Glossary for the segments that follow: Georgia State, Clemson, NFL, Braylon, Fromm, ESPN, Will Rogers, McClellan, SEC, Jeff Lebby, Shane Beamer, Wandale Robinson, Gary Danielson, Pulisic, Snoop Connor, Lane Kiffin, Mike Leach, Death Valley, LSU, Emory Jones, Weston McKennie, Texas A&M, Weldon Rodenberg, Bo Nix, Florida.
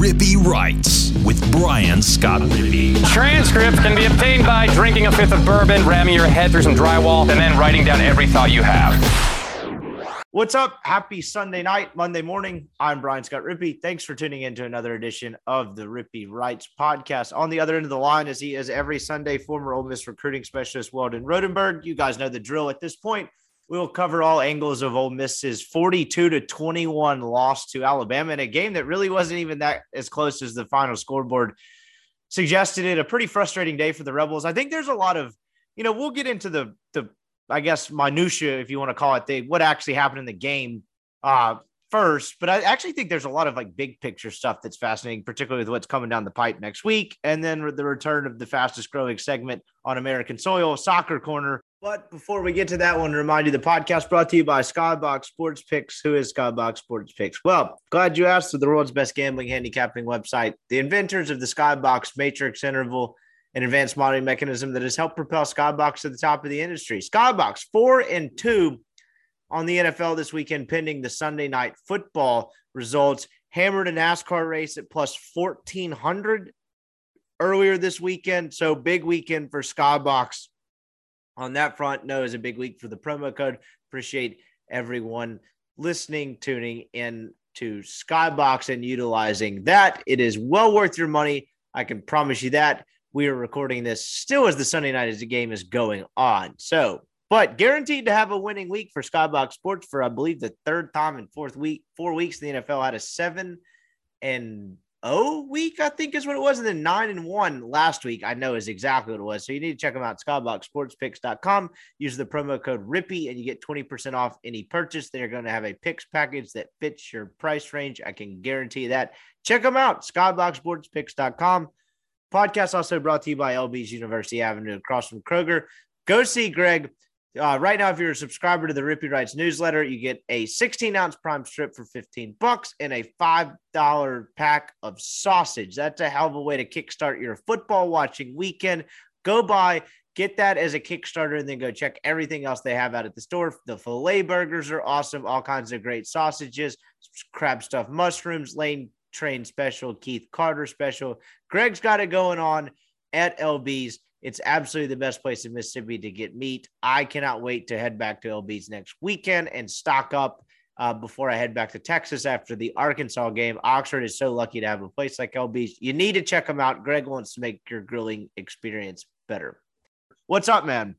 Rippey Writes with Brian Scott Rippey. Transcripts can be obtained by drinking a fifth of bourbon, ramming your head through some drywall, and then writing down every thought you have. What's up? Happy Sunday night, Monday morning. I'm Brian Scott Rippey. Thanks for tuning in to another edition of the Rippey Writes podcast. On the other end of the line, as he is every Sunday, former Ole Miss recruiting specialist Weldon Rodenberg. You guys know the drill at this point. We will cover all angles of Ole Miss's 42-21 loss to Alabama in a game that really wasn't even that as close as the final scoreboard suggested it. A pretty frustrating day for the Rebels. I think there's a lot of, you know, we'll get into the I guess, minutia, if you want to call it, what actually happened in the game first. But I actually think there's a lot of like big picture stuff that's fascinating, particularly with what's coming down the pipe next week. And then the return of the fastest growing segment on American soil, Soccer Corner. But before we get to that, I want to remind you the podcast brought to you by Skybox Sports Picks. Who is Skybox Sports Picks? Well, glad you asked. The world's best gambling handicapping website, the inventors of the Skybox Matrix Interval, an advanced modeling mechanism that has helped propel Skybox to the top of the industry. Skybox 4-2 on the NFL this weekend, pending the Sunday night football results. Hammered a NASCAR race at plus 1,400 earlier this weekend. So big weekend for Skybox on that front. No, it's a big week for the promo code. Appreciate everyone listening, tuning in to Skybox and utilizing that. It is well worth your money. I can promise you that. We are recording this still as the Sunday night as the game is going on. So, but guaranteed to have a winning week for Skybox Sports for, I believe, the third time in four weeks. The NFL had a 7-0 week, I think is what it was. And then 9-1 last week, I know is exactly what it was. So you need to check them out, skyboxsportspicks.com. Use the promo code Rippey and you get 20% off any purchase. They're going to have a picks package that fits your price range. I can guarantee that. Check them out, skyboxsportspicks.com. Podcast also brought to you by LB's University Avenue across from Kroger. Go see Greg. Right now, if you're a subscriber to the Rippey Writes newsletter, you get a 16-ounce prime strip for $15 and a $5 pack of sausage. That's a hell of a way to kickstart your football watching weekend. Go buy, get that as a Kickstarter, and then go check everything else they have out at the store. The filet burgers are awesome. All kinds of great sausages, crab stuffed mushrooms, Lane Train special, Keith Carter special. Greg's got it going on at LB's. It's absolutely the best place in Mississippi to get meat. I cannot wait to head back to LB's next weekend and stock up before I head back to Texas after the Arkansas game. Oxford is so lucky to have a place like LB's. You need to check them out. Greg wants to make your grilling experience better. What's up, man?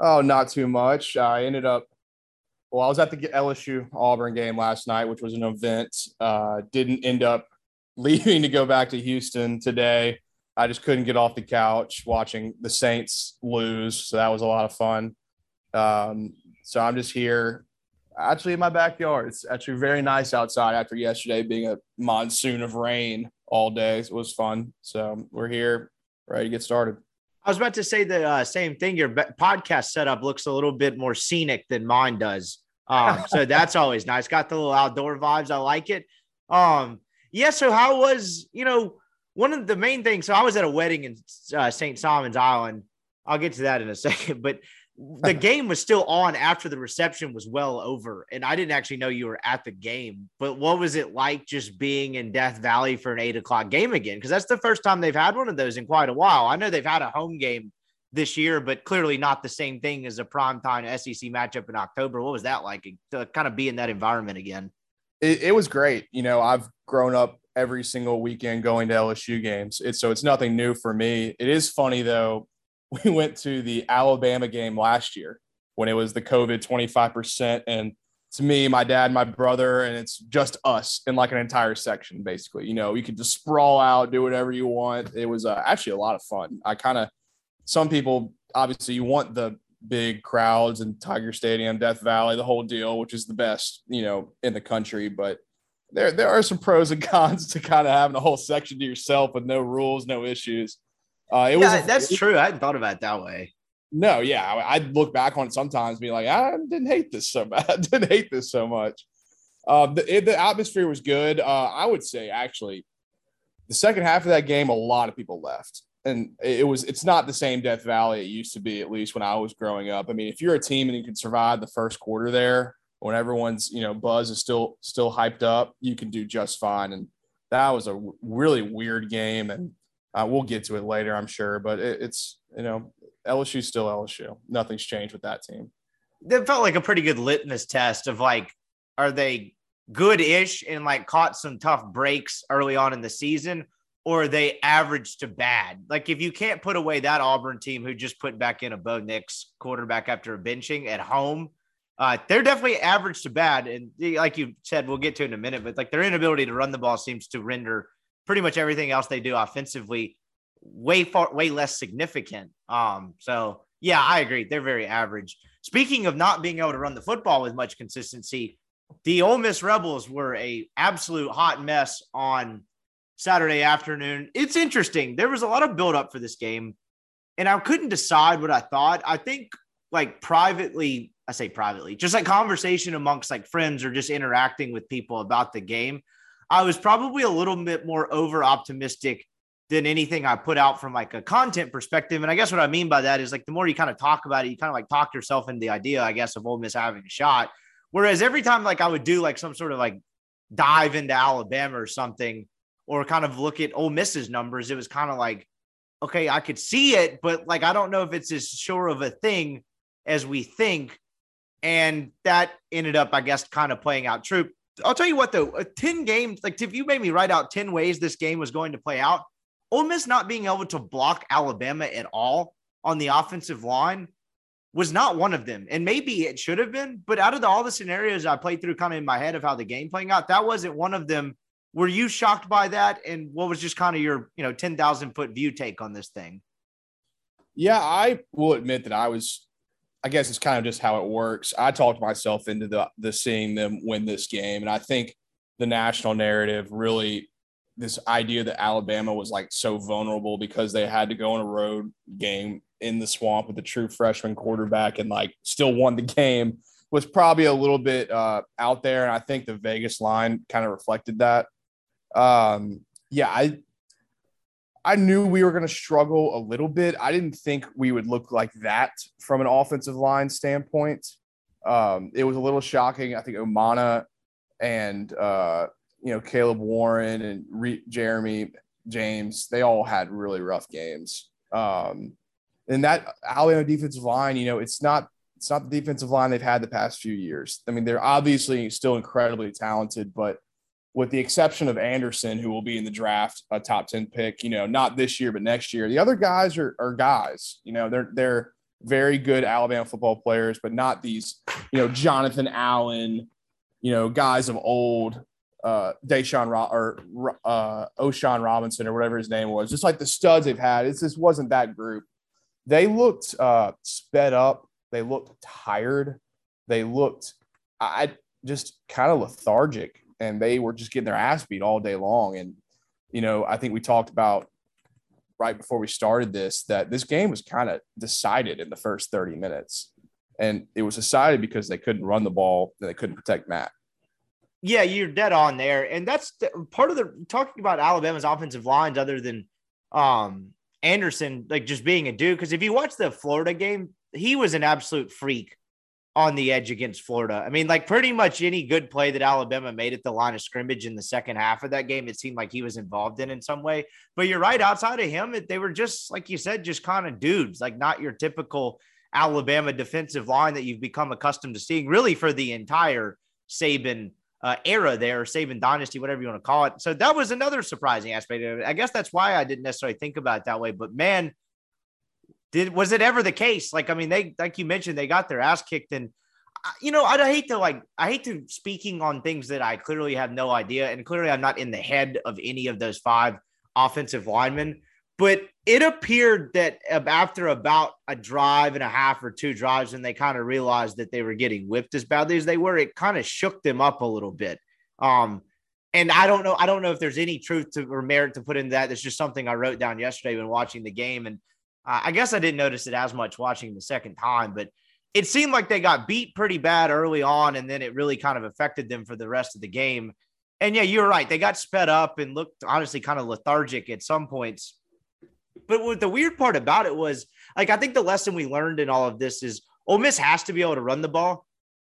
Oh, not too much. I ended up I was at the LSU Auburn game last night, which was an event. Didn't end up leaving to go back to Houston today. I just couldn't get off the couch watching the Saints lose. So that was a lot of fun. So I'm just here actually in my backyard. It's actually very nice outside after yesterday being a monsoon of rain all day. So it was fun. So we're here ready to get started. I was about to say the same thing. Your podcast setup looks a little bit more scenic than mine does. So that's always nice. Got the little outdoor vibes. I like it. Yeah. So how was, you know, one of the main things, so I was at a wedding in St. Simons Island. I'll get to that in a second, but the game was still on after the reception was well over. And I didn't actually know you were at the game, but what was it like just being in Death Valley for an 8 o'clock game again? Because that's the first time they've had one of those in quite a while. I know they've had a home game this year, but clearly not the same thing as a primetime SEC matchup in October. What was that like to kind of be in that environment again? It was great. You know, I've grown up every single weekend going to LSU games. It's nothing new for me. It is funny though. We went to the Alabama game last year when it was the COVID 25%. And to me, my dad, my brother, and it's just us in like an entire section, basically. You know, you could just sprawl out, do whatever you want. It was actually a lot of fun. Some people, obviously you want the big crowds in Tiger Stadium, Death Valley, the whole deal, which is the best, you know, in the country. But there are some pros and cons to kind of having a whole section to yourself with no rules, no issues. That's true. I hadn't thought about it that way. No, yeah. I'd look back on it sometimes and be like, I didn't hate this so much. The atmosphere was good. I would say, actually, the second half of that game, a lot of people left. And it's not the same Death Valley it used to be, at least when I was growing up. I mean, if you're a team and you can survive the first quarter there, when everyone's, you know, buzz is still hyped up, you can do just fine. And that was a really weird game, and we'll get to it later, I'm sure. But it's, you know, LSU's still LSU. Nothing's changed with that team. That felt like a pretty good litmus test of, like, are they good-ish and, like, caught some tough breaks early on in the season, or are they average to bad? Like, if you can't put away that Auburn team who just put back in a Bo Nix quarterback after a benching at home, they're definitely average to bad. And like you said, we'll get to in a minute, but, like, their inability to run the ball seems to render pretty much everything else they do offensively way less significant. So, yeah, I agree. They're very average. Speaking of not being able to run the football with much consistency, the Ole Miss Rebels were an absolute hot mess on Saturday afternoon. It's interesting. There was a lot of buildup for this game, and I couldn't decide what I thought. I think, like, privately, just like conversation amongst, like, friends or just interacting with people about the game, I was probably a little bit more over-optimistic than anything I put out from, like, a content perspective. And I guess what I mean by that is, like, the more you kind of talk about it, you kind of, like, talk yourself into the idea, I guess, of Ole Miss having a shot. Whereas every time, like, I would do, like, some sort of, like, dive into Alabama or something, or kind of look at Ole Miss's numbers, it was kind of like, okay, I could see it, but, like, I don't know if it's as sure of a thing as we think. And that ended up, I guess, kind of playing out true. I'll tell you what, though, 10 games, like, if you made me write out 10 ways this game was going to play out, Ole Miss not being able to block Alabama at all on the offensive line was not one of them. And maybe it should have been, but out of all the scenarios I played through kind of in my head of how the game playing out, that wasn't one of them. Were you shocked by that? And what was just kind of your, 10,000-foot view take on this thing? Yeah, I will admit that I guess it's kind of just how it works. I talked myself into the seeing them win this game. And I think the national narrative really, this idea that Alabama was, like, so vulnerable because they had to go on a road game in the swamp with a true freshman quarterback and, like, still won the game was probably a little bit out there. And I think the Vegas line kind of reflected that. I knew we were going to struggle a little bit. I didn't think we would look like that from an offensive line standpoint. It was a little shocking. I think Omana and, Caleb Warren and Jeremy James, they all had really rough games. And that Alabama defensive line, it's not the defensive line they've had the past few years. I mean, they're obviously still incredibly talented, but with the exception of Anderson, who will be in the draft, a top 10 pick, not this year, but next year. The other guys are guys, they're very good Alabama football players, but not these, Jonathan Allen, guys of old, O'Shawn Robinson or whatever his name was, just like the studs they've had. It just wasn't that group. They looked sped up. They looked tired. They looked just kind of lethargic. And they were just getting their ass beat all day long. And, I think we talked about right before we started this, that this game was kind of decided in the first 30 minutes. And it was decided because they couldn't run the ball and they couldn't protect Matt. Yeah, you're dead on there. And that's part of the talking about Alabama's offensive lines other than Anderson, like just being a dude. Because if you watch the Florida game, he was an absolute freak on the edge against Florida. I mean, like pretty much any good play that Alabama made at the line of scrimmage in the second half of that game, it seemed like he was involved in some way. But you're right, outside of him, they were just, like you said, just kind of dudes, like not your typical Alabama defensive line that you've become accustomed to seeing really for the entire Saban era there, or Saban dynasty, whatever you want to call it. So that was another surprising aspect of it. I guess that's why I didn't necessarily think about it that way, but man, was it ever the case? Like, I mean, they, like you mentioned, they got their ass kicked and, I hate to speaking on things that I clearly have no idea. And clearly I'm not in the head of any of those five offensive linemen, but it appeared that after about a drive and a half or two drives, and they kind of realized that they were getting whipped as badly as they were, it kind of shook them up a little bit. And I don't know if there's any truth to or merit to put into that. That's just something I wrote down yesterday when watching the game. And I guess I didn't notice it as much watching the second time, but it seemed like they got beat pretty bad early on, and then it really kind of affected them for the rest of the game. And yeah, you're right. They got sped up and looked honestly kind of lethargic at some points. But what the weird part about it was, like, I think the lesson we learned in all of this is Ole Miss has to be able to run the ball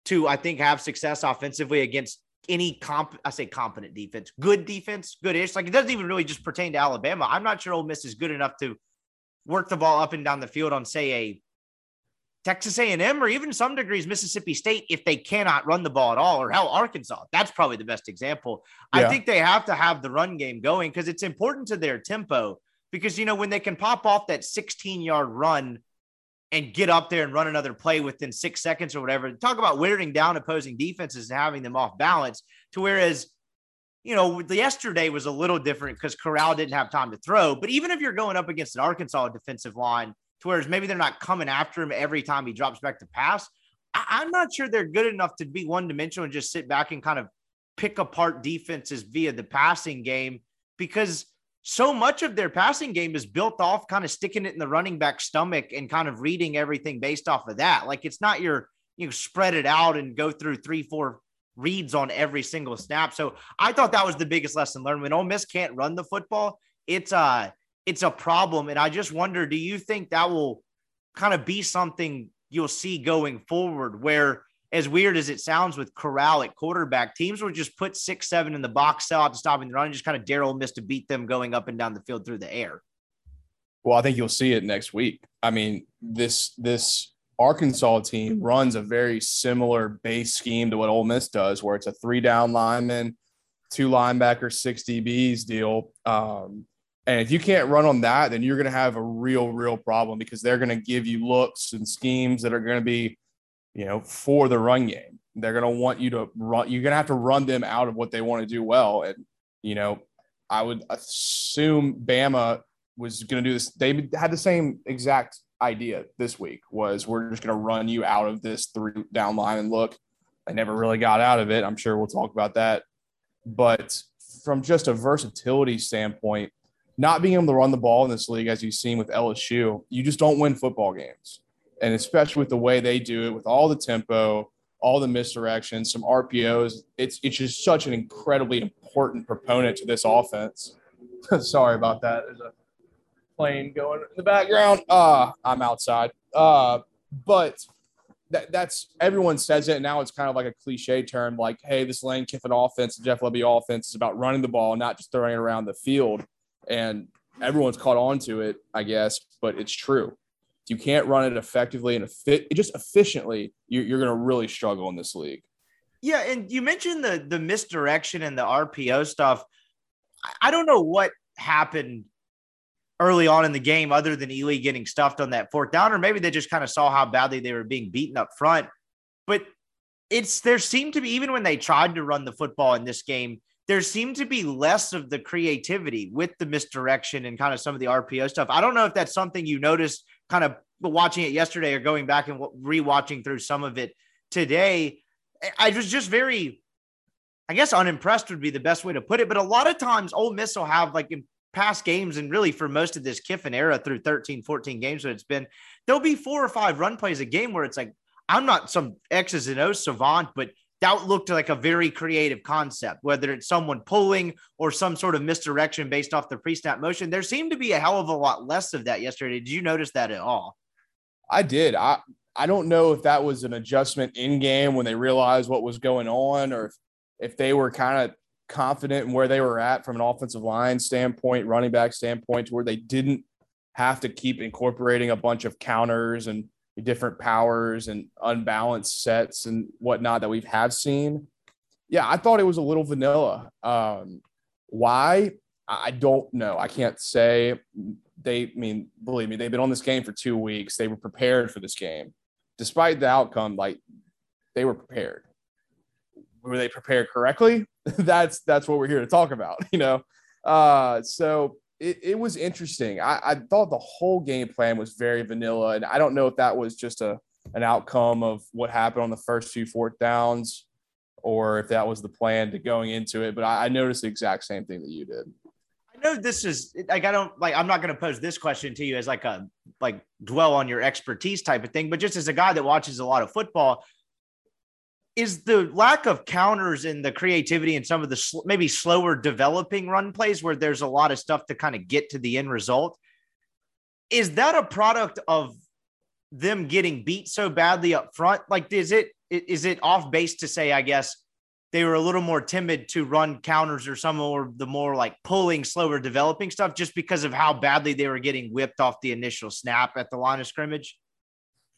to, I think, have success offensively against any competent defense, good defense, good-ish. Like, it doesn't even really just pertain to Alabama. I'm not sure Ole Miss is good enough to work the ball up and down the field on, say, a Texas A&M or even some degrees Mississippi State if they cannot run the ball at all, or hell, Arkansas. That's probably the best example. Yeah. I think they have to have the run game going because it's important to their tempo because, you know, when they can pop off that 16-yard run and get up there and run another play within 6 seconds or whatever, talk about wearing down opposing defenses and having them off balance to whereas, you know, yesterday was a little different because Corral didn't have time to throw. But even if you're going up against an Arkansas defensive line, to whereas maybe they're not coming after him every time he drops back to pass, I'm not sure they're good enough to be one-dimensional and just sit back and kind of pick apart defenses via the passing game because so much of their passing game is built off kind of sticking it in the running back's stomach and kind of reading everything based off of that. Like, it's not your, you know, spread it out and go through 3-4 reads on every single snap. So I thought that was the biggest lesson learned. When Ole Miss can't run the football, it's a problem. And I just wonder, do you think that will kind of be something you'll see going forward where, as weird as it sounds with Corral at quarterback, teams will just put 6-7 in the box, sell out to stopping the run, and just kind of dare Ole Miss to beat them going up and down the field through the air? Well, I think you'll see it next week. I mean, this Arkansas team runs a very similar base scheme to what Ole Miss does, where it's a 3-down lineman, 2 linebackers, 6 DBs deal. And if you can't run on that, then you're going to have a real problem because they're going to give you looks and schemes that are going to be, you know, for the run game. They're going to want you to run. You're going to have to run them out of what they want to do well. And, you know, I would assume Bama was going to do this. They had the same exact idea this week was we're just going to run you out of this 3-down line and look. I never really got out of it. I'm sure we'll talk about that. But from just a versatility standpoint, not being able to run the ball in this league, as you've seen with LSU, you just don't win football games. And especially with the way they do it, with all the tempo, all the misdirections, some RPOs, it's just such an incredibly important proponent to this offense. Sorry about that. There's a plane going in the background. I'm outside. But that's everyone says it, and now it's kind of like a cliche term, like, hey, this Lane Kiffin offense, Jeff Lebby offense is about running the ball, not just throwing it around the field. And everyone's caught on to it, I guess, but it's true. You can't run it effectively and just efficiently, you're going to really struggle in this league. Yeah, and you mentioned the misdirection and the RPO stuff. I don't know what happened early on in the game other than Ealy getting stuffed on that 4th down, or maybe they just kind of saw how badly they were being beaten up front. But there seemed to be, even when they tried to run the football in this game, there seemed to be less of the creativity with the misdirection and kind of some of the RPO stuff. I don't know if that's something you noticed kind of watching it yesterday or going back and rewatching through some of it today. I was just very, I guess, unimpressed would be the best way to put it. But a lot of times Ole Miss will have, like in past games and really for most of this Kiffin era through 13, 14 games that it's been, there'll be 4 or 5 run plays a game where it's like, I'm not some X's and O's savant, but that looked like a very creative concept, whether it's someone pulling or some sort of misdirection based off the pre-snap motion. There seemed to be a hell of a lot less of that yesterday. Did you notice that at all? I did. I don't know if that was an adjustment in-game when they realized what was going on or if they were kind of confident in where they were at from an offensive line standpoint, running back standpoint, to where they didn't have to keep incorporating a bunch of counters and different powers and unbalanced sets and whatnot that we have seen. Yeah, I thought it was a little vanilla. Why? I don't know. I can't say. Believe me, they've been on this game for 2 weeks. They were prepared for this game. Despite the outcome, like, they were prepared. Were they prepared correctly? That's what we're here to talk about, you know? So it was interesting. I thought the whole game plan was very vanilla, and I don't know if that was just an outcome of what happened on the first 2 4th downs or if that was the plan to going into it, but I noticed the exact same thing that you did. I know this is – like, I don't – like, I'm not going to pose this question to you as like a – like, dwell on your expertise type of thing, but just as a guy that watches a lot of football – is the lack of counters and the creativity and some of the maybe slower developing run plays where there's a lot of stuff to kind of get to the end result. Is that a product of them getting beat so badly up front? Like, is it off base to say, I guess, they were a little more timid to run counters or some of the more like pulling, slower developing stuff just because of how badly they were getting whipped off the initial snap at the line of scrimmage.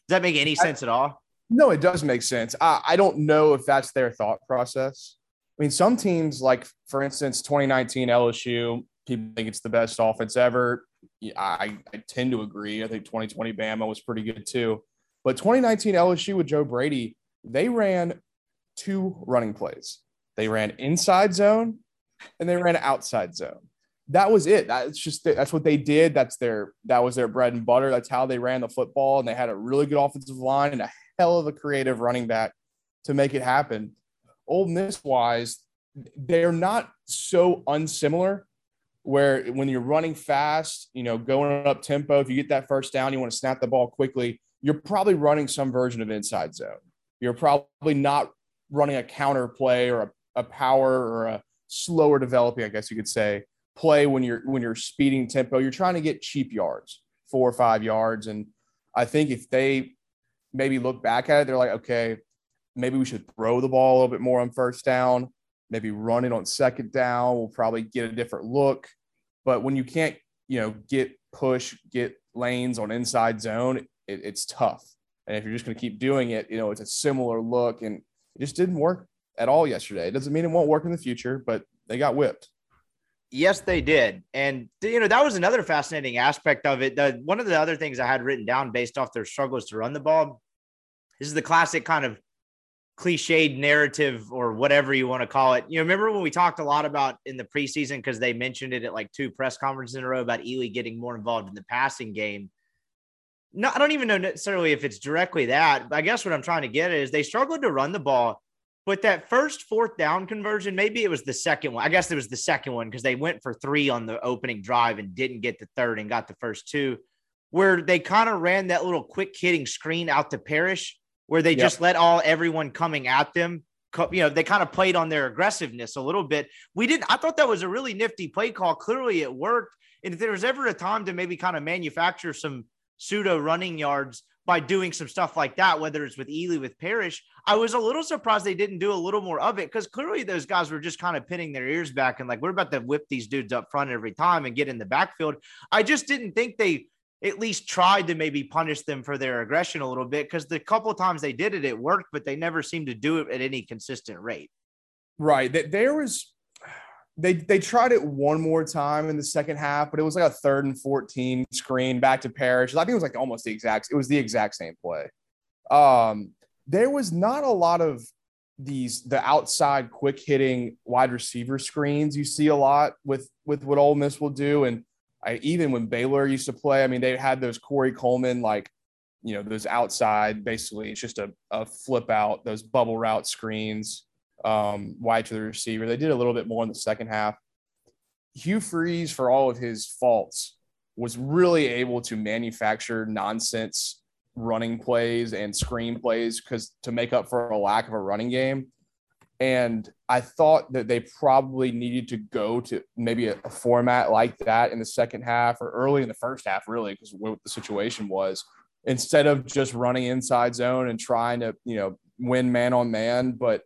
Does that make any sense at all? No, it does make sense. I don't know if that's their thought process. I mean, some teams, like, for instance, 2019 LSU, people think it's the best offense ever. I tend to agree. I think 2020 Bama was pretty good too. But 2019 LSU with Joe Brady, they ran two running plays. They ran inside zone and they ran outside zone. That was it. That's what they did. That was their bread and butter. That's how they ran the football. And they had a really good offensive line and a hell of a creative running back to make it happen. Ole Miss wise, they're not so unsimilar where when you're running fast, you know, going up tempo, if you get that first down, you want to snap the ball quickly, you're probably running some version of inside zone. You're probably not running a counter play or a power or a slower developing, I guess you could say, play when you're speeding tempo. You're trying to get cheap yards, 4 or 5 yards. And I think if they maybe look back at it, they're like, okay, maybe we should throw the ball a little bit more on first down, maybe run it on second down. We'll probably get a different look. But when you can't, you know, get lanes on inside zone, it's tough. And if you're just going to keep doing it, you know, it's a similar look. And it just didn't work at all yesterday. It doesn't mean it won't work in the future, but they got whipped. Yes, they did. And, you know, that was another fascinating aspect of it. One of the other things I had written down based off their struggles to run the ball, this is the classic kind of cliched narrative or whatever you want to call it. You know, remember when we talked a lot about in the preseason, because they mentioned it at like 2 press conferences in a row about Ealy getting more involved in the passing game. No, I don't even know necessarily if it's directly that, but I guess what I'm trying to get at is they struggled to run the ball, but that first fourth down conversion, maybe it was the second one. I guess it was the second one because they went for 3 on the opening drive and didn't get the third and got the first 2, where they kind of ran that little quick hitting screen out to Parrish, where they just let everyone coming at them. You know, they kind of played on their aggressiveness a little bit. I thought that was a really nifty play call. Clearly it worked. And if there was ever a time to maybe kind of manufacture some pseudo running yards by doing some stuff like that, whether it's with Ealy, with Parrish, I was a little surprised they didn't do a little more of it, because clearly those guys were just kind of pinning their ears back and like, we're about to whip these dudes up front every time and get in the backfield. I just didn't think they at least tried to maybe punish them for their aggression a little bit, because the couple of times they did it, it worked, but they never seemed to do it at any consistent rate. Right. They tried it one more time in the second half, but it was like a 3rd and 14 screen back to Parrish. I think it was like almost the exact same play. There was not a lot of the outside quick hitting wide receiver screens you see a lot with what Ole Miss will do. And even when Baylor used to play, I mean, they had those Corey Coleman, like, you know, those outside, basically it's just a flip out, those bubble route screens. Wide to the receiver. They did a little bit more in the second half. Hugh Freeze, for all of his faults, was really able to manufacture nonsense running plays and screen plays because to make up for a lack of a running game. And I thought that they probably needed to go to maybe a format like that in the second half or early in the first half, really, because what the situation was, instead of just running inside zone and trying to, you know, win man on man. But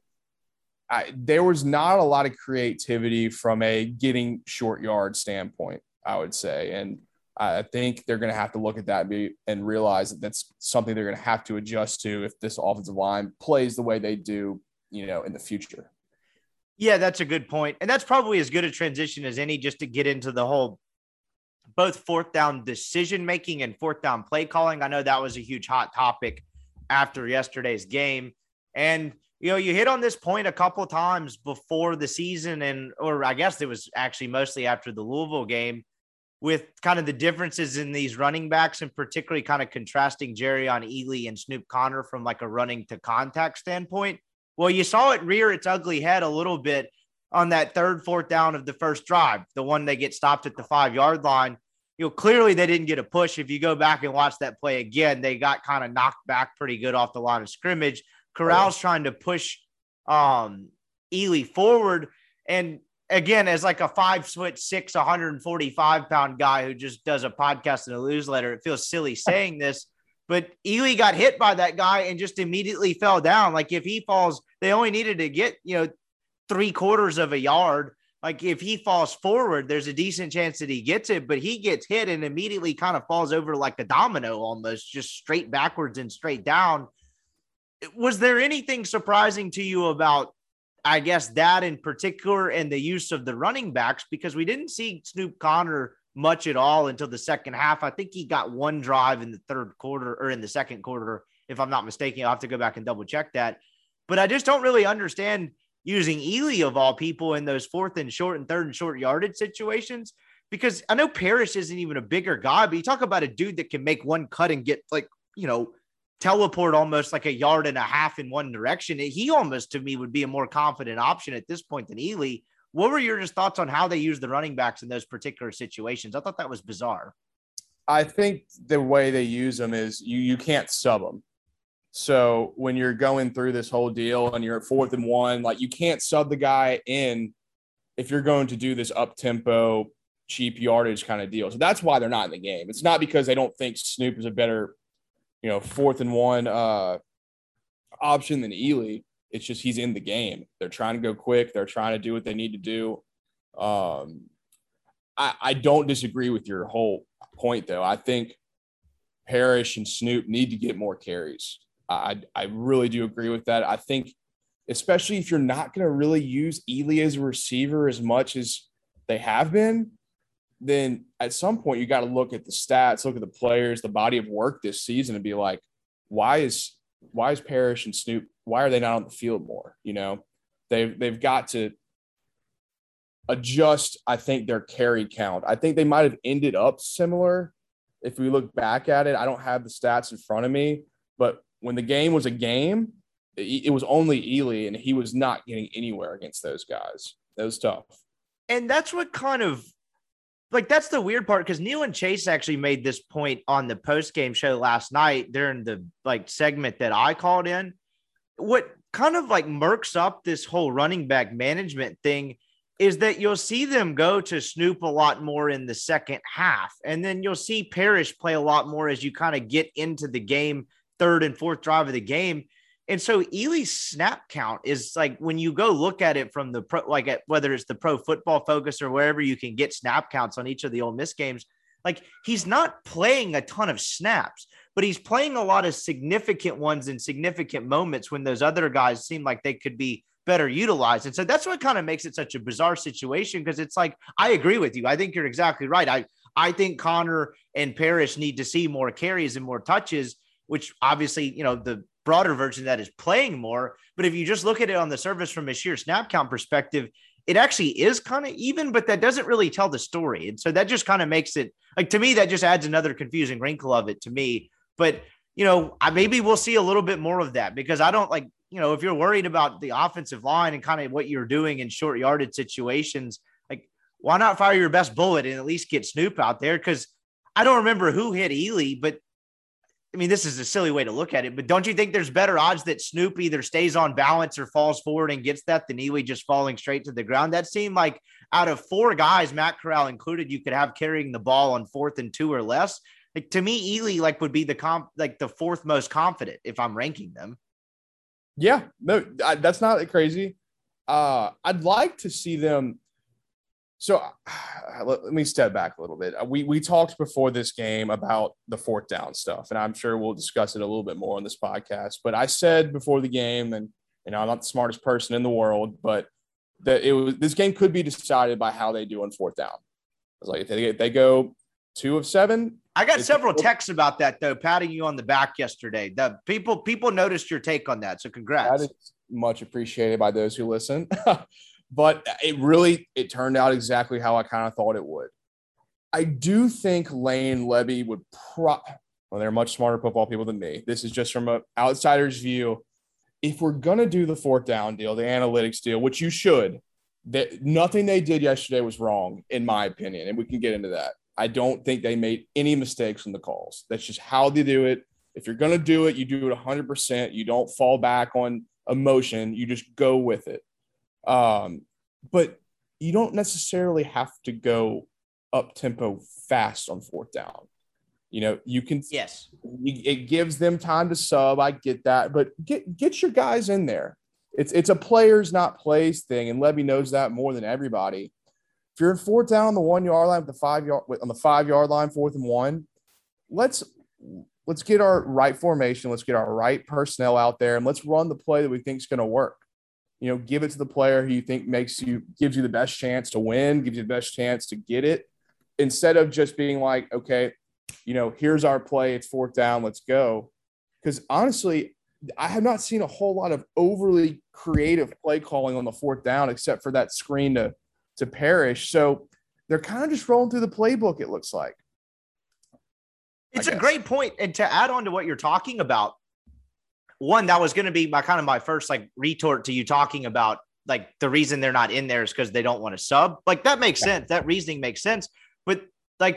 there was not a lot of creativity from a getting short yard standpoint, I would say. And I think they're going to have to look at that and realize that that's something they're going to have to adjust to if this offensive line plays the way they do, you know, in the future. Yeah, that's a good point. And that's probably as good a transition as any, just to get into the whole both fourth down decision-making and fourth down play calling. I know that was a huge hot topic after yesterday's game. And you know, you hit on this point a couple of times before the season, or I guess it was actually mostly after the Louisville game, with kind of the differences in these running backs, and particularly kind of contrasting Jerrion Ealy and Snoop Connor from like a running to contact standpoint. Well, you saw it rear its ugly head a little bit on that 3rd, 4th down of the first drive, the one they get stopped at the 5-yard line. You know, clearly they didn't get a push. If you go back and watch that play again, they got kind of knocked back pretty good off the line of scrimmage. Corral's trying to push Ealy forward. And again, as like a 5'6", 145-pound guy who just does a podcast and a newsletter, it feels silly saying this, but Ealy got hit by that guy and just immediately fell down. Like if he falls, they only needed to get, you know, 3/4 of a yard. Like if he falls forward, there's a decent chance that he gets it, but he gets hit and immediately kind of falls over like a domino almost, just straight backwards and straight down. Was there anything surprising to you about, I guess, that in particular and the use of the running backs? Because we didn't see Snoop Connor much at all until the second half. I think he got one drive in the third quarter or in the second quarter, if I'm not mistaken. I'll have to go back and double check that. But I just don't really understand using Ealy of all people in those fourth and short and third and short yardage situations, because I know Parrish isn't even a bigger guy, but you talk about a dude that can make one cut and get like, you know, teleport almost like 1.5 yards in one direction. He almost to me would be a more confident option at this point than Ealy. What were your just thoughts on how they use the running backs in those particular situations? I thought that was bizarre. I think the way they use them is you can't sub them. So when you're going through this whole deal and you're at 4th and 1, like you can't sub the guy in if you're going to do this up-tempo, cheap yardage kind of deal. So that's why they're not in the game. It's not because they don't think Snoop is a better, you know, 4th and 1 option than Ealy. It's just he's in the game. They're trying to go quick. They're trying to do what they need to do. I don't disagree with your whole point, though. I think Parrish and Snoop need to get more carries. I really do agree with that. I think especially if you're not going to really use Ealy as a receiver as much as they have been, then at some point you got to look at the stats, look at the players, the body of work this season and be like, why is Parrish and Snoop, why are they not on the field more? You know, they've got to adjust, I think, their carry count. I think they might have ended up similar if we look back at it. I don't have the stats in front of me, but when the game was a game, it was only Ealy, and he was not getting anywhere against those guys. That was tough. And that's what kind of – like that's the weird part, because Neil and Chase actually made this point on the postgame show last night during the like segment that I called in. What kind of like murks up this whole running back management thing is that you'll see them go to Snoop a lot more in the second half, and then you'll see Parrish play a lot more as you kind of get into the game, third and fourth drive of the game. And so Ealy's snap count is like, when you go look at it from the pro, like at, whether it's the Pro Football Focus or wherever you can get snap counts on each of the Ole Miss games, like he's not playing a ton of snaps, but he's playing a lot of significant ones in significant moments when those other guys seem like they could be better utilized. And so that's what kind of makes it such a bizarre situation. Cause it's like, I agree with you. I think you're exactly right. I think Connor and Parrish need to see more carries and more touches, which obviously, you know, the broader version of that is playing more. But if you just look at it on the surface from a sheer snap count perspective, it actually is kind of even, but that doesn't really tell the story. And so that just kind of makes it, like, to me, that just adds another confusing wrinkle of it to me. But, you know, maybe we'll see a little bit more of that, because I don't, like, you know, if you're worried about the offensive line and kind of what you're doing in short yardage situations, like, why not fire your best bullet and at least get Snoop out there? Because I don't remember who hit Ealy, but I mean, this is a silly way to look at it, but don't you think there's better odds that Snoop either stays on balance or falls forward and gets that than Ealy just falling straight to the ground? That seemed like out of four guys, Matt Corral included, you could have carrying the ball on 4th and 2 or less. Like, to me, Ealy like would be the fourth most confident if I'm ranking them. Yeah, no, that's not crazy. I'd like to see them. So let me step back a little bit. We talked before this game about the fourth down stuff, and I'm sure we'll discuss it a little bit more on this podcast. But I said before the game, and you know, I'm not the smartest person in the world, but that it was, this game could be decided by how they do on fourth down. I was like, if they go 2 of 7. I got several texts about that, though, patting you on the back yesterday. The people noticed your take on that, so congrats. That is much appreciated by those who listen. But it turned out exactly how I kind of thought it would. I do think Lane Levy would well, they're much smarter football people than me. This is just from an outsider's view. If we're going to do the fourth down deal, the analytics deal, which you should, nothing they did yesterday was wrong, in my opinion, and we can get into that. I don't think they made any mistakes in the calls. That's just how they do it. If you're going to do it, you do it 100%. You don't fall back on emotion. You just go with it. But you don't necessarily have to go up tempo fast on fourth down. You know, you can, yes, it gives them time to sub. I get that, but get your guys in there. It's a players not plays thing, and Levy knows that more than everybody. If you're in fourth down on the 1 yard line, on the 5 yard line, 4th and 1, let's get our right formation, let's get our right personnel out there, and let's run the play that we think is going to work. You know, give it to the player who you think gives you the best chance to win, gives you the best chance to get it, instead of just being like, okay, you know, here's our play, it's 4th down, let's go. Because honestly, I have not seen a whole lot of overly creative play calling on the 4th down, except for that screen to Parrish. So they're kind of just rolling through the playbook, it looks like. It's a great point. And to add on to what you're talking about, one, that was going to be my first retort to you talking about the reason they're not in there is because they don't want to sub. That makes sense. That reasoning makes sense. But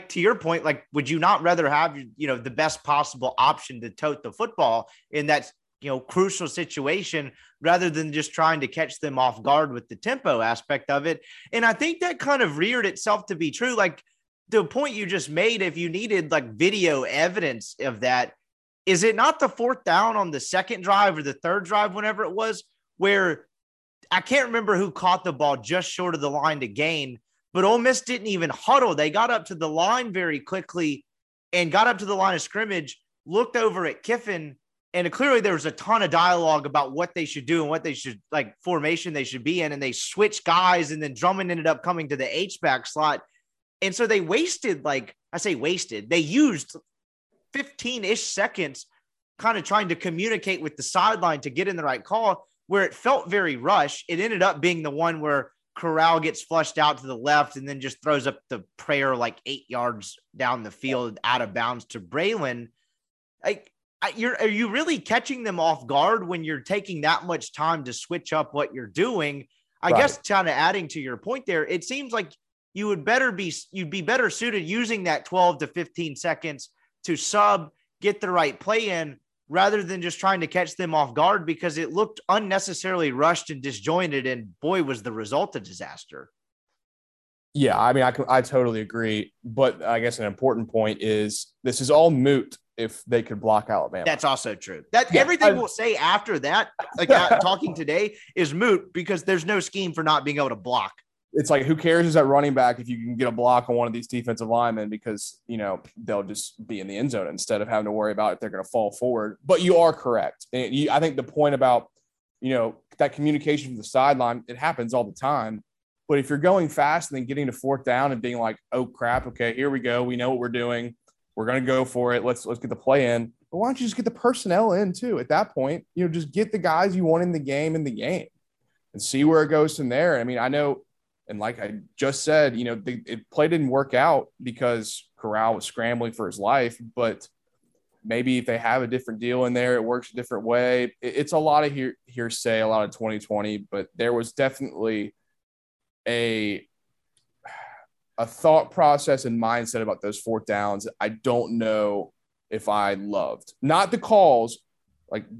to your point, would you not rather have, the best possible option to tote the football in that, crucial situation rather than just trying to catch them off guard with the tempo aspect of it? And I think that kind of reared itself to be true. The point you just made, if you needed video evidence of that, is it not the 4th down on the 2nd drive or the 3rd drive, whenever it was, where I can't remember who caught the ball just short of the line to gain, but Ole Miss didn't even huddle. They got up to the line very quickly and got up to the line of scrimmage, looked over at Kiffin, and clearly there was a ton of dialogue about what they should do and what they should formation they should be in. And they switched guys, and then Drummond ended up coming to the H-back slot. And so they wasted, they used 15-ish seconds kind of trying to communicate with the sideline to get in the right call, where it felt very rushed. It ended up being the one where Corral gets flushed out to the left and then just throws up the prayer 8 yards down the field out of bounds to Braylon. Are you really catching them off guard when you're taking that much time to switch up what you're doing? I guess kind of adding to your point there, it seems like you would you'd be better suited using that 12 to 15 seconds to sub, get the right play in, rather than just trying to catch them off guard, because it looked unnecessarily rushed and disjointed, and boy, was the result a disaster. Yeah, I mean, I totally agree, but I guess an important point is this is all moot if they could block Alabama. That's also true. Everything we'll say after that, talking today, is moot because there's no scheme for not being able to block. It's who cares is that running back if you can get a block on one of these defensive linemen, because, they'll just be in the end zone instead of having to worry about if they're going to fall forward. But you are correct. And I think the point about, that communication from the sideline, it happens all the time. But if you're going fast and then getting to 4th down and being like, oh, crap, okay, here we go. We know what we're doing. We're going to go for it. Let's get the play in. But why don't you just get the personnel in too at that point? Just get the guys you want in the game and see where it goes from there. I mean, I know – and like I just said, the play didn't work out because Corral was scrambling for his life, but maybe if they have a different deal in there, it works a different way. It's a lot of hearsay, a lot of 2020, but there was definitely a thought process and mindset about those 4th downs. I don't know if I loved. Not the calls,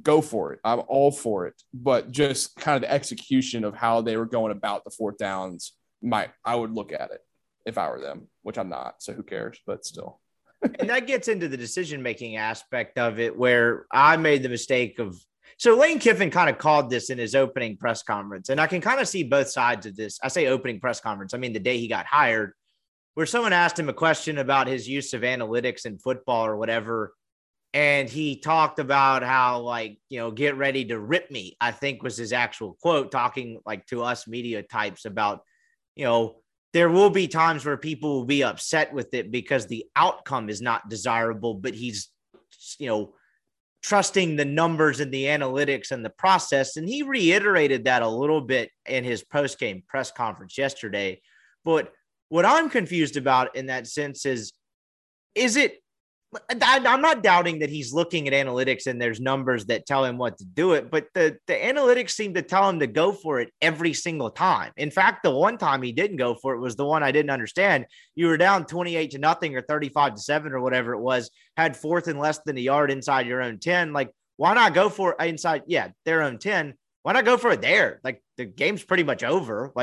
go for it. I'm all for it. But just kind of the execution of how they were going about the 4th downs. I would look at it if I were them, which I'm not, so who cares, but still. And that gets into the decision-making aspect of it, where I made the mistake of – so Lane Kiffin kind of called this in his opening press conference, and I can kind of see both sides of this. I say opening press conference, I mean the day he got hired, where someone asked him a question about his use of analytics in football or whatever, and he talked about how, get ready to rip me, I think was his actual quote, talking to us media types about – there will be times where people will be upset with it because the outcome is not desirable, but he's, trusting the numbers and the analytics and the process. And he reiterated that a little bit in his post-game press conference yesterday. But what I'm confused about in that sense is it, I'm not doubting that he's looking at analytics and there's numbers that tell him what to do it, but the analytics seem to tell him to go for it every single time. In fact, the one time he didn't go for it was the one I didn't understand. You were down 28-0 or 35-7 or whatever it was, had 4th and less than a yard inside your own 10. Why not go for it inside? Yeah. Their own 10. Why not go for it there? The game's pretty much over.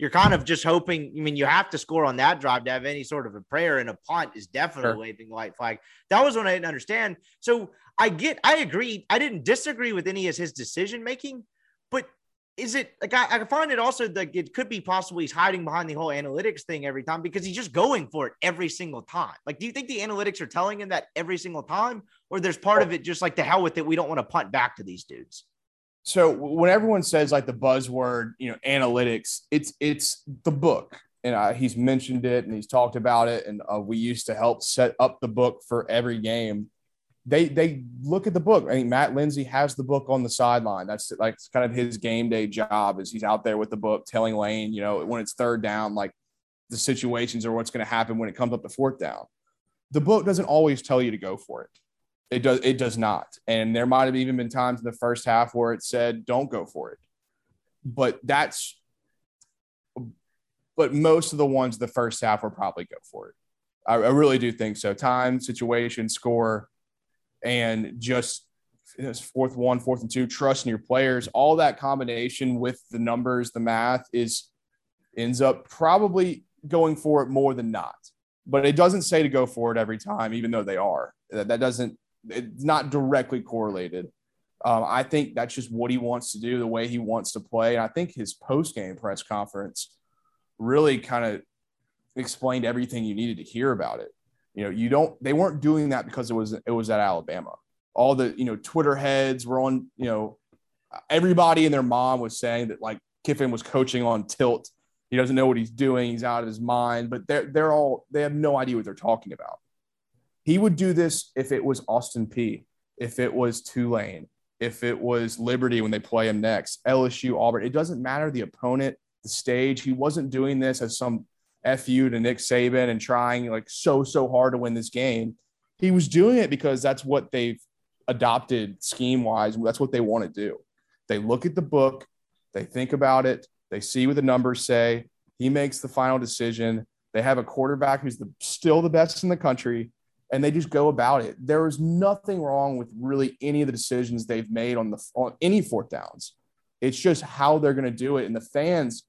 You're kind of just hoping, I mean, you have to score on that drive to have any sort of a prayer, and a punt is definitely waving white flag. That was when I didn't understand. So I agree. I didn't disagree with any of his decision-making, but is it like I find it also like it could be possibly he's hiding behind the whole analytics thing every time because he's just going for it every single time. Like, do you think the analytics are telling him that every single time, or there's part of it just like the hell with it? We don't want to punt back to these dudes. So when everyone says like the buzzword, you know, analytics, it's the book. And he's mentioned it and he's talked about it. And we used to help set up the book for every game. They look at the book. I mean, Matt Lindsay has the book on the sideline. That's like kind of his game day job, is he's out there with the book telling Lane, you know, when it's third down, like the situations or what's going to happen when it comes up to fourth down. The book doesn't always tell you to go for it. It does not. And there might have even been times in the first half where it said, don't go for it. But most of the ones the first half were probably go for it. I really do think so. Time, situation, score, and just fourth and 2, trusting your players, all that combination with the numbers, the math ends up probably going for it more than not. But it doesn't say to go for it every time, even though they are. It's not directly correlated. I think that's just what he wants to do, the way he wants to play. And I think his post-game press conference really kind of explained everything you needed to hear about it. You know, they weren't doing that because it was at Alabama. All the, you know, Twitter heads were on, you know, everybody and their mom was saying that like Kiffin was coaching on tilt. He doesn't know what he's doing. He's out of his mind, but they have no idea what they're talking about. He would do this if it was Austin Peay, if it was Tulane, if it was Liberty when they play him next, LSU, Auburn. It doesn't matter the opponent, the stage. He wasn't doing this as some FU to Nick Saban and trying like so hard to win this game. He was doing it because that's what they've adopted scheme wise. That's what they want to do. They look at the book, they think about it, they see what the numbers say. He makes the final decision. They have a quarterback who's still the best in the country, and they just go about it. There was nothing wrong with really any of the decisions they've made on any fourth downs. It's just how they're going to do it, and the fans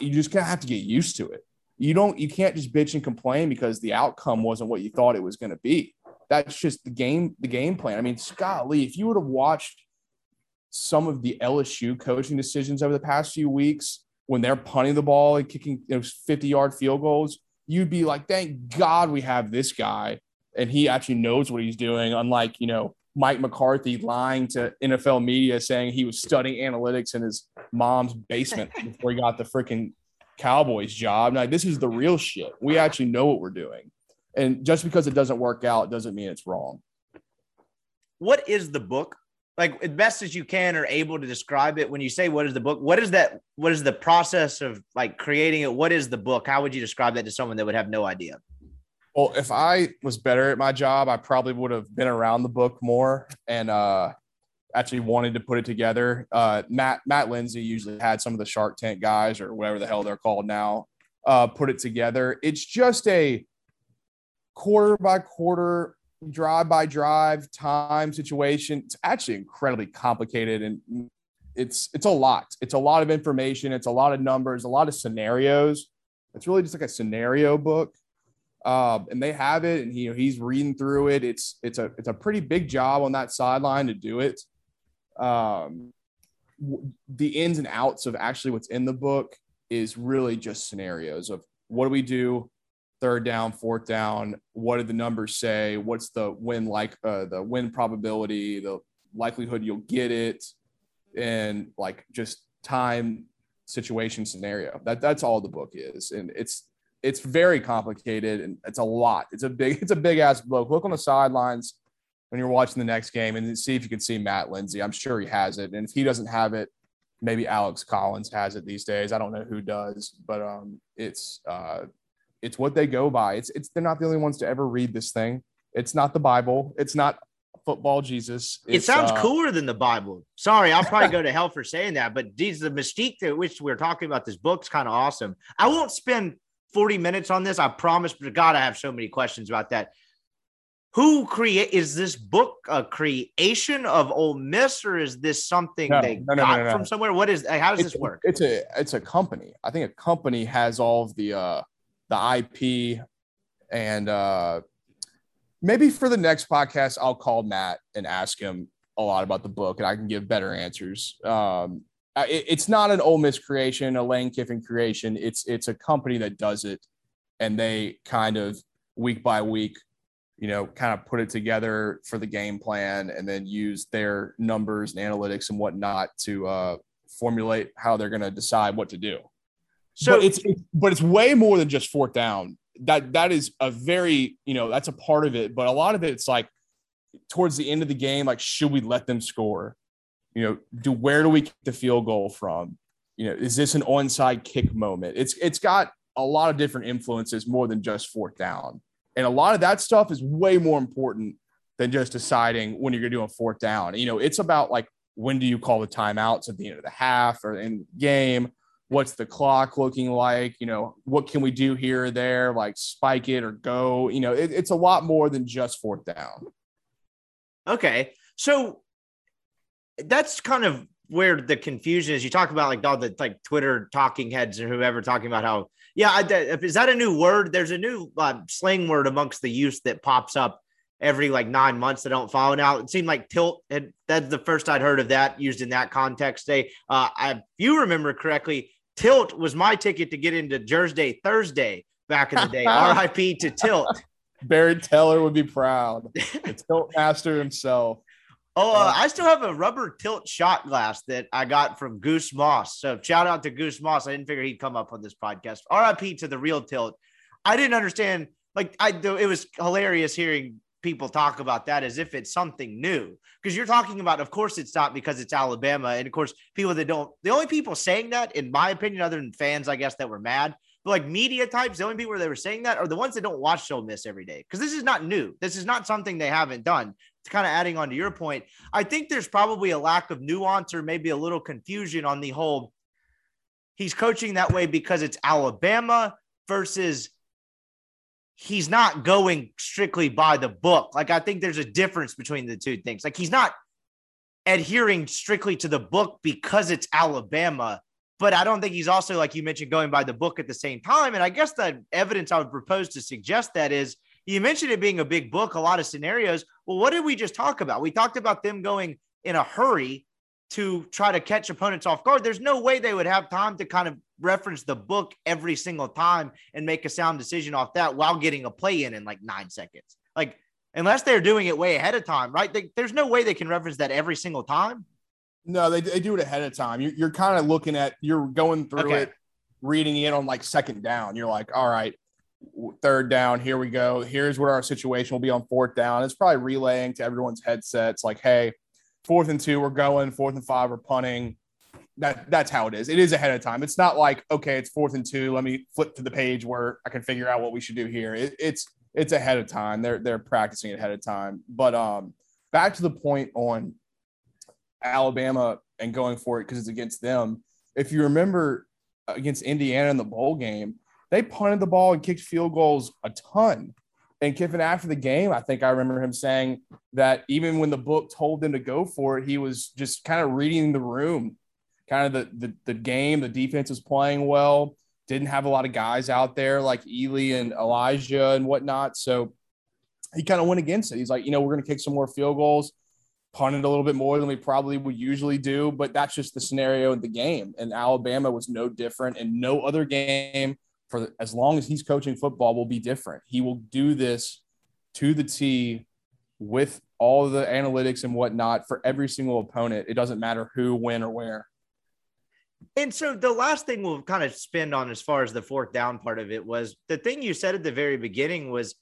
you just gonna have to get used to it. You can't just bitch and complain because the outcome wasn't what you thought it was going to be. That's just the game plan. I mean, Scott Lee, if you would have watched some of the LSU coaching decisions over the past few weeks when they're punting the ball and kicking 50-yard field goals, you'd be like, thank God we have this guy and he actually knows what he's doing, unlike, you know, Mike McCarthy lying to NFL media saying he was studying analytics in his mom's basement before he got the freaking Cowboys job. Like, this is the real shit. We actually know what we're doing. And just because it doesn't work out doesn't mean it's wrong. What is the book? Like, as best as you can or able to describe it, when you say what is the book, what is that? What is the process of like creating it? What is the book? How would you describe that to someone that would have no idea? Well, if I was better at my job, I probably would have been around the book more and actually wanted to put it together. Matt Lindsay usually had some of the Shark Tank guys or whatever the hell they're called now put it together. It's just a quarter by quarter, drive by drive, time situation. It's actually incredibly complicated, and it's a lot. It's a lot of information. It's a lot of numbers, a lot of scenarios. It's really just like a scenario book. And they have it, and he's reading through it. It's a pretty big job on that sideline to do it. The ins and outs of actually what's in the book is really just scenarios of what do we do, third down, fourth down, what do the numbers say, what's the win probability, the likelihood you'll get it, and like just time, situation, scenario. That's all the book is, and it's very complicated, and it's a lot. It's a big ass bloke. Look on the sidelines when you're watching the next game and see if you can see Matt Lindsay. I'm sure he has it. And if he doesn't have it, maybe Alex Collins has it these days. I don't know who does, but it's what they go by. They're not the only ones to ever read this thing. It's not the Bible. It's not football Jesus. It sounds cooler than the Bible. Sorry, I'll probably go to hell for saying that, but the mystique to which we're talking about this book's kind of awesome. I won't spend 40 minutes on this. I promise, but God, I have so many questions about that. Is this book a creation of Ole Miss, or is this something they got from somewhere? What is, how does this work? It's a company. I think a company has all of the IP, and maybe for the next podcast, I'll call Matt and ask him a lot about the book, and I can give better answers. It's not an Ole Miss creation, a Lane Kiffin creation. It's a company that does it, and they kind of week by week, you know, kind of put it together for the game plan, and then use their numbers and analytics and whatnot to formulate how they're going to decide what to do. So but it's way more than just fourth down. That is a very, you know, that's a part of it, but a lot of it, it's like towards the end of the game, like, should we let them score? You know, where do we get the field goal from? You know, is this an onside kick moment? It's got a lot of different influences more than just fourth down. And a lot of that stuff is way more important than just deciding when you're going to do a fourth down. You know, it's about, like, when do you call the timeouts at the end of the half or in the game? What's the clock looking like? You know, what can we do here or there, like spike it or go? You know, it's a lot more than just fourth down. Okay. So that's kind of where the confusion is. You talk about, like, all the, like, Twitter talking heads or whoever talking about how, is that a new word? There's a new slang word amongst the youth that pops up every, like, 9 months that don't follow now. It seemed like tilt. And that's the first I'd heard of that used in that context. If you remember correctly, tilt was my ticket to get into Jersey Thursday back in the day. RIP to tilt. Barry Teller would be proud. The tilt master himself. Oh, I still have a rubber tilt shot glass that I got from Goose Moss. So shout out to Goose Moss. I didn't figure he'd come up on this podcast. RIP to the real tilt. I didn't understand. Like, it was hilarious hearing people talk about that as if it's something new, because you're talking about, of course it's not, because it's Alabama. And of course, people that don't, the only people saying that, in my opinion, other than fans, I guess, that were mad, but like media types, the only people that were saying that are the ones that don't watch Ole Miss every day. Cause this is not new. This is not something they haven't done. It's kind of adding on to your point. I think there's probably a lack of nuance or maybe a little confusion on the whole. He's coaching that way because it's Alabama versus he's not going strictly by the book. Like, I think there's a difference between the two things. Like, he's not adhering strictly to the book because it's Alabama, but I don't think he's also, like you mentioned, going by the book at the same time. And I guess the evidence I would propose to suggest that is, you mentioned it being a big book, a lot of scenarios. Well, what did we just talk about? We talked about them going in a hurry to try to catch opponents off guard. There's no way they would have time to kind of reference the book every single time and make a sound decision off that while getting a play in like 9 seconds. Like, unless they're doing it way ahead of time, right? There's no way they can reference that every single time. No, they do it ahead of time. You're kind of looking at, you're going through it, reading it on like second down. You're like, all right, third down, here we go. Here's what our situation will be on fourth down. It's probably relaying to everyone's headsets like, hey, 4th and 2, we're going. 4th and 5, we're punting. That's how it is. It is ahead of time. It's not like, okay, it's 4th and 2. Let me flip to the page where I can figure out what we should do here. It's ahead of time. They're practicing ahead of time. But back to the point on Alabama and going for it because it's against them. If you remember against Indiana in the bowl game, they punted the ball and kicked field goals a ton. And Kiffin, after the game, I think I remember him saying that even when the book told them to go for it, he was just kind of reading the room, kind of the game. The defense was playing well, didn't have a lot of guys out there like Ealy and Elijah and whatnot. So he kind of went against it. He's like, you know, we're going to kick some more field goals, punted a little bit more than we probably would usually do, but that's just the scenario of the game. And Alabama was no different, and no other game for as long as he's coaching football will be different. He will do this to the T with all the analytics and whatnot for every single opponent. It doesn't matter who, when, or where. And so the last thing we'll kind of spend on as far as the fourth down part of it was the thing you said at the very beginning was,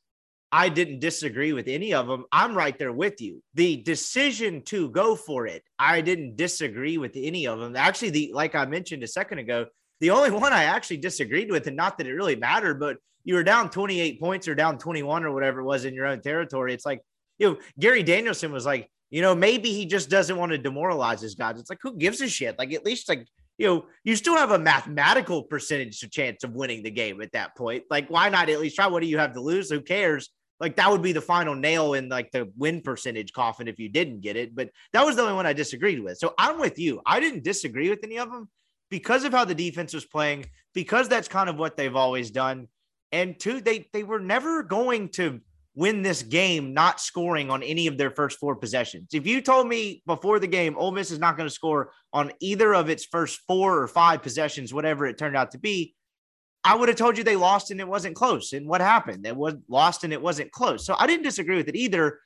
I didn't disagree with any of them. I'm right there with you. The decision to go for it, I didn't disagree with any of them. Actually, like I mentioned a second ago, the only one I actually disagreed with, and not that it really mattered, but you were down 28 points or down 21 or whatever it was in your own territory. It's like, you know, Gary Danielson was like, you know, maybe he just doesn't want to demoralize his guys. It's like, who gives a shit? Like, at least, like, you know, you still have a mathematical percentage chance of winning the game at that point. Like, why not at least try? What do you have to lose? Who cares? Like, that would be the final nail in, like, the win percentage coffin if you didn't get it. But that was the only one I disagreed with. So I'm with you. I didn't disagree with any of them, because of how the defense was playing, because that's kind of what they've always done. And two, they were never going to win this game not scoring on any of their first four possessions. If you told me before the game, Ole Miss is not going to score on either of its first 4 or 5 possessions, whatever it turned out to be, I would have told you they lost and it wasn't close. And what happened? They was lost and it wasn't close. So I didn't disagree with it either.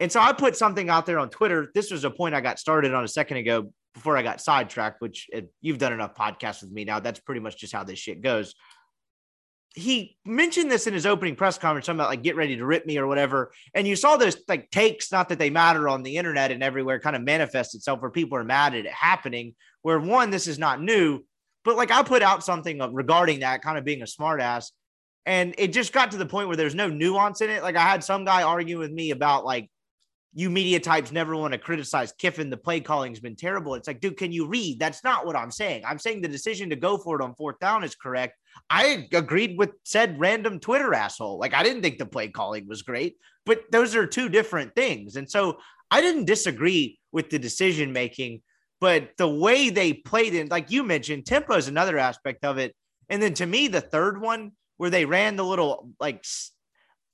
And so I put something out there on Twitter. This was a point I got started on a second ago before I got sidetracked, which you've done enough podcasts with me now. That's pretty much just how this shit goes. He mentioned this in his opening press conference, talking about like, get ready to rip me or whatever. And you saw those like takes, not that they matter on the internet and everywhere, kind of manifest itself where people are mad at it happening, where one, this is not new, but like I put out something regarding that kind of being a smart ass. And it just got to the point where there's no nuance in it. Like I had some guy arguing with me about like, you media types never want to criticize Kiffin. The play calling has been terrible. It's like, dude, can you read? That's not what I'm saying. I'm saying the decision to go for it on 4th down is correct. I agreed with said random Twitter asshole. Like, I didn't think the play calling was great, but those are two different things. And so I didn't disagree with the decision making, but the way they played it, like you mentioned, tempo is another aspect of it. And then to me, the third one where they ran the little like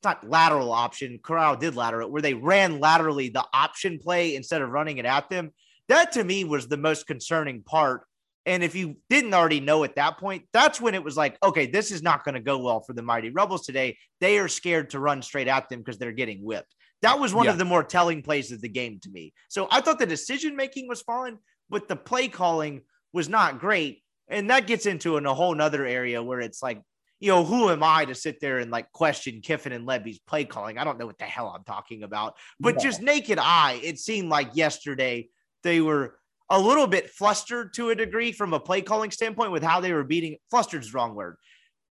not lateral option, Corral did lateral, where they ran laterally the option play instead of running it at them. That to me was the most concerning part. And if you didn't already know at that point, that's when it was like, okay, this is not going to go well for the Mighty Rebels today. They are scared to run straight at them because they're getting whipped. That was one of the more telling plays of the game to me. So I thought the decision-making was fine, but the play calling was not great. And that gets into a whole nother area where it's like, you know, who am I to sit there and like question Kiffin and Levy's play calling? I don't know what the hell I'm talking about, but just naked eye, it seemed like yesterday they were a little bit flustered to a degree from a play calling standpoint with how they were beating. Flustered's the wrong word.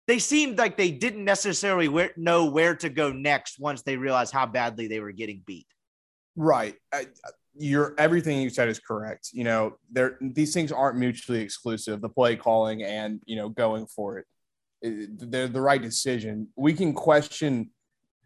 They seemed like they didn't necessarily know where to go next once they realized how badly they were getting beat. Right. Everything you said is correct. You know, these things aren't mutually exclusive, the play calling and, you know, going for it. They're the right decision. We can question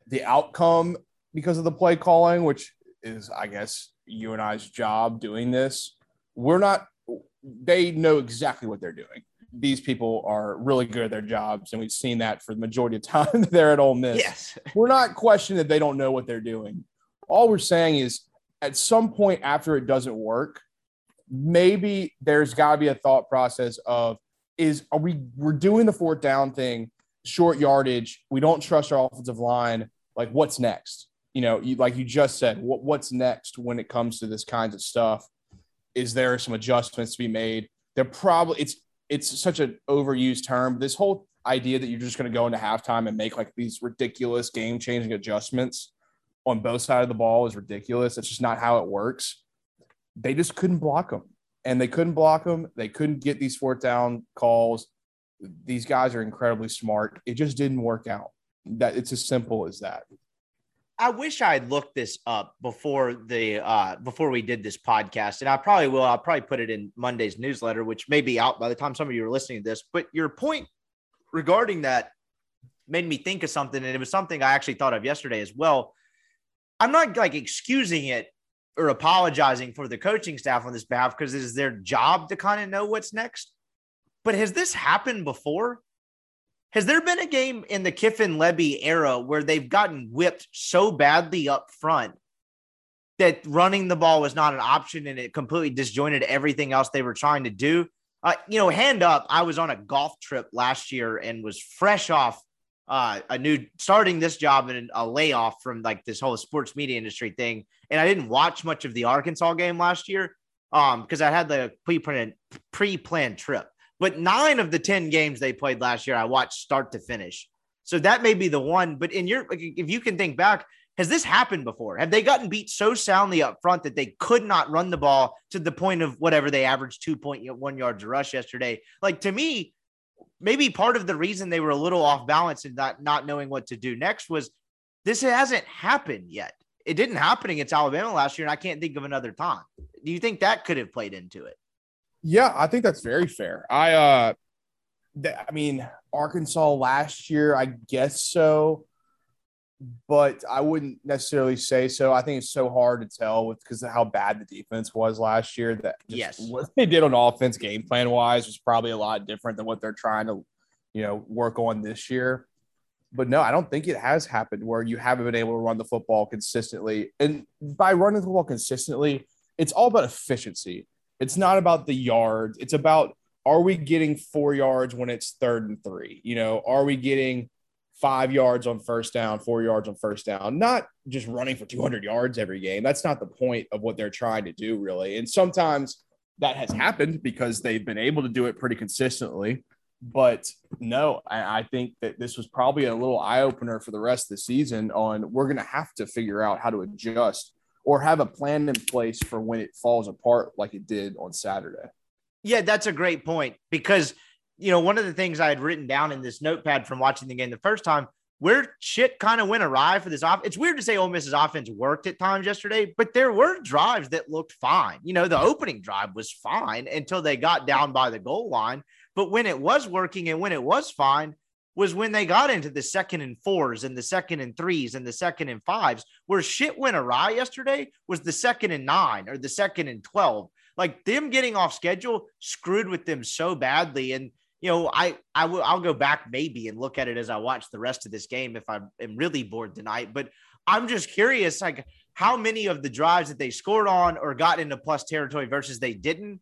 the outcome because of the play calling, which is, I guess, you and I's job doing this. They know exactly what they're doing. These people are really good at their jobs, and we've seen that for the majority of time there at Ole Miss. Yes. We're not questioning that they don't know what they're doing. All we're saying is at some point after it doesn't work, maybe there's got to be a thought process of, we're doing the 4th down thing, short yardage. We don't trust our offensive line. Like, what's next? You know, like you just said, what's next when it comes to this kinds of stuff? Is there some adjustments to be made? They're probably it's such an overused term. This whole idea that you're just going to go into halftime and make like these ridiculous game-changing adjustments on both sides of the ball is ridiculous. It's just not how it works. They just couldn't block them. And they couldn't block them. They couldn't get these 4th down calls. These guys are incredibly smart. It just didn't work out. That it's as simple as that. I wish I had looked this up before before we did this podcast, and I probably will. I'll probably put it in Monday's newsletter, which may be out by the time some of you are listening to this. But your point regarding that made me think of something, and it was something I actually thought of yesterday as well. I'm not like excusing it or apologizing for the coaching staff on this behalf because it is their job to kind of know what's next. But has this happened before? Has there been a game in the Kiffin-Levy era where they've gotten whipped so badly up front that running the ball was not an option and it completely disjointed everything else they were trying to do? You know, hand up, I was on a golf trip last year and was fresh off starting this job and a layoff from like this whole sports media industry thing. And I didn't watch much of the Arkansas game last year because I had the pre-planned trip, but 9 of the 10 games they played last year, I watched start to finish. So that may be the one, but if you can think back, has this happened before? Have they gotten beat so soundly up front that they could not run the ball to the point of whatever they averaged 2.1 yards a rush yesterday? Like to me, maybe part of the reason they were a little off balance and not knowing what to do next was this hasn't happened yet. It didn't happen against Alabama last year, and I can't think of another time. Do you think that could have played into it? Yeah, I think that's very fair. I mean, Arkansas last year, I guess so, but I wouldn't necessarily say so. I think it's so hard to tell because of how bad the defense was last year that what they did on offense game plan wise was probably a lot different than what they're trying to, you know, work on this year. But no, I don't think it has happened where you haven't been able to run the football consistently. And by running the football consistently, it's all about efficiency. It's not about the yards. It's about, are we getting 4 yards when it's 3rd and 3? You know, are we getting 5 yards on first down, 4 yards on first down? Not just running for 200 yards every game. That's not the point of what they're trying to do, really. And sometimes that has happened because they've been able to do it pretty consistently. But no, I think that this was probably a little eye-opener for the rest of the season on, we're going to have to figure out how to adjust or have a plan in place for when it falls apart like it did on Saturday. Yeah, that's a great point, because, you know, one of the things I had written down in this notepad from watching the game the first time, where shit kind of went awry for this offense. It's weird to say Ole Miss's offense worked at times yesterday, but there were drives that looked fine. You know, the opening drive was fine until they got down by the goal line. But when it was working and when it was fine was when they got into the 2nd and 4s and the 2nd and 3s and the 2nd and 5s. Where shit went awry yesterday was the 2nd and 9 or the 2nd and 12. Like, them getting off schedule screwed with them so badly. And, you know, I'll go back maybe and look at it as I watch the rest of this game if I am really bored tonight. But I'm just curious, like, how many of the drives that they scored on or got into plus territory versus they didn't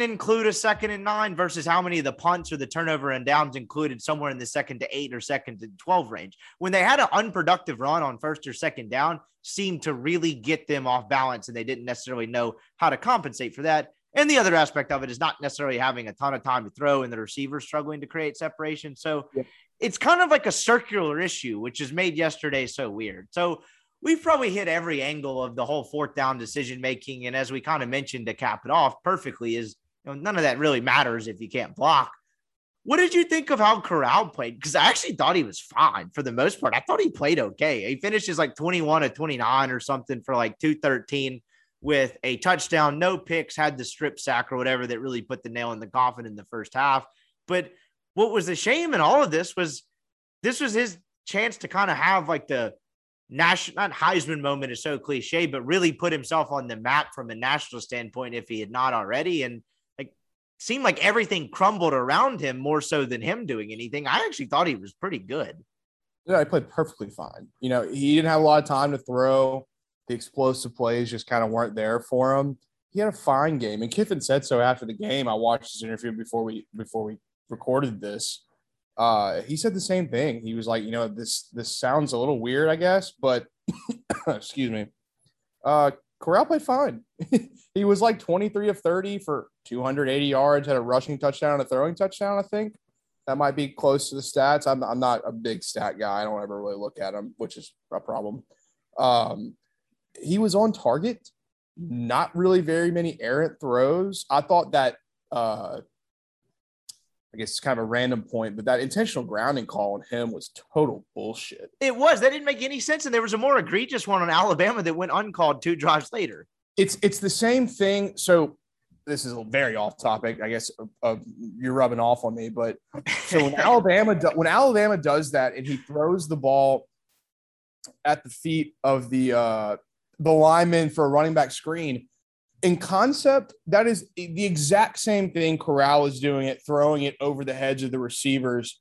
include a 2nd and 9 versus how many of the punts or the turnover and downs included somewhere in the 2nd to 8 or 2nd to 12 range. When they had an unproductive run on 1st or 2nd down, seemed to really get them off balance, and they didn't necessarily know how to compensate for that. And the other aspect of it is not necessarily having a ton of time to throw and the receivers struggling to create separation. So yeah, it's kind of like a circular issue, which has made yesterday so weird. So we've probably hit every angle of the whole 4th down decision-making. And as we kind of mentioned to cap it off perfectly is, you know, none of that really matters if you can't block. What did you think of how Corral played? Because I actually thought he was fine for the most part. I thought he played okay. He finishes like 21 of 29 or something for like 213 with a touchdown, no picks, had the strip sack or whatever that really put the nail in the coffin in the first half. But what was the shame in all of this was his chance to kind of have like the national, not Heisman moment is so cliche, but really put himself on the map from a national standpoint if he had not already. And like, seemed like everything crumbled around him more so than him doing anything. I actually thought he was pretty good. Yeah, he played perfectly fine. You know, he didn't have a lot of time to throw. The explosive plays just kind of weren't there for him. He had a fine game, and Kiffin said so after the game. I watched his interview before we recorded this. He said the same thing. He was like, you know, this sounds a little weird, I guess, but excuse me. Corral played fine. He was like 23 of 30 for 280 yards, had a rushing touchdown, a throwing touchdown, I think. That might be close to the stats. I'm not a big stat guy. I don't ever really look at them, which is a problem. He was on target, not really very many errant throws. I thought that I guess it's kind of a random point, but that intentional grounding call on him was total bullshit. It was. That didn't make any sense. And there was a more egregious one on Alabama that went uncalled 2 drives later. It's the same thing. So this is a very off topic, I guess. You're rubbing off on me, but so when Alabama does that and he throws the ball at the feet of the lineman for a running back screen, in concept, that is the exact same thing Corral is doing, it throwing it over the heads of the receivers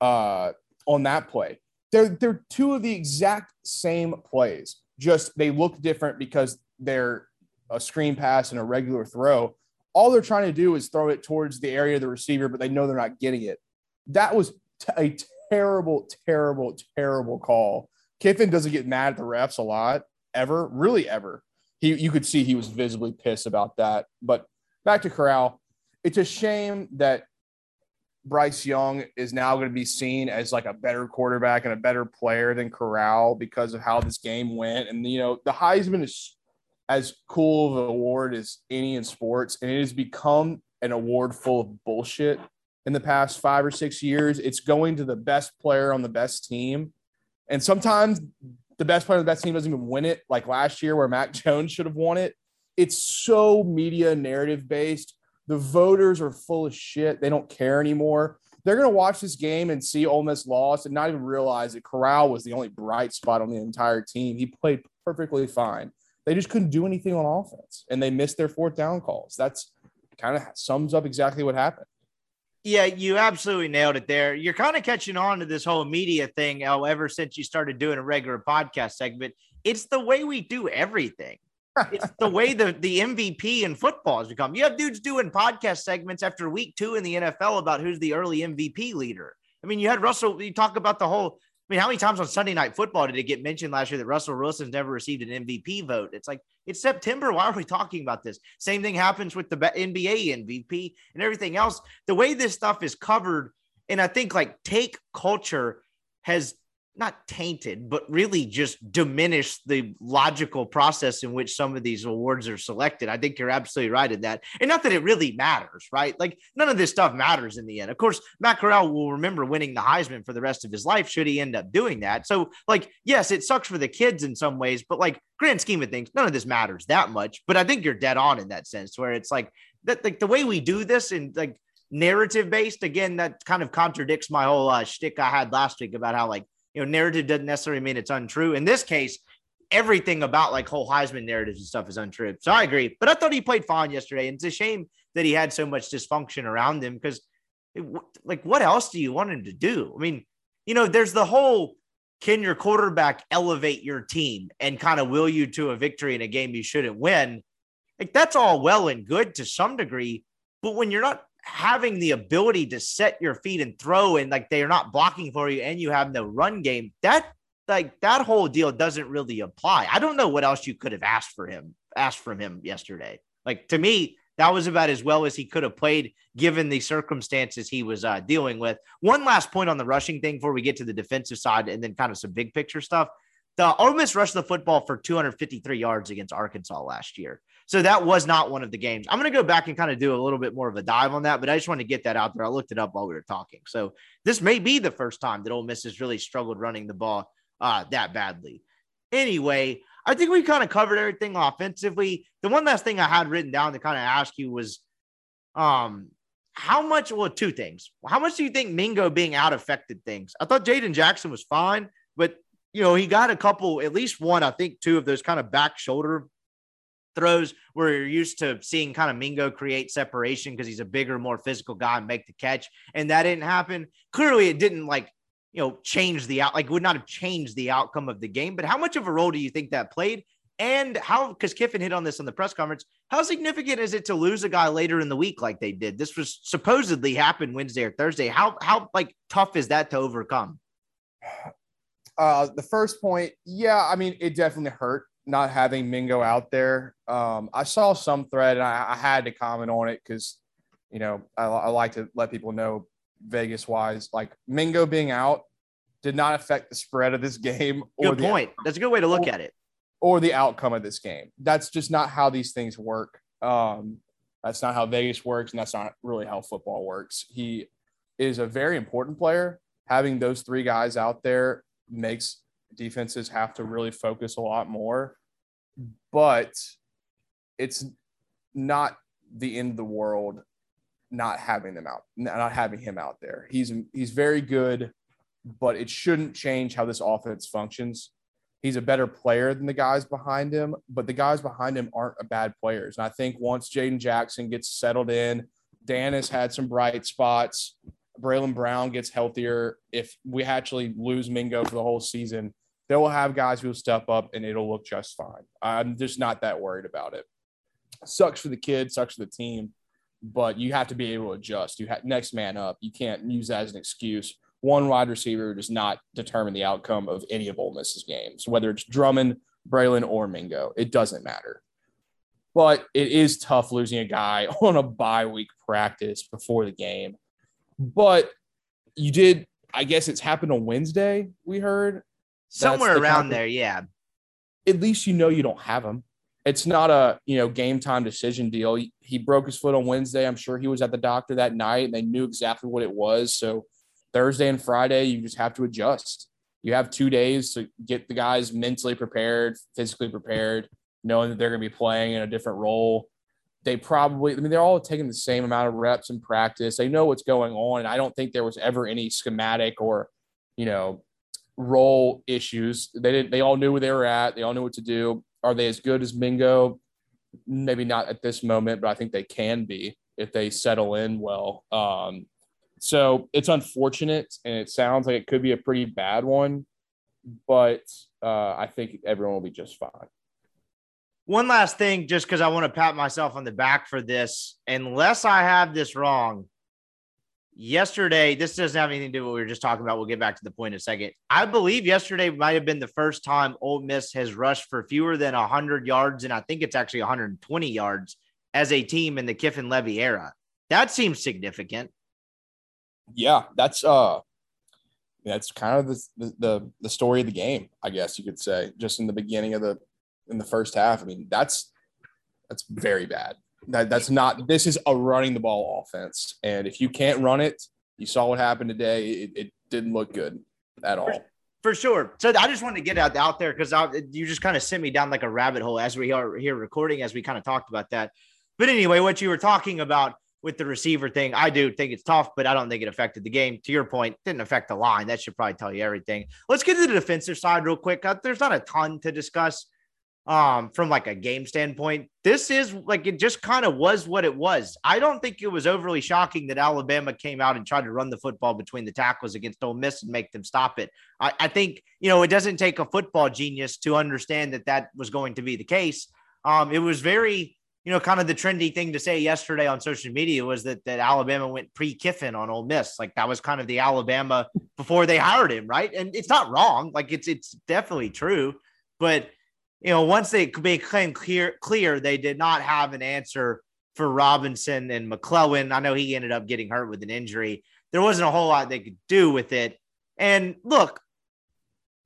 on that play. They're two of the exact same plays. Just they look different because they're a screen pass and a regular throw. All they're trying to do is throw it towards the area of the receiver, but they know they're not getting it. That was a terrible, terrible, terrible call. Kiffin doesn't get mad at the refs a lot, ever, really ever. You could see he was visibly pissed about that. But back to Corral, it's a shame that Bryce Young is now going to be seen as like a better quarterback and a better player than Corral because of how this game went. And, you know, the Heisman is as cool of an award as any in sports, and it has become an award full of bullshit in the past 5 or 6 years. It's going to the best player on the best team. And sometimes the best player on the best team doesn't even win it, like last year where Mac Jones should have won it. It's so media narrative-based. The voters are full of shit. They don't care anymore. They're going to watch this game and see Ole Miss lost and not even realize that Corral was the only bright spot on the entire team. He played perfectly fine. They just couldn't do anything on offense, and they missed their 4th down calls. That's kind of sums up exactly what happened. Yeah, you absolutely nailed it there. You're kind of catching on to this whole media thing, El, ever since you started doing a regular podcast segment. It's the way we do everything. It's the way the MVP in football has become. You have dudes doing podcast segments after week 2 in the NFL about who's the early MVP leader. I mean, you had Russell, you talk about the whole, I mean, how many times on Sunday Night Football did it get mentioned last year that Russell Wilson's never received an MVP vote? It's like, it's September. Why are we talking about this? Same thing happens with the NBA MVP and everything else. The way this stuff is covered, and I think like take culture has not tainted, but really just diminish the logical process in which some of these awards are selected. I think you're absolutely right in that. And not that it really matters, right? Like none of this stuff matters in the end. Of course, Matt Corral will remember winning the Heisman for the rest of his life should he end up doing that. So like, yes, it sucks for the kids in some ways, but like grand scheme of things, none of this matters that much. But I think you're dead on in that sense where it's like that, like the way we do this and like narrative based, again, that kind of contradicts my whole shtick I had last week about how like, you know, narrative doesn't necessarily mean it's untrue. In this case, everything about like whole Heisman narratives and stuff is untrue. So I agree, but I thought he played fine yesterday. And it's a shame that he had so much dysfunction around him because like, what else do you want him to do? I mean, you know, there's the whole, can your quarterback elevate your team and kind of will you to a victory in a game you shouldn't win? Like that's all well and good to some degree, but when you're not having the ability to set your feet and throw and like they are not blocking for you and you have no run game, that like that whole deal doesn't really apply. I don't know what else you could have asked from him yesterday. Like to me, that was about as well as he could have played given the circumstances he was dealing with. One last point on the rushing thing before we get to the defensive side and then kind of some big picture stuff. The Ole Miss rushed the football for 253 yards against Arkansas last year. So that was not one of the games. I'm going to go back and kind of do a little bit more of a dive on that, but I just want to get that out there. I looked it up while we were talking. So this may be the first time that Ole Miss has really struggled running the ball that badly. Anyway, I think we kind of covered everything offensively. The one last thing I had written down to kind of ask you was how much, well, two things. How much do you think Mingo being out affected things? I thought Jaden Jackson was fine, but you know, he got a couple, at least one, I think two of those kind of back shoulder throws where you're used to seeing kind of Mingo create separation because he's a bigger, more physical guy and make the catch. And that didn't happen. Clearly it didn't like, you know, change the out, like would not have changed the outcome of the game, but how much of a role do you think that played? And how, because Kiffin hit on this on the press conference, how significant is it to lose a guy later in the week like they did? This was supposedly happened Wednesday or Thursday. How like tough is that to overcome? The first point, yeah, I mean, it definitely hurt not having Mingo out there. I saw some thread, and I had to comment on it because, you know, I like to let people know Vegas-wise, like Mingo being out did not affect the spread of this game. Good point. That's a good way to look at it. Or the outcome of this game. That's just not how these things work. That's not how Vegas works, and that's not really how football works. He is a very important player. Having those three guys out there makes defenses have to really focus a lot more, but it's not the end of the world not having them out, not having him out there. He's very good, but it shouldn't change how this offense functions. He's a better player than the guys behind him, but the guys behind him aren't bad players. And I think once Jaden Jackson gets settled in, Dan has had some bright spots. Braylon Brown gets healthier. If we actually lose Mingo for the whole season, they will have guys who will step up and it'll look just fine. I'm just not that worried about it. Sucks for the kid, sucks for the team, but you have to be able to adjust. You have next man up. You can't use that as an excuse. One wide receiver does not determine the outcome of any of Ole Miss's games, whether it's Drummond, Braylon, or Mingo. It doesn't matter. But it is tough losing a guy on a bye week practice before the game. But you did, I guess it's happened on Wednesday, we heard. Somewhere around there, yeah. At least you know you don't have him. It's not a, you know, game time decision deal. He broke his foot on Wednesday. I'm sure he was at the doctor that night, and they knew exactly what it was. So Thursday and Friday, you just have to adjust. You have 2 days to get the guys mentally prepared, physically prepared, knowing that they're going to be playing in a different role. They probably, I mean, they're all taking the same amount of reps in practice. They know what's going on. And I don't think there was ever any schematic or, you know, role issues. They all knew where they were at. They all knew what to do. Are they as good as Mingo? Maybe not at this moment, but I think they can be if they settle in well. So it's unfortunate, and it sounds like it could be a pretty bad one, but I think everyone will be just fine. One last thing, just because I want to pat myself on the back for this, unless I have this wrong. Yesterday, this doesn't have anything to do with what we were just talking about. We'll get back to the point in a second. I believe yesterday might have been the first time Ole Miss has rushed for fewer than 100 yards, and I think it's actually 120 yards as a team in the Kiffin-Levy era. That seems significant. Yeah, that's kind of the story of the game, I guess you could say, just in the beginning of in the first half. I mean, that's very bad. This is a running the ball offense. And if you can't run it, you saw what happened today. It didn't look good at all. For sure. So I just wanted to get out there because you just kind of sent me down like a rabbit hole as we are here recording, as we kind of talked about that. But anyway, what you were talking about with the receiver thing, I do think it's tough, but I don't think it affected the game. To your point, didn't affect the line. That should probably tell you everything. Let's get to the defensive side real quick. There's not a ton to discuss. From like a game standpoint, this is like, it just kind of was what it was. I don't think it was overly shocking that Alabama came out and tried to run the football between the tackles against Ole Miss and make them stop it. I think, it doesn't take a football genius to understand that was going to be the case. It was very, kind of the trendy thing to say yesterday on social media was that Alabama went pre-Kiffin on Ole Miss. Like that was kind of the Alabama before they hired him. Right. And it's not wrong. Like it's definitely true, but once they became clear, they did not have an answer for Robinson and McClellan. I know he ended up getting hurt with an injury. There wasn't a whole lot they could do with it. And look,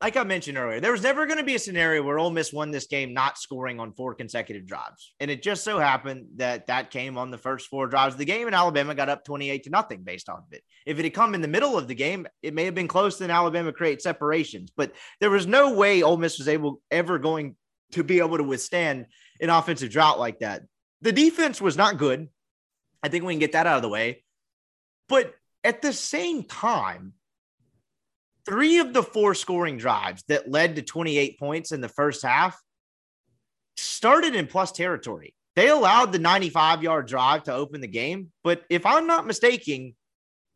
like I mentioned earlier, there was never going to be a scenario where Ole Miss won this game not scoring on 4 consecutive drives. And it just so happened that came on the first 4 drives of the game, and Alabama got up 28-0 based off of it. If it had come in the middle of the game, it may have been close, then Alabama creates separations. But there was no way Ole Miss was ever going to be able to withstand an offensive drought like that. The defense was not good. I think we can get that out of the way. But at the same time, 3 of the 4 scoring drives that led to 28 points in the first half started in plus territory. They allowed the 95-yard drive to open the game. But if I'm not mistaken,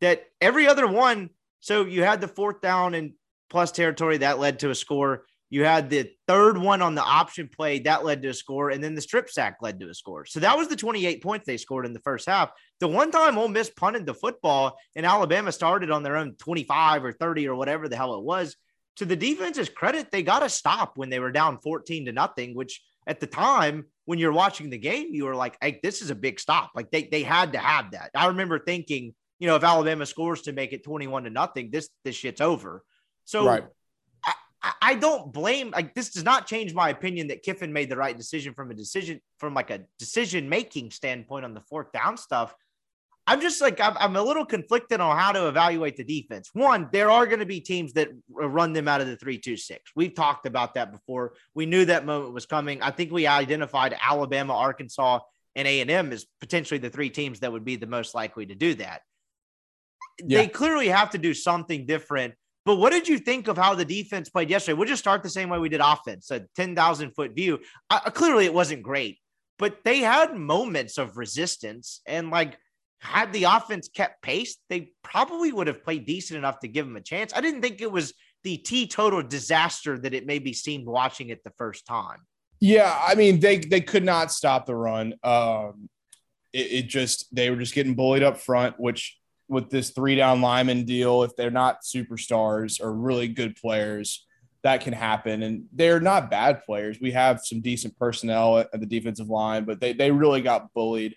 that every other one, so you had the 4th down in plus territory that led to a score. You had the 3rd one on the option play that led to a score, and then the strip sack led to a score. So that was the 28 points they scored in the first half. The one time Ole Miss punted the football and Alabama started on their own 25 or 30 or whatever the hell it was. To the defense's credit, they got a stop when they were down 14-0, which at the time when you're watching the game, you were like, hey, this is a big stop. Like they had to have that. I remember thinking, if Alabama scores to make it 21-0, this shit's over. So right. I don't blame, like this does not change my opinion that Kiffin made the right decision from a decision-making standpoint on the 4th down stuff. I'm just like, I'm a little conflicted on how to evaluate the defense. One, there are going to be teams that run them out of the 3-2-6. We've talked about that before. We knew that moment was coming. I think we identified Alabama, Arkansas, and A&M as potentially the 3 teams that would be the most likely to do that. Yeah. They clearly have to do something different. But what did you think of how the defense played yesterday? We'll just start the same way we did offense, a 10,000-foot view. Clearly it wasn't great, but they had moments of resistance. And, had the offense kept pace, they probably would have played decent enough to give them a chance. I didn't think it was the teetotal disaster that it maybe seemed watching it the first time. Yeah, I mean, they could not stop the run. They were just getting bullied up front, which – with this 3-down lineman deal, if they're not superstars or really good players, that can happen. And they're not bad players. We have some decent personnel at the defensive line, but they really got bullied.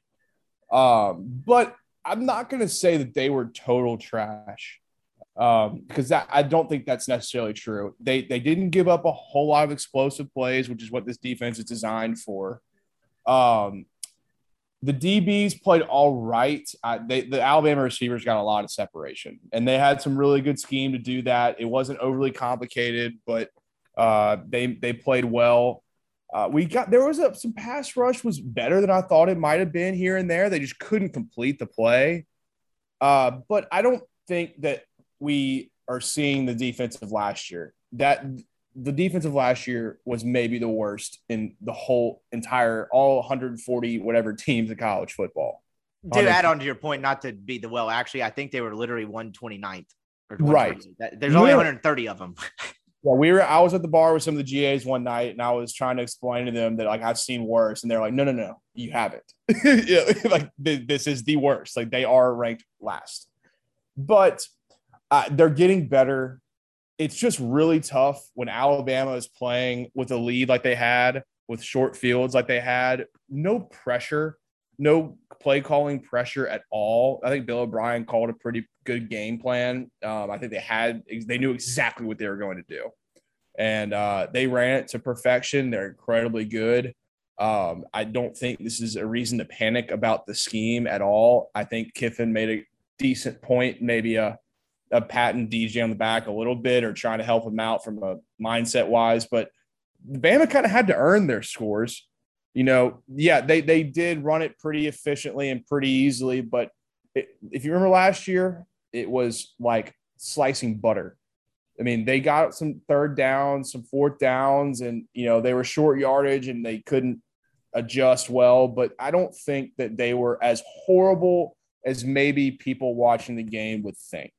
But I'm not going to say that they were total trash because I don't think that's necessarily true. They didn't give up a whole lot of explosive plays, which is what this defense is designed for. The DBs played all right. The Alabama receivers got a lot of separation, and they had some really good scheme to do that. It wasn't overly complicated, but they played well. Some pass rush was better than I thought it might have been here and there. They just couldn't complete the play. But I don't think that we are seeing the defense of last year. The defense of last year was maybe the worst in the whole entire all 140 whatever teams of college football. To add on to your point, not to be the well, actually, I think they were literally 129th. Or 130th. Right. There's only 130 of them. Yeah, I was at the bar with some of the GAs one night, and I was trying to explain to them that, like, I've seen worse, and they're like, no, you haven't. Like, this is the worst. Like, they are ranked last. But they're getting better. It's just really tough when Alabama is playing with a lead like they had, with short fields like they had, no pressure, no play calling pressure at all. I think Bill O'Brien called a pretty good game plan. I think they knew exactly what they were going to do, and they ran it to perfection. They're incredibly good. I don't think this is a reason to panic about the scheme at all. I think Kiffin made a decent point, maybe a patting DJ on the back a little bit, or trying to help him out from a mindset wise, but Bama kind of had to earn their scores. You know, yeah, they did run it pretty efficiently and pretty easily, but if you remember last year, it was like slicing butter. I mean, they got some third downs, some fourth downs, and, you know, they were short yardage and they couldn't adjust well, but I don't think that they were as horrible as maybe people watching the game would think.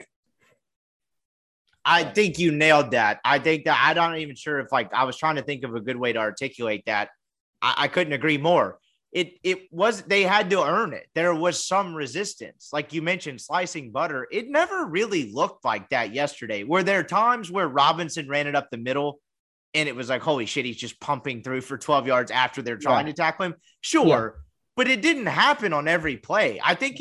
I think you nailed that. I think that I'm not even sure if, like, I was trying to think of a good way to articulate that. I couldn't agree more. It was, they had to earn it. There was some resistance. Like you mentioned, slicing butter. It never really looked like that yesterday. Were there times where Robinson ran it up the middle and it was like, holy shit, he's just pumping through for 12 yards after they're trying to tackle him? Sure. Yeah. But it didn't happen on every play. I think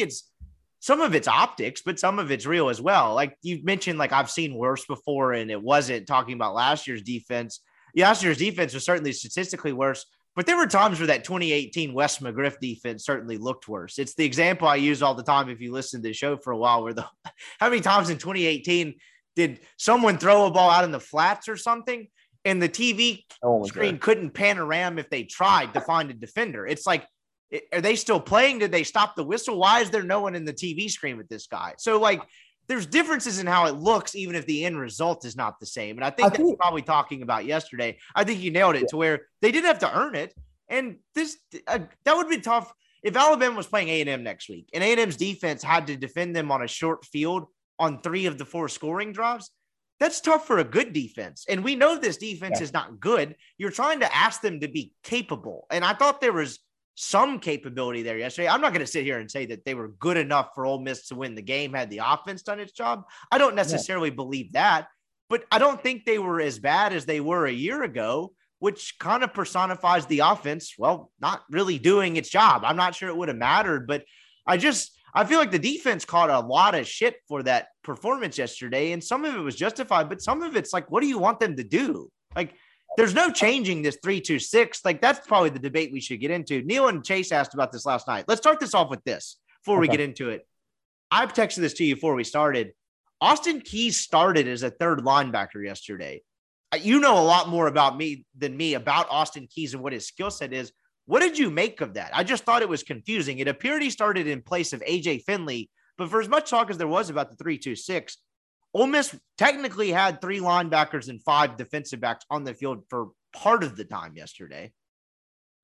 some of it's optics, but some of it's real as well. Like you mentioned, like I've seen worse before, and it wasn't talking about last year's defense. Last year's defense was certainly statistically worse, but there were times where that 2018 West McGriff defense certainly looked worse. It's the example I use all the time. If you listen to the show for a while, where how many times in 2018 did someone throw a ball out in the flats or something, and the TV screen couldn't panorama if they tried to find a defender? It's like, are they still playing? Did they stop the whistle? Why is there no one in the TV screen with this guy? So, like, there's differences in how it looks, even if the end result is not the same. And I think that's probably talking about yesterday. I think you nailed it to where they did have to earn it. And this that would be tough if Alabama was playing A&M next week, and A&M's defense had to defend them on a short field on 3 of the 4 scoring drives. That's tough for a good defense. And we know this defense is not good. You're trying to ask them to be capable. And I thought there was some capability there yesterday. I'm not going to sit here and say that they were good enough for Ole Miss to win the game had the offense done its job. I don't necessarily believe that, but I don't think they were as bad as they were a year ago, which kind of personifies the offense, well, not really doing its job. I'm not sure it would have mattered, but I feel like the defense caught a lot of shit for that performance yesterday, and some of it was justified, but some of it's like, what do you want them to do? Like, there's no changing this 3-2-6. Like, that's probably the debate we should get into. Neil and Chase asked about this last night. Let's start this off with this before we get into it. I've texted this to you before we started. Austin Keys started as a third linebacker yesterday. You know a lot more about me than me about Austin Keys and what his skill set is. What did you make of that? I just thought it was confusing. It appeared he started in place of A.J. Finley, but for as much talk as there was about the 3-2-6, Ole Miss technically had 3 linebackers and 5 defensive backs on the field for part of the time yesterday.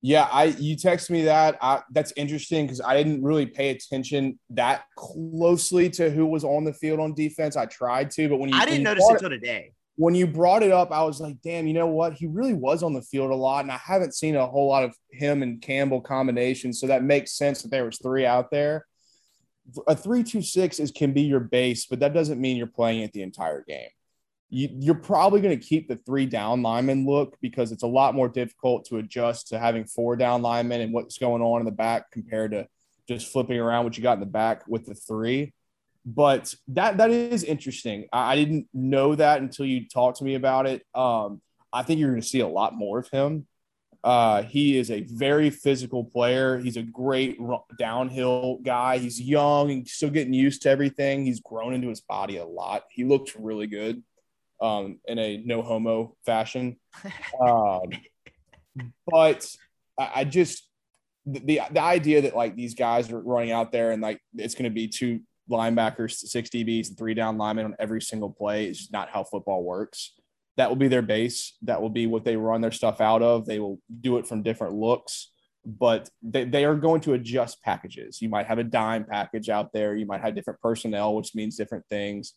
Yeah, you text me that. That's interesting because I didn't really pay attention that closely to who was on the field on defense. I tried to, but I didn't notice it until today. When you brought it up, I was like, damn, you know what? He really was on the field a lot, and I haven't seen a whole lot of him and Campbell combinations, so that makes sense that there was 3 out there. A 3-2-6 can be your base, but that doesn't mean you're playing it the entire game. You're probably going to keep the 3 down linemen look because it's a lot more difficult to adjust to having 4 down linemen and what's going on in the back compared to just flipping around what you got in the back with the 3. But that is interesting. I didn't know that until you talked to me about it. I think you're going to see a lot more of him. He is a very physical player. He's a great downhill guy. He's young and still getting used to everything. He's grown into his body a lot. He looks really good in a no homo fashion. But I just the idea that like these guys are running out there and like it's going to be 2 linebackers, 6 DBs, and 3 down linemen on every single play is just not how football works. That will be their base. That will be what they run their stuff out of. They will do it from different looks. but they are going to adjust packages. You might have a dime package out there. You might have different personnel, which means different things.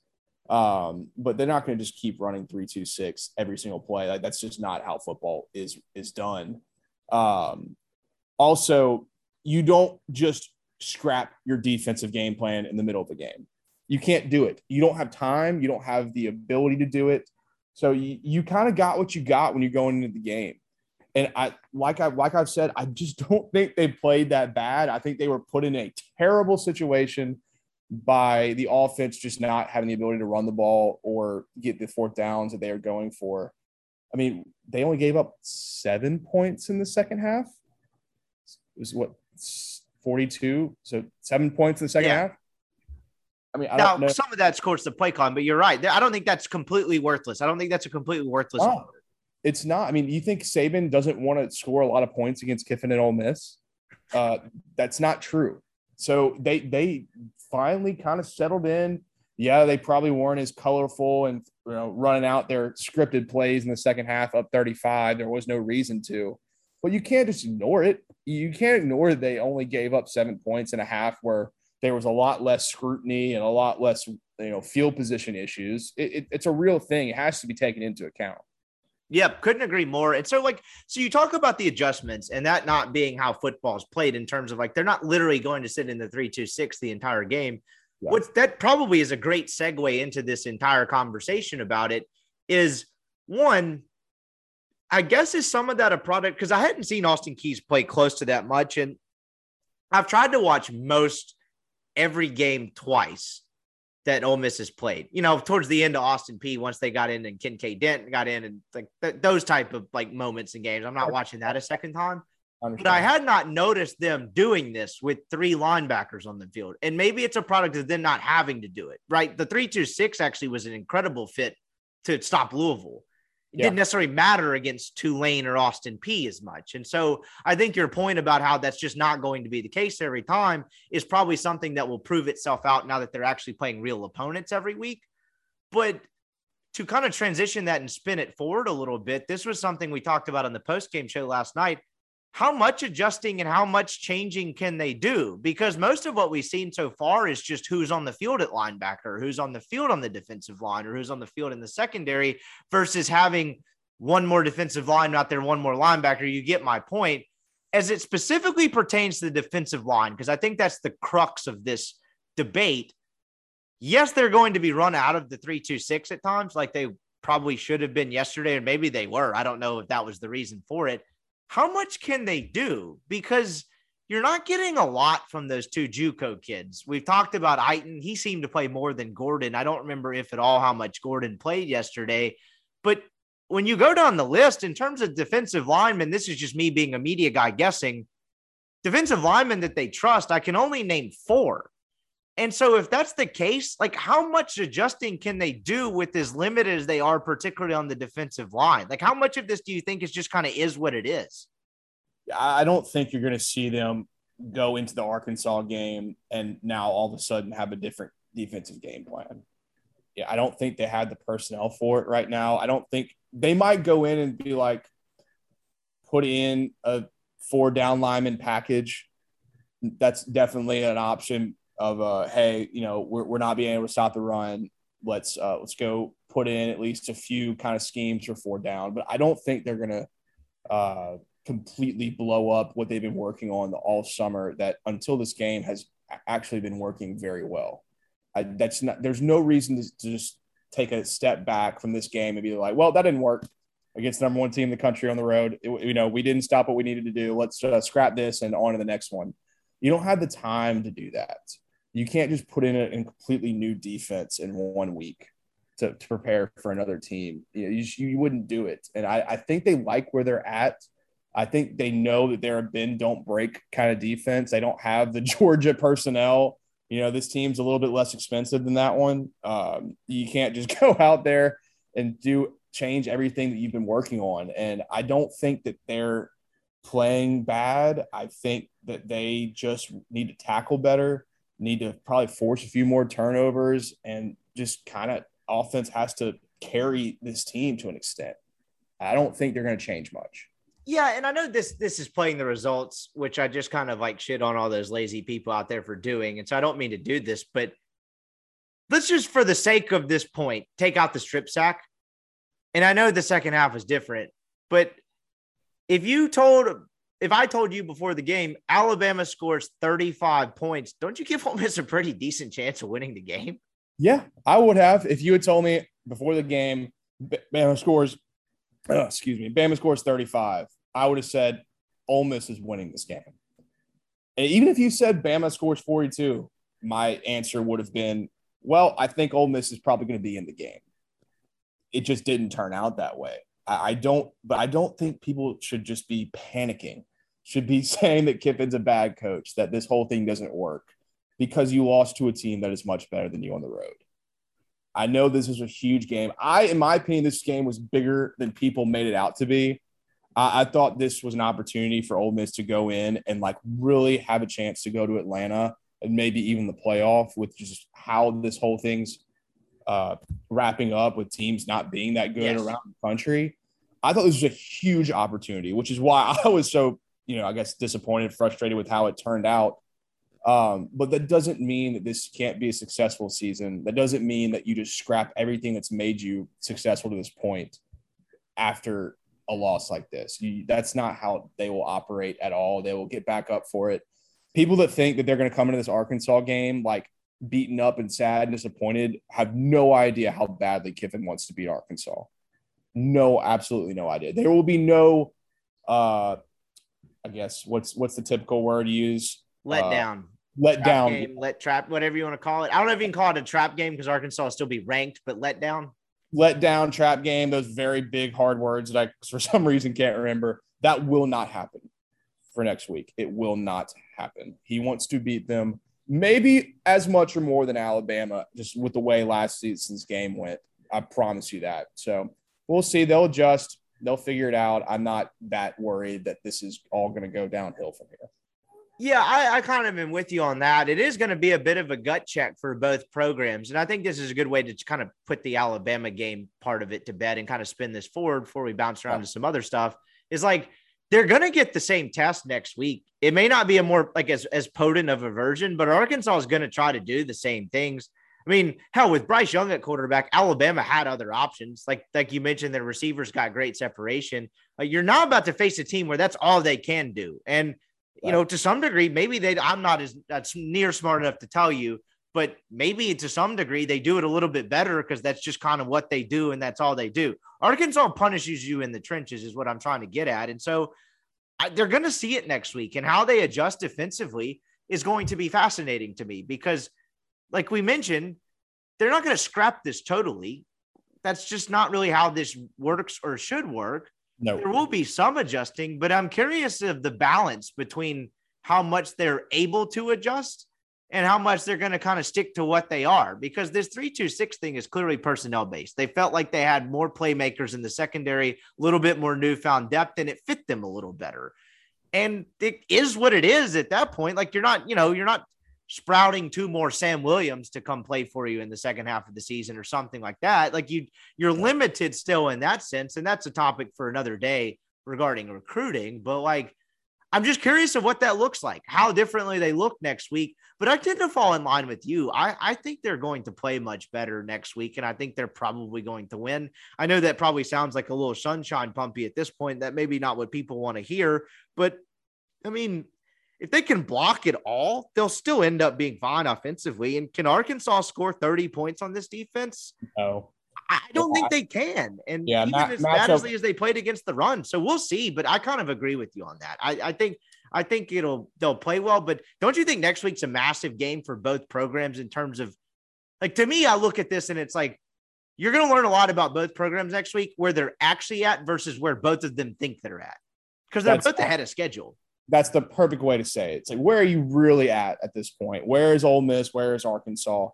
But they're not going to just keep running 3-2-6 every single play. Like, that's just not how football is done. Also, you don't just scrap your defensive game plan in the middle of the game. You can't do it. You don't have time. You don't have the ability to do it. So you kind of got what you got when you're going into the game. And I've said, I just don't think they played that bad. I think they were put in a terrible situation by the offense just not having the ability to run the ball or get the fourth downs that they are going for. I mean, they only gave up 7 points in the second half. It was, 42? So 7 points in the second half? I mean, I don't know. Some of that's, of course, the play calling, but you're right. I don't think that's completely worthless. I don't think that's a completely worthless number. It's not. I mean, you think Saban doesn't want to score a lot of points against Kiffin and Ole Miss? That's not true. So they finally kind of settled in. Yeah, they probably weren't as colorful and running out their scripted plays in the second half up 35. There was no reason to. But you can't just ignore it. You can't ignore they only gave up 7 points and a half where there was a lot less scrutiny and a lot less field position issues. It's a real thing. It has to be taken into account. Yep, couldn't agree more. And so you talk about the adjustments and that not being how football is played in terms of they're not literally going to sit in the 3-2-6 the entire game. Yeah. That probably is a great segue into this entire conversation about it is, one, I guess is some of that a product, because I hadn't seen Austin Keys play close to that much. And I've tried to watch most every game twice that Ole Miss has played, towards the end of Austin P once they got in and Kincaid Dent got in and those type of moments in games. I'm not watching that a second time, but I had not noticed them doing this with three linebackers on the field. And maybe it's a product of them not having to do it, right? The 3-2-6 actually was an incredible fit to stop Louisville. It didn't necessarily matter against Tulane or Austin P as much. And so I think your point about how that's just not going to be the case every time is probably something that will prove itself out now that they're actually playing real opponents every week. But to kind of transition that and spin it forward a little bit, this was something we talked about on the post-game show last night. How much adjusting and how much changing can they do? Because most of what we've seen so far is just who's on the field at linebacker, who's on the field on the defensive line, or who's on the field in the secondary versus having one more defensive line out there, one more linebacker. You get my point. As it specifically pertains to the defensive line, because I think that's the crux of this debate. Yes, they're going to be run out of the 3-2-6 at times, like they probably should have been yesterday, or maybe they were. I don't know if that was the reason for it. How much can they do? Because you're not getting a lot from those two JUCO kids. We've talked about Aiton. He seemed to play more than Gordon. I don't remember if at all how much Gordon played yesterday. But when you go down the list, in terms of defensive linemen, this is just me being a media guy guessing, defensive linemen that they trust, I can only name four. And so if that's the case, how much adjusting can they do with as limited as they are, particularly on the defensive line? How much of this do you think is just kind of is what it is? I don't think you're going to see them go into the Arkansas game and now all of a sudden have a different defensive game plan. Yeah, I don't think they had the personnel for it right now. I don't think they might go in and be put in a four down lineman package. That's definitely an option. We're not being able to stop the run. Let's go put in at least a few kind of schemes for four down. But I don't think they're going to completely blow up what they've been working on all summer. That until this game has actually been working very well. There's no reason to just take a step back from this game and be like, well, that didn't work against the number one team in the country on the road. We didn't stop what we needed to do. Let's scrap this and on to the next one. You don't have the time to do that. You can't just put in a completely new defense in 1 week to prepare for another team. You wouldn't do it. And I think they like where they're at. I think they know that they're a bend, don't break kind of defense. They don't have the Georgia personnel. This team's a little bit less expensive than that one. You can't just go out there and change everything that you've been working on. And I don't think that they're playing bad. I think that they just need to tackle better. Need to probably force a few more turnovers and just kind of offense has to carry this team to an extent. I don't think they're going to change much. Yeah, and I know this is playing the results, which I just kind of like shit on all those lazy people out there for doing. And so I don't mean to do this, but let's just, for the sake of this point, take out the strip sack. And I know the second half was different, but if I told you before the game, Alabama scores 35 points, don't you give Ole Miss a pretty decent chance of winning the game? Yeah, I would have. If you had told me before the game, Bama scores 35, I would have said Ole Miss is winning this game. And even if you said Bama scores 42, my answer would have been, well, I think Ole Miss is probably going to be in the game. It just didn't turn out that way. I don't think people should just be panicking, should be saying that Kiffin's a bad coach, that this whole thing doesn't work because you lost to a team that is much better than you on the road. I know this is a huge game. In my opinion, this game was bigger than people made it out to be. I thought this was an opportunity for Ole Miss to go in and like really have a chance to go to Atlanta and maybe even the playoff, with just how this whole thing's wrapping up with teams not being that good around the country. I thought this was a huge opportunity, which is why I was so, I guess disappointed, frustrated with how it turned out. But that doesn't mean that this can't be a successful season. That doesn't mean that you just scrap everything that's made you successful to this point after a loss like this. That's not how they will operate at all. They will get back up for it. People that think that they're going to come into this Arkansas game like beaten up and sad and disappointed have no idea how badly Kiffin wants to beat Arkansas. No, absolutely no idea. There will be no, I guess, what's the typical word to use? Let down, whatever you want to call it. I don't know if you can call it a trap game because Arkansas will still be ranked, but let down, trap game, those very big hard words that I for some reason can't remember. That will not happen for next week. It will not happen. He wants to beat them maybe as much or more than Alabama, just with the way last season's game went. I promise you that. So we'll see. They'll adjust. They'll figure it out. I'm not that worried that this is all going to go downhill from here. Yeah, I kind of am with you on that. It is going to be a bit of a gut check for both programs. And I think this is a good way to kind of put the Alabama game part of it to bed and kind of spin this forward before we bounce around to some other stuff. It's like, they're going to get the same test next week. It may not be a more like as potent of a version, but Arkansas is going to try to do the same things. I mean, hell, with Bryce Young at quarterback, Alabama had other options. Like you mentioned, their receivers got great separation. You're now about to face a team where that's all they can do. And, to some degree, maybe I'm not as near smart enough to tell you, but maybe to some degree they do it a little bit better because that's just kind of what they do and that's all they do. Arkansas punishes you in the trenches is what I'm trying to get at. And so they're going to see it next week, and how they adjust defensively is going to be fascinating to me because, like we mentioned, they're not going to scrap this totally. That's just not really how this works or should work. No. There will be some adjusting, but I'm curious of the balance between how much they're able to adjust and how much they're going to kind of stick to what they are, because this 3-2-6 thing is clearly personnel based. They felt like they had more playmakers in the secondary, a little bit more newfound depth, and it fit them a little better. And it is what it is at that point. Like you're not sprouting two more Sam Williams to come play for you in the second half of the season or something like that. Like you're limited still in that sense. And that's a topic for another day regarding recruiting, but I'm just curious of what that looks like, how differently they look next week. But I tend to fall in line with you. I think they're going to play much better next week, and I think they're probably going to win. I know that probably sounds like a little sunshine pumpy at this point. That may be not what people want to hear. But, I mean, if they can block it all, they'll still end up being fine offensively. And can Arkansas score 30 points on this defense? No. I don't think they can. And yeah, even as badly as they played against the run. So we'll see, but I kind of agree with you on that. I think they'll play well, but don't you think next week's a massive game for both programs in terms of, like, to me, I look at this and it's like, you're going to learn a lot about both programs next week, where they're actually at versus where both of them think they're at, because they're both ahead of schedule. That's the perfect way to say it. It's like, where are you really at this point? Where is Ole Miss? Where is Arkansas?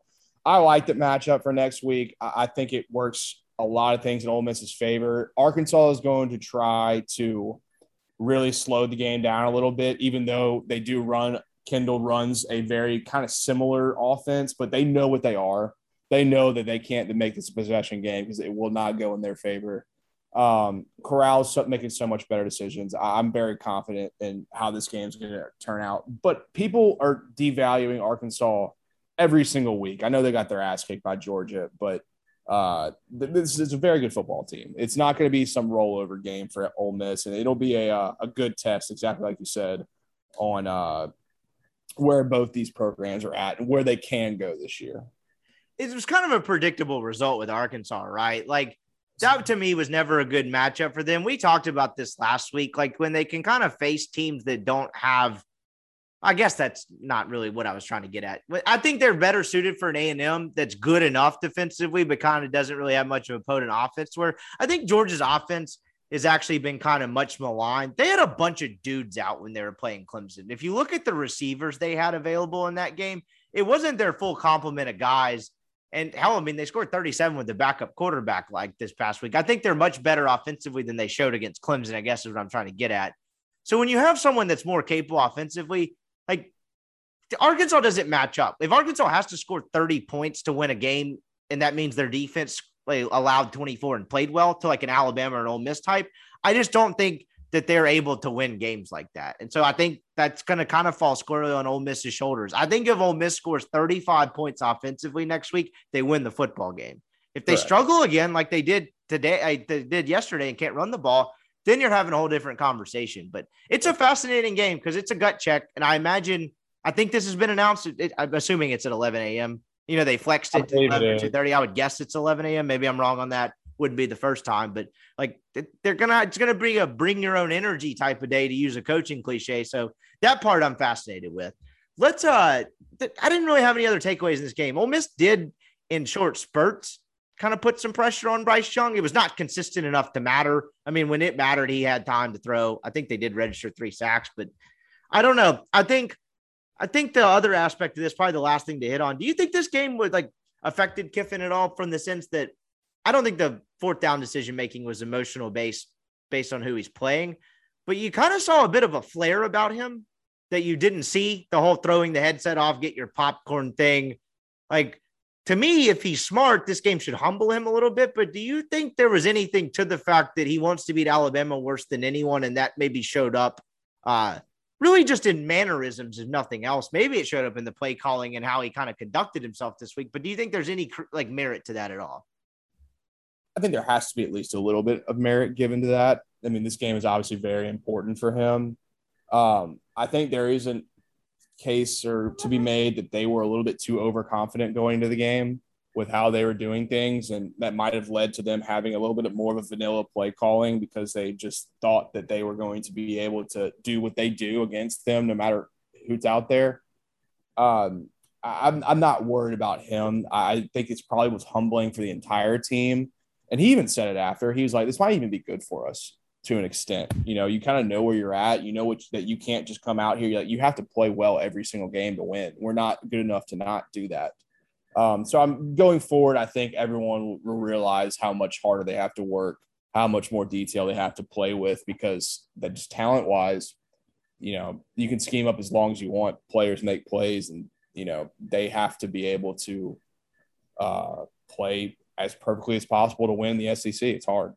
I like the matchup for next week. I think it works a lot of things in Ole Miss's favor. Arkansas is going to try to really slow the game down a little bit, even though they do run. Kendall runs a very kind of similar offense, but they know what they are. They know that they can't make this a possession game because it will not go in their favor. Corral's making so much better decisions. I'm very confident in how this game's going to turn out. But people are devaluing Arkansas every single week. I know they got their ass kicked by Georgia, but this is a very good football team. It's not going to be some rollover game for Ole Miss, and it'll be a good test, exactly like you said, on where both these programs are at and where they can go this year. It was kind of a predictable result with Arkansas, right? Like, that to me was never a good matchup for them. We talked about this last week, like when they can kind of face teams that don't have, I guess that's not really what I was trying to get at. I think they're better suited for an A&M that's good enough defensively, but kind of doesn't really have much of a potent offense, where I think Georgia's offense has actually been kind of much maligned. They had a bunch of dudes out when they were playing Clemson. If you look at the receivers they had available in that game, it wasn't their full complement of guys. And hell, I mean, they scored 37 with the backup quarterback like this past week. I think they're much better offensively than they showed against Clemson, I guess is what I'm trying to get at. So when you have someone that's more capable offensively, like Arkansas doesn't match up. If Arkansas has to score 30 points to win a game, and that means their defense allowed 24 and played well to like an Alabama or Ole Miss type, I just don't think that they're able to win games like that. And so I think that's going to kind of fall squarely on Ole Miss's shoulders. I think if Ole Miss scores 35 points offensively next week, they win the football game. If they struggle again, like they did today, they did yesterday and can't run the ball, then you're having a whole different conversation. But it's a fascinating game because it's a gut check. And I think this has been announced. I'm assuming it's at 11 a.m. You know, they flexed it to 11 or 2:30. I would guess it's 11 a.m. Maybe I'm wrong on that. Wouldn't be the first time, but like it's going to be a bring your own energy type of day, to use a coaching cliche. So that part I'm fascinated with. Let's I didn't really have any other takeaways in this game. Ole Miss did in short spurts kind of put some pressure on Bryce Young. It was not consistent enough to matter. I mean, when it mattered, he had time to throw. I think they did register 3 sacks, but I don't know. I think the other aspect of this, probably the last thing to hit on, do you think this game would like affected Kiffin at all, from the sense that I don't think the 4th down decision-making was emotional based on who he's playing, but you kind of saw a bit of a flare about him that you didn't see, the whole throwing the headset off, get your popcorn thing. Like, to me, if he's smart, this game should humble him a little bit, but do you think there was anything to the fact that he wants to beat Alabama worse than anyone, and that maybe showed up really just in mannerisms, if nothing else? Maybe it showed up in the play calling and how he kind of conducted himself this week, but do you think there's any like merit to that at all? I think there has to be at least a little bit of merit given to that. I mean, this game is obviously very important for him. I think there is a case or to be made that they were a little bit too overconfident going into the game with how they were doing things, and that might have led to them having a little bit more of a vanilla play calling because they just thought that they were going to be able to do what they do against them no matter who's out there. I'm not worried about him. I think it's probably was humbling for the entire team. And he even said it after. He was like, this might even be good for us to an extent. You know, you kind of know where you're at. You know that you can't just come out here. You're like, you have to play well every single game to win. We're not good enough to not do that. So I'm going forward, I think everyone will realize how much harder they have to work, how much more detail they have to play with, because that just talent-wise, you know, you can scheme up as long as you want. Players make plays, and, you know, they have to be able to play as perfectly as possible to win the SEC. It's hard.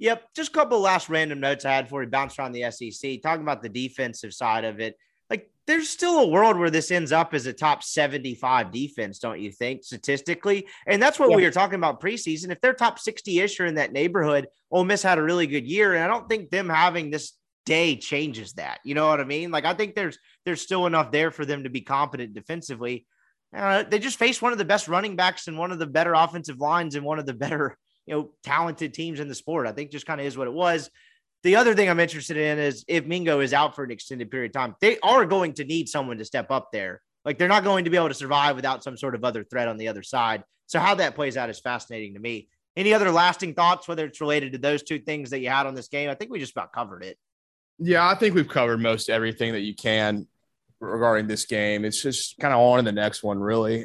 Yep. Just a couple last random notes I had before we bounced around the SEC, talking about the defensive side of it. Like, there's still a world where this ends up as a top 75 defense, don't you think, statistically? And that's what we were talking about preseason. If they're top 60-ish or in that neighborhood, Ole Miss had a really good year, and I don't think them having this day changes that. You know what I mean? Like, I think there's still enough there for them to be competent defensively. They just faced one of the best running backs and one of the better offensive lines and one of the better, you know, talented teams in the sport. I think just kind of is what it was. The other thing I'm interested in is if Mingo is out for an extended period of time, they are going to need someone to step up there. Like, they're not going to be able to survive without some sort of other threat on the other side. So how that plays out is fascinating to me. Any other lasting thoughts, whether it's related to those two things that you had on this game? I think we just about covered it. Yeah, I think we've covered most everything that you can regarding this game. It's just kind of on in the next one, really.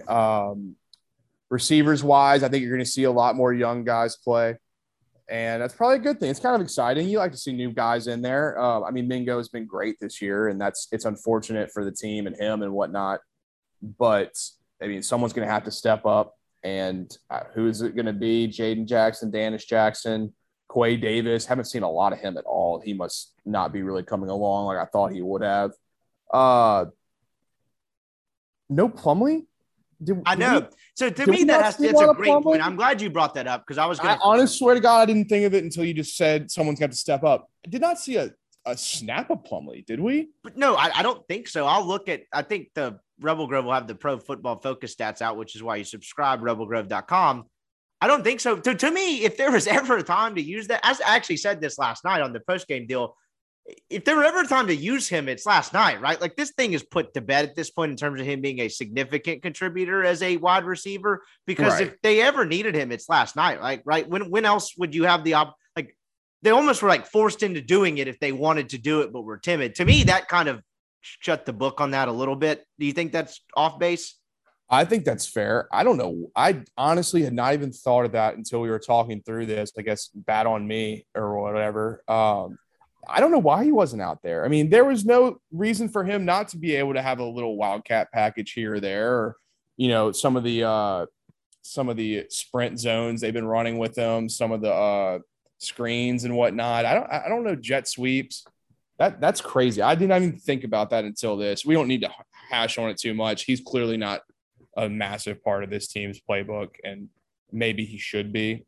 Receivers wise, I think you're going to see a lot more young guys play, and that's probably a good thing. It's kind of exciting. You like to see new guys in there. I mean, Mingo has been great this year, and it's unfortunate for the team and him and whatnot, but I mean, someone's going to have to step up, and who is it going to be? Jaden Jackson, Danish Jackson, Quay Davis, haven't seen a lot of him at all. He must not be really coming along like I thought he would have. No Plumlee? I know. So to me, that's a great point. I'm glad you brought that up because I was going to. I honestly swear to God, I didn't think of it until you just said someone's got to step up. I did not see a snap of Plumlee, did we? But no, I don't think so. I think the Rebel Grove will have the Pro Football Focus stats out, which is why you subscribe, rebelgrove.com. I don't think so. To me, if there was ever a time to use that, I actually said this last night on the postgame deal. If there were ever a time to use him, it's last night, right? Like this thing is put to bed at this point in terms of him being a significant contributor as a wide receiver, because right. If they ever needed him, it's last night, like, right? When else would you have the like they almost were like forced into doing it if they wanted to do it, but were timid. To me, that kind of shut the book on that a little bit. Do you think that's off base? I think that's fair. I don't know. I honestly had not even thought of that until we were talking through this, I guess, bad on me or whatever. I don't know why he wasn't out there. I mean, there was no reason for him not to be able to have a little wildcat package here or there, or, you know, some of the sprint zones they've been running with them, some of the screens and whatnot. I don't know, jet sweeps. That's crazy. I didn't even think about that until this. We don't need to hash on it too much. He's clearly not a massive part of this team's playbook, and maybe he should be.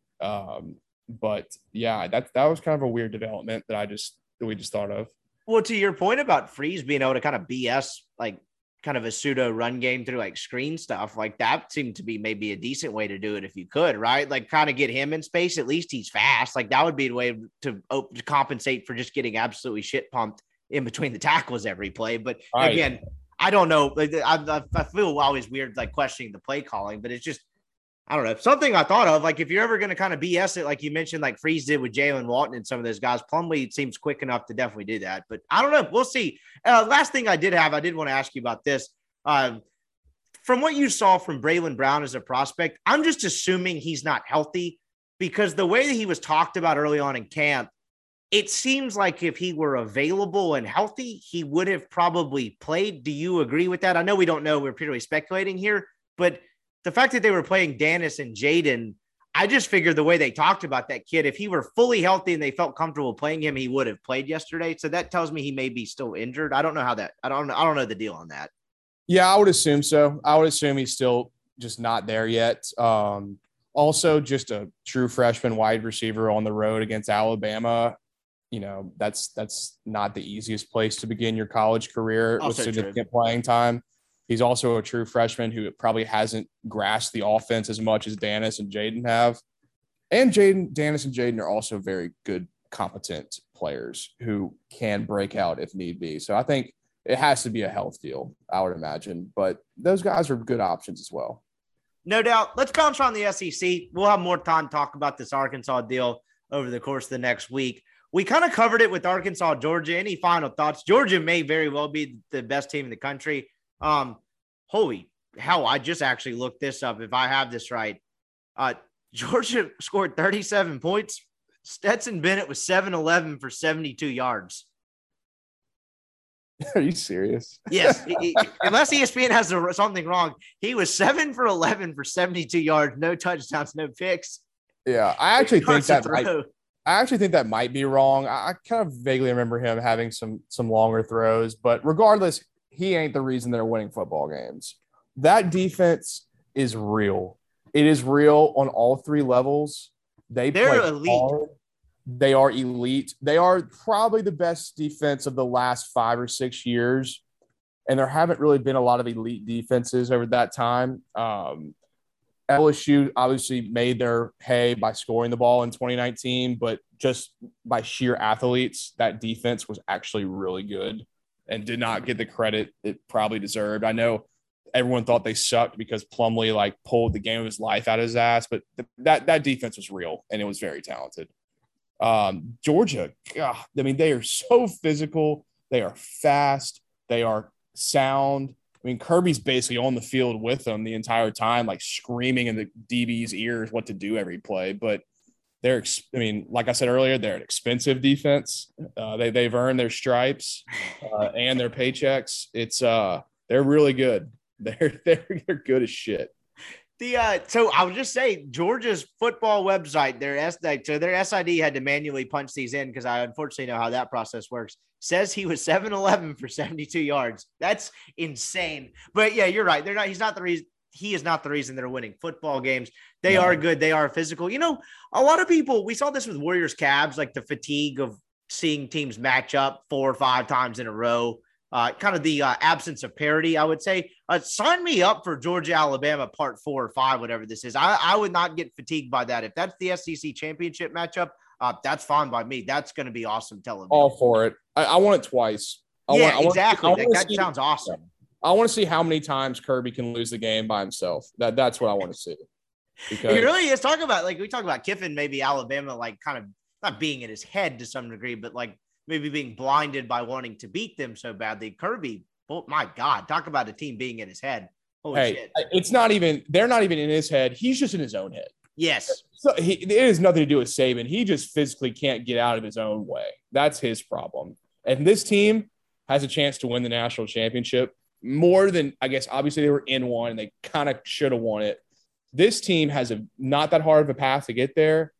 But yeah, that was kind of a weird development that we just thought of. Well, to your point about Freeze being able to kind of BS, like kind of a pseudo run game through like screen stuff, like that seemed to be maybe a decent way to do it if you could, right? Like kind of get him in space. At least he's fast. Like that would be a way to compensate for just getting absolutely shit pumped in between the tackles every play. But right. Again, I don't know. I feel always weird, like questioning the play calling, but it's just, I don't know. Something I thought of, like if you're ever going to kind of BS it, like you mentioned, like Freeze did with Jalen Walton and some of those guys, Plumlee seems quick enough to definitely do that. But I don't know. We'll see. Last thing I did want to ask you about this. From what you saw from Braylon Brown as a prospect, I'm just assuming he's not healthy, because the way that he was talked about early on in camp, it seems like if he were available and healthy, he would have probably played. Do you agree with that? I know we don't know. We're purely speculating here, but the fact that they were playing Danis and Jaden, I just figured the way they talked about that kid, if he were fully healthy and they felt comfortable playing him, he would have played yesterday. So that tells me he may be still injured. I don't know how that – I don't know the deal on that. Yeah, I would assume so. I would assume he's still just not there yet. Also, just a true freshman wide receiver on the road against Alabama, you know, that's not the easiest place to begin your college career also with significant playing time. He's also a true freshman who probably hasn't grasped the offense as much as Danis and Jaden have. And Danis and Jaden are also very good, competent players who can break out if need be. So I think it has to be a health deal, I would imagine. But those guys are good options as well. No doubt. Let's bounce around the SEC. We'll have more time to talk about this Arkansas deal over the course of the next week. We kind of covered it with Arkansas, Georgia. Any final thoughts? Georgia may very well be the best team in the country. Holy hell, I just actually looked this up. If I have this right, Georgia scored 37 points. Stetson Bennett was 7-11 for 72 yards. Are you serious? Yes. Unless ESPN has something wrong. He was 7-11 for 72 yards, no touchdowns, no picks. Yeah. I actually think that might be wrong. I kind of vaguely remember him having some longer throws, but regardless, he ain't the reason they're winning football games. That defense is real. It is real on all three levels. They're elite. Hard. They are elite. They are probably the best defense of the last 5 or 6 years, and there haven't really been a lot of elite defenses over that time. LSU obviously made their hay by scoring the ball in 2019, but just by sheer athletes, that defense was actually really good and did not get the credit it probably deserved. I know everyone thought they sucked because Plumlee like pulled the game of his life out of his ass, but that defense was real and it was very talented. Georgia, God, I mean, they are so physical. They are fast. They are sound. I mean, Kirby's basically on the field with them the entire time, like screaming in the DB's ears what to do every play. But they're, I mean, like I said earlier, they're an expensive defense. They've earned their stripes and their paychecks. They're really good. They're good as shit. So I was just saying, Georgia's football website, their SID had to manually punch these in because I unfortunately know how that process works. Says he was 7-11 for 72 yards. That's insane. But yeah, you're right. He's not the reason. He is not the reason they're winning football games. They are good. They are physical. You know, a lot of people, we saw this with Warriors Cavs, like the fatigue of seeing teams match up 4 or 5 times in a row. Kind of the absence of parity, I would say. Sign me up for Georgia, Alabama, part 4 or 5, whatever this is. I would not get fatigued by that. If that's the SEC championship matchup, that's fine by me. That's going to be awesome television. All for it. I want it twice. That sounds awesome. I want to see how many times Kirby can lose the game by himself. That's what I want to see. Because it really is. Talk about, like, we talk about Kiffin, maybe Alabama, like, kind of not being in his head to some degree, but like, maybe being blinded by wanting to beat them so badly. Kirby, oh my God, talk about a team being in his head. Holy shit. They're not even in his head. He's just in his own head. Yes. So it has nothing to do with Saban. He just physically can't get out of his own way. That's his problem. And this team has a chance to win the national championship more than, I guess, obviously they were in one and they kind of should have won it. This team has not that hard of a path to get there.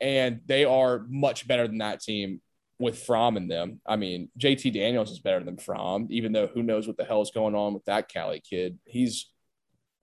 And they are much better than that team. With Fromm and them. I mean, JT Daniels is better than Fromm, even though who knows what the hell is going on with that Cali kid. He's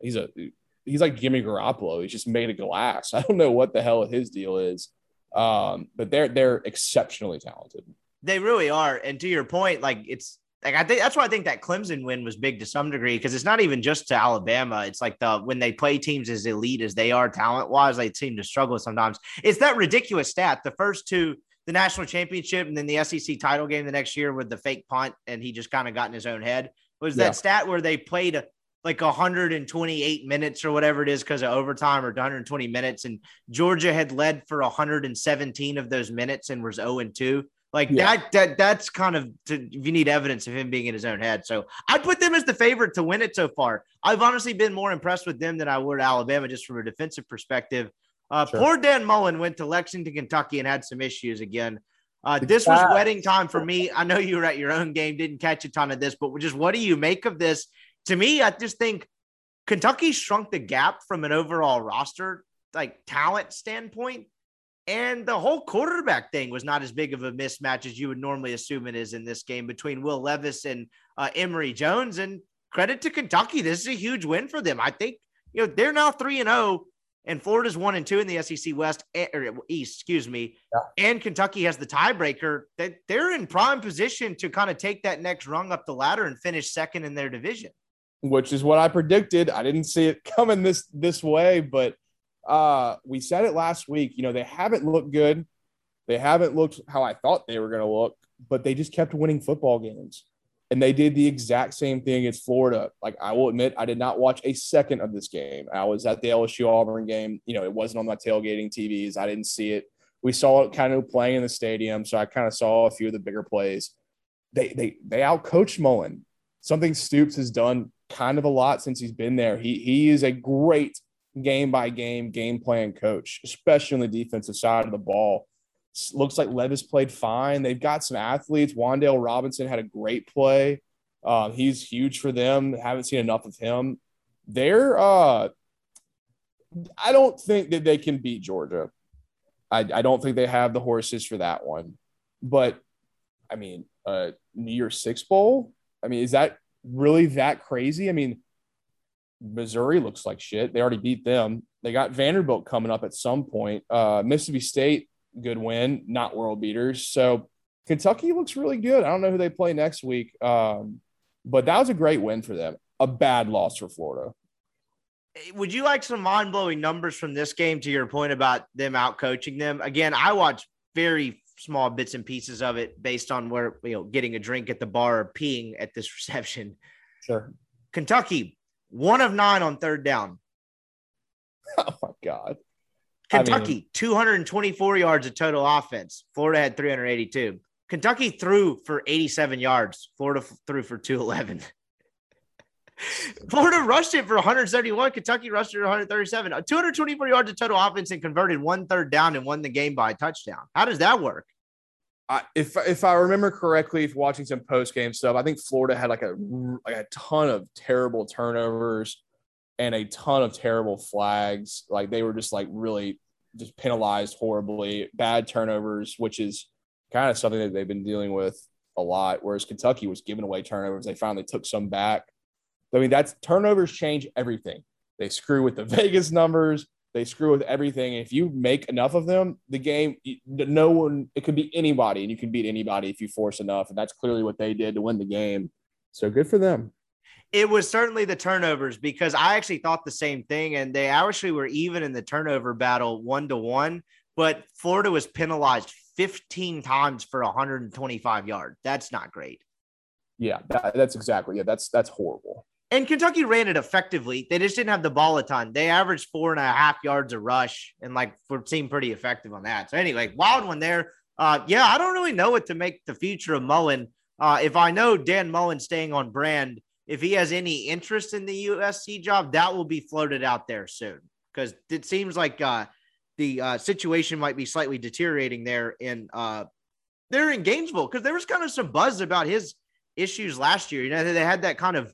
like Jimmy Garoppolo. He's just made of glass. I don't know what the hell his deal is. But they're exceptionally talented. They really are. And to your point, like, it's like, I think that's why I think that Clemson win was big to some degree, because it's not even just to Alabama. It's like when they play teams as elite as they are talent-wise, they seem to struggle sometimes. It's that ridiculous stat. The first two, the national championship and then the SEC title game the next year with the fake punt, and he just kind of got in his own head, was that stat where they played like 128 minutes or whatever it is because of overtime, or 120 minutes. And Georgia had led for 117 of those minutes and was 0-2. That's kind of, if you need evidence of him being in his own head. So I'd put them as the favorite to win it so far. I've honestly been more impressed with them than I would Alabama, just from a defensive perspective. Poor Dan Mullen went to Lexington, Kentucky, and had some issues again. This was wedding time for me. I know you were at your own game, didn't catch a ton of this, but just what do you make of this? To me, I just think Kentucky shrunk the gap from an overall roster, like, talent standpoint, and the whole quarterback thing was not as big of a mismatch as you would normally assume it is in this game between Will Levis and Emory Jones. And credit to Kentucky, this is a huge win for them. I think, you know, they're now 3-0. And Florida's 1-2 in the SEC East. Yeah. And Kentucky has the tiebreaker. They're in prime position to kind of take that next rung up the ladder and finish second in their division, which is what I predicted. I didn't see it coming this way, but we said it last week. You know, they haven't looked good. They haven't looked how I thought they were going to look, but they just kept winning football games. And they did the exact same thing against Florida. Like, I will admit, I did not watch a second of this game. I was at the LSU-Auburn game. You know, it wasn't on my tailgating TVs. I didn't see it. We saw it kind of playing in the stadium, so I kind of saw a few of the bigger plays. They outcoached Mullen, something Stoops has done kind of a lot since he's been there. He is a great game-by-game, game-plan coach, especially on the defensive side of the ball. Looks like Levis played fine. They've got some athletes. Wandale Robinson had a great play. He's huge for them. Haven't seen enough of him. I don't think that they can beat Georgia. I don't think they have the horses for that one. But, I mean, New Year's Six Bowl? I mean, is that really that crazy? I mean, Missouri looks like shit. They already beat them. They got Vanderbilt coming up at some point. Mississippi State, good win, not world beaters. So Kentucky looks really good. I don't know who they play next week, but that was a great win for them. A bad loss for Florida. Would you like some mind-blowing numbers from this game to your point about them out-coaching them? Again, I watched very small bits and pieces of it based on where, you know, getting a drink at the bar or peeing at this reception. Sure. Kentucky, 1 of 9 on third down. Oh, my God. Kentucky, 224 yards of total offense. Florida had 382. Kentucky threw for 87 yards. Florida threw for 211. Florida rushed it for 171. Kentucky rushed it for 137. 224 yards of total offense and converted 1 third down and won the game by a touchdown. How does that work? If I remember correctly, if watching some post-game stuff, I think Florida had like a ton of terrible turnovers. and a ton of terrible flags. Like, they were just like really just penalized horribly, bad turnovers, which is kind of something that they've been dealing with a lot, whereas Kentucky was giving away turnovers. They finally took some back. I mean, that's turnovers change everything. They screw with the Vegas numbers. They screw with everything. If you make enough of them, the game, no one, it could be anybody, and you can beat anybody if you force enough. And that's clearly what they did to win the game. So good for them. It was certainly the turnovers, because I actually thought the same thing. And they actually were even in the turnover battle 1-1, but Florida was penalized 15 times for 125 yards. That's not great. Yeah, that's exactly. Yeah, that's horrible. And Kentucky ran it effectively. They just didn't have the ball a ton. They averaged 4.5 yards a rush and like seemed pretty effective on that. So anyway, wild one there. Yeah, I don't really know what to make the future of Mullen. If I know Dan Mullen staying on brand, if he has any interest in the USC job, that will be floated out there soon, because it seems like the situation might be slightly deteriorating there in Gainesville, because there was kind of some buzz about his issues last year. You know, they had that kind of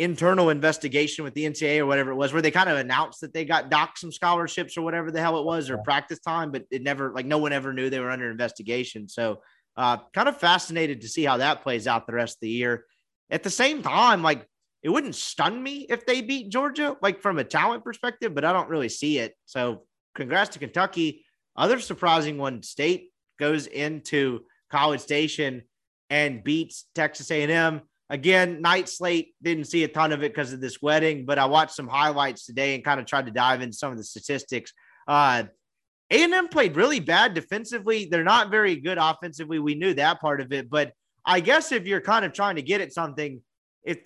internal investigation with the NCAA or whatever it was, where they kind of announced that they got docked some scholarships or whatever the hell it was, or practice time, but it never, like, no one ever knew they were under investigation. So kind of fascinated to see how that plays out the rest of the year. At the same time, like, it wouldn't stun me if they beat Georgia, like, from a talent perspective, but I don't really see it. So congrats to Kentucky. Other surprising one, State goes into College Station and beats Texas A&M. Again, night slate, didn't see a ton of it because of this wedding, but I watched some highlights today and kind of tried to dive into some of the statistics. A&M played really bad defensively. They're not very good offensively. We knew that part of it, but I guess if you're kind of trying to get at something, that's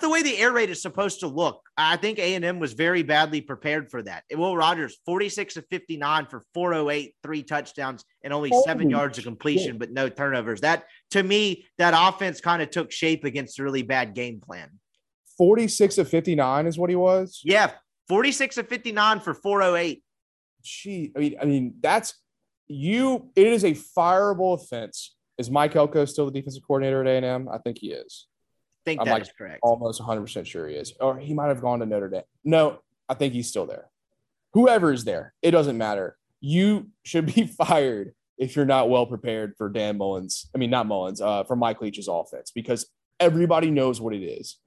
the way the air raid is supposed to look. I think A&M was very badly prepared for that. Will Rogers, 46 of 59 for 408, 3 touchdowns, and only 7 yards of completion, but no turnovers. That, to me, that offense kind of took shape against a really bad game plan. 46 of 59 is what he was? Yeah, 46 of 59 for 408. Gee, I mean, it is a fireable offense. Is Mike Elko still the defensive coordinator at A&M? I think he is. Is correct. Almost 100% sure he is. Or he might have gone to Notre Dame. No, I think he's still there. Whoever is there, it doesn't matter. You should be fired if you're not well prepared for for Mike Leach's offense, because everybody knows what it is.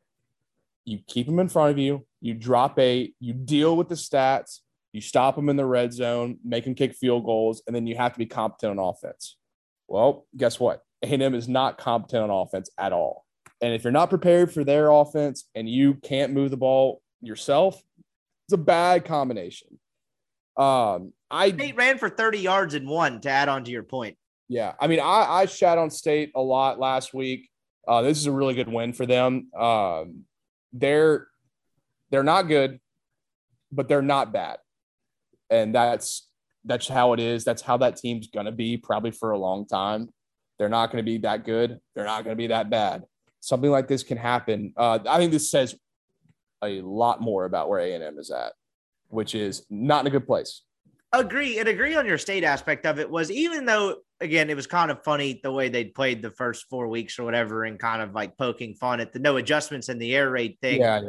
You keep him in front of you. You drop eight. You deal with the stats. You stop him in the red zone, make him kick field goals, and then you have to be competent on offense. Well, guess what? A&M is not competent on offense at all. And if you're not prepared for their offense and you can't move the ball yourself, it's a bad combination. State ran for 30 yards and one, to add on to your point. Yeah. I mean, I shat on State a lot last week. This is a really good win for them. They're not good, but they're not bad. And that's how it is. That's how that team's going to be probably for a long time. They're not going to be that good. They're not going to be that bad. Something like this can happen. I think this says a lot more about where A&M is at, which is not in a good place. Agree on your State aspect of it was, even though, again, it was kind of funny the way they played the first 4 weeks or whatever, and kind of like poking fun at the no adjustments and the air raid thing. Yeah.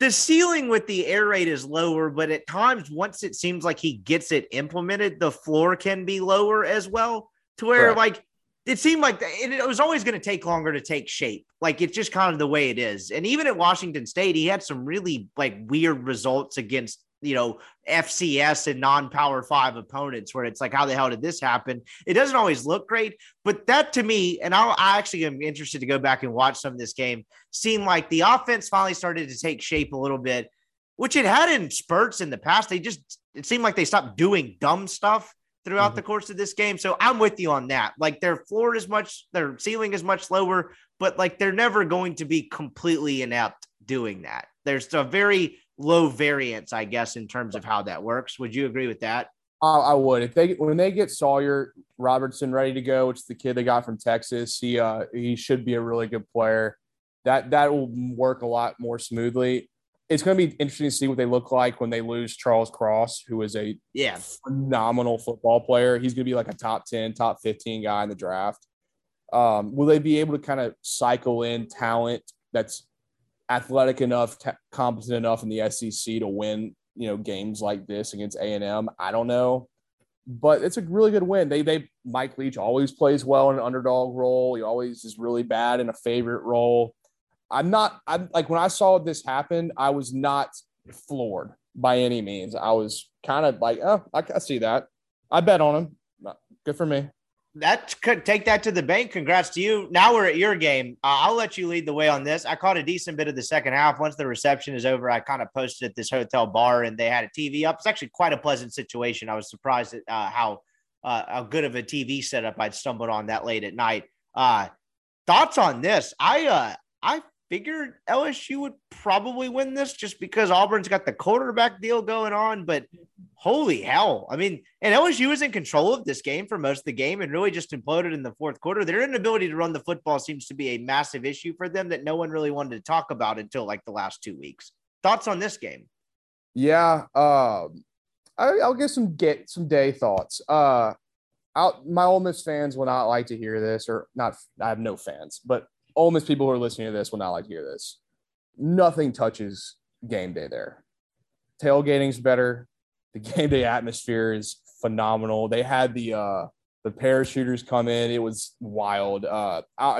The ceiling with the air raid is lower, but at times, once it seems like he gets it implemented, the floor can be lower as well, to where, right, like, it seemed like it was always going to take longer to take shape. Like, it's just kind of the way it is. And even at Washington State, he had some really like weird results against, you know, FCS and non-power five opponents, where it's like, how the hell did this happen? It doesn't always look great, but that to me, and I actually am interested to go back and watch some of this game, seemed like the offense finally started to take shape a little bit, which it had in spurts in the past. It seemed like they stopped doing dumb stuff throughout the course of this game. So I'm with you on that. Like, their ceiling is much lower, but like, they're never going to be completely inept doing that. There's a very low variance, I guess, in terms of how that works. Would you agree with that? I would. When they get Sawyer Robertson ready to go, which is the kid they got from Texas, he should be a really good player. That will work a lot more smoothly. It's going to be interesting to see what they look like when they lose Charles Cross, who is a phenomenal football player. He's going to be like a top 10, top 15 guy in the draft. Will they be able to kind of cycle in talent that's athletic enough, competent enough in the SEC to win, you know, games like this against A&M. I don't know, but it's a really good win. They Mike Leach always plays well in an underdog role. He always is really bad in a favorite role. I'm like, when I saw this happen, I was not floored by any means. I was kind of like, oh, I see that. I bet on him. Good for me. That could take that to the bank. Congrats to you. Now we're at your game. I'll let you lead the way on this. I caught a decent bit of the second half. Once the reception is over, I kind of posted at this hotel bar and they had a TV up. It's actually quite a pleasant situation. I was surprised at how good of a TV setup I'd stumbled on that late at night. Thoughts on this? I figured LSU would probably win this just because Auburn's got the quarterback deal going on, but holy hell. I mean, and LSU is in control of this game for most of the game and really just imploded in the fourth quarter. Their inability to run the football seems to be a massive issue for them that no one really wanted to talk about until like the last 2 weeks. Thoughts on this game? Yeah. I'll give some day thoughts. My Ole Miss fans will not like to hear this, or not. I have no fans, but Ole Miss people who are listening to this will not like to hear this. Nothing touches game day there. Tailgating's better. The game day atmosphere is phenomenal. They had the parachuters come in. It was wild.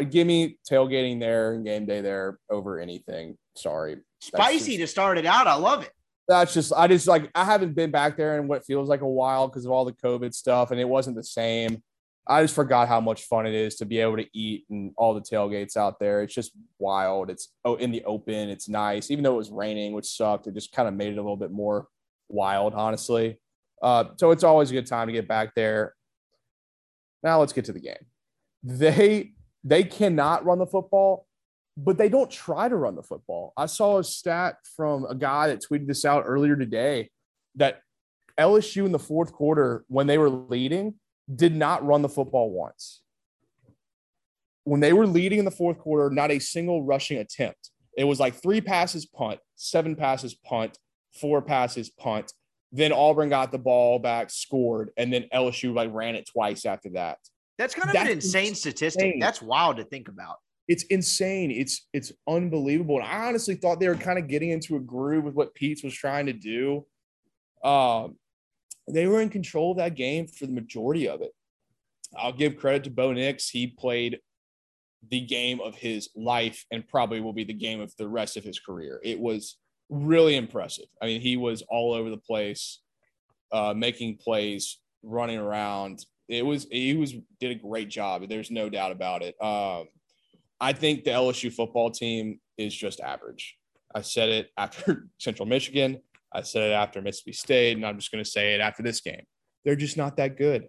Give me tailgating there and game day there over anything. Sorry. Spicy to start it out. I love it. That's just, I haven't been back there in what feels like a while because of all the COVID stuff, and it wasn't the same. I just forgot how much fun it is to be able to eat and all the tailgates out there. It's just wild. It's in the open. It's nice. Even though it was raining, which sucked, it just kind of made it a little bit more wild, honestly. So it's always a good time to get back there. Now let's get to the game. They cannot run the football, but they don't try to run the football. I saw a stat from a guy that tweeted this out earlier today that LSU in the fourth quarter, when they were leading, did not run the football once. When they were leading in the fourth quarter, not a single rushing attempt. It was like 3 passes, punt, 7 passes, punt, 4 passes, punt. Then Auburn got the ball back, scored, and then LSU like ran it twice after that. That's kind of an insane statistic. That's wild to think about. It's insane. It's unbelievable. And I honestly thought they were kind of getting into a groove with what Pete's was trying to do. They were in control of that game for the majority of it. I'll give credit to Bo Nix. He played the game of his life and probably will be the game of the rest of his career. It was really impressive. I mean, he was all over the place, making plays, running around. He did a great job. There's no doubt about it. I think the LSU football team is just average. I said it after Central Michigan. I said it after Mississippi State, and I'm just going to say it after this game. They're just not that good.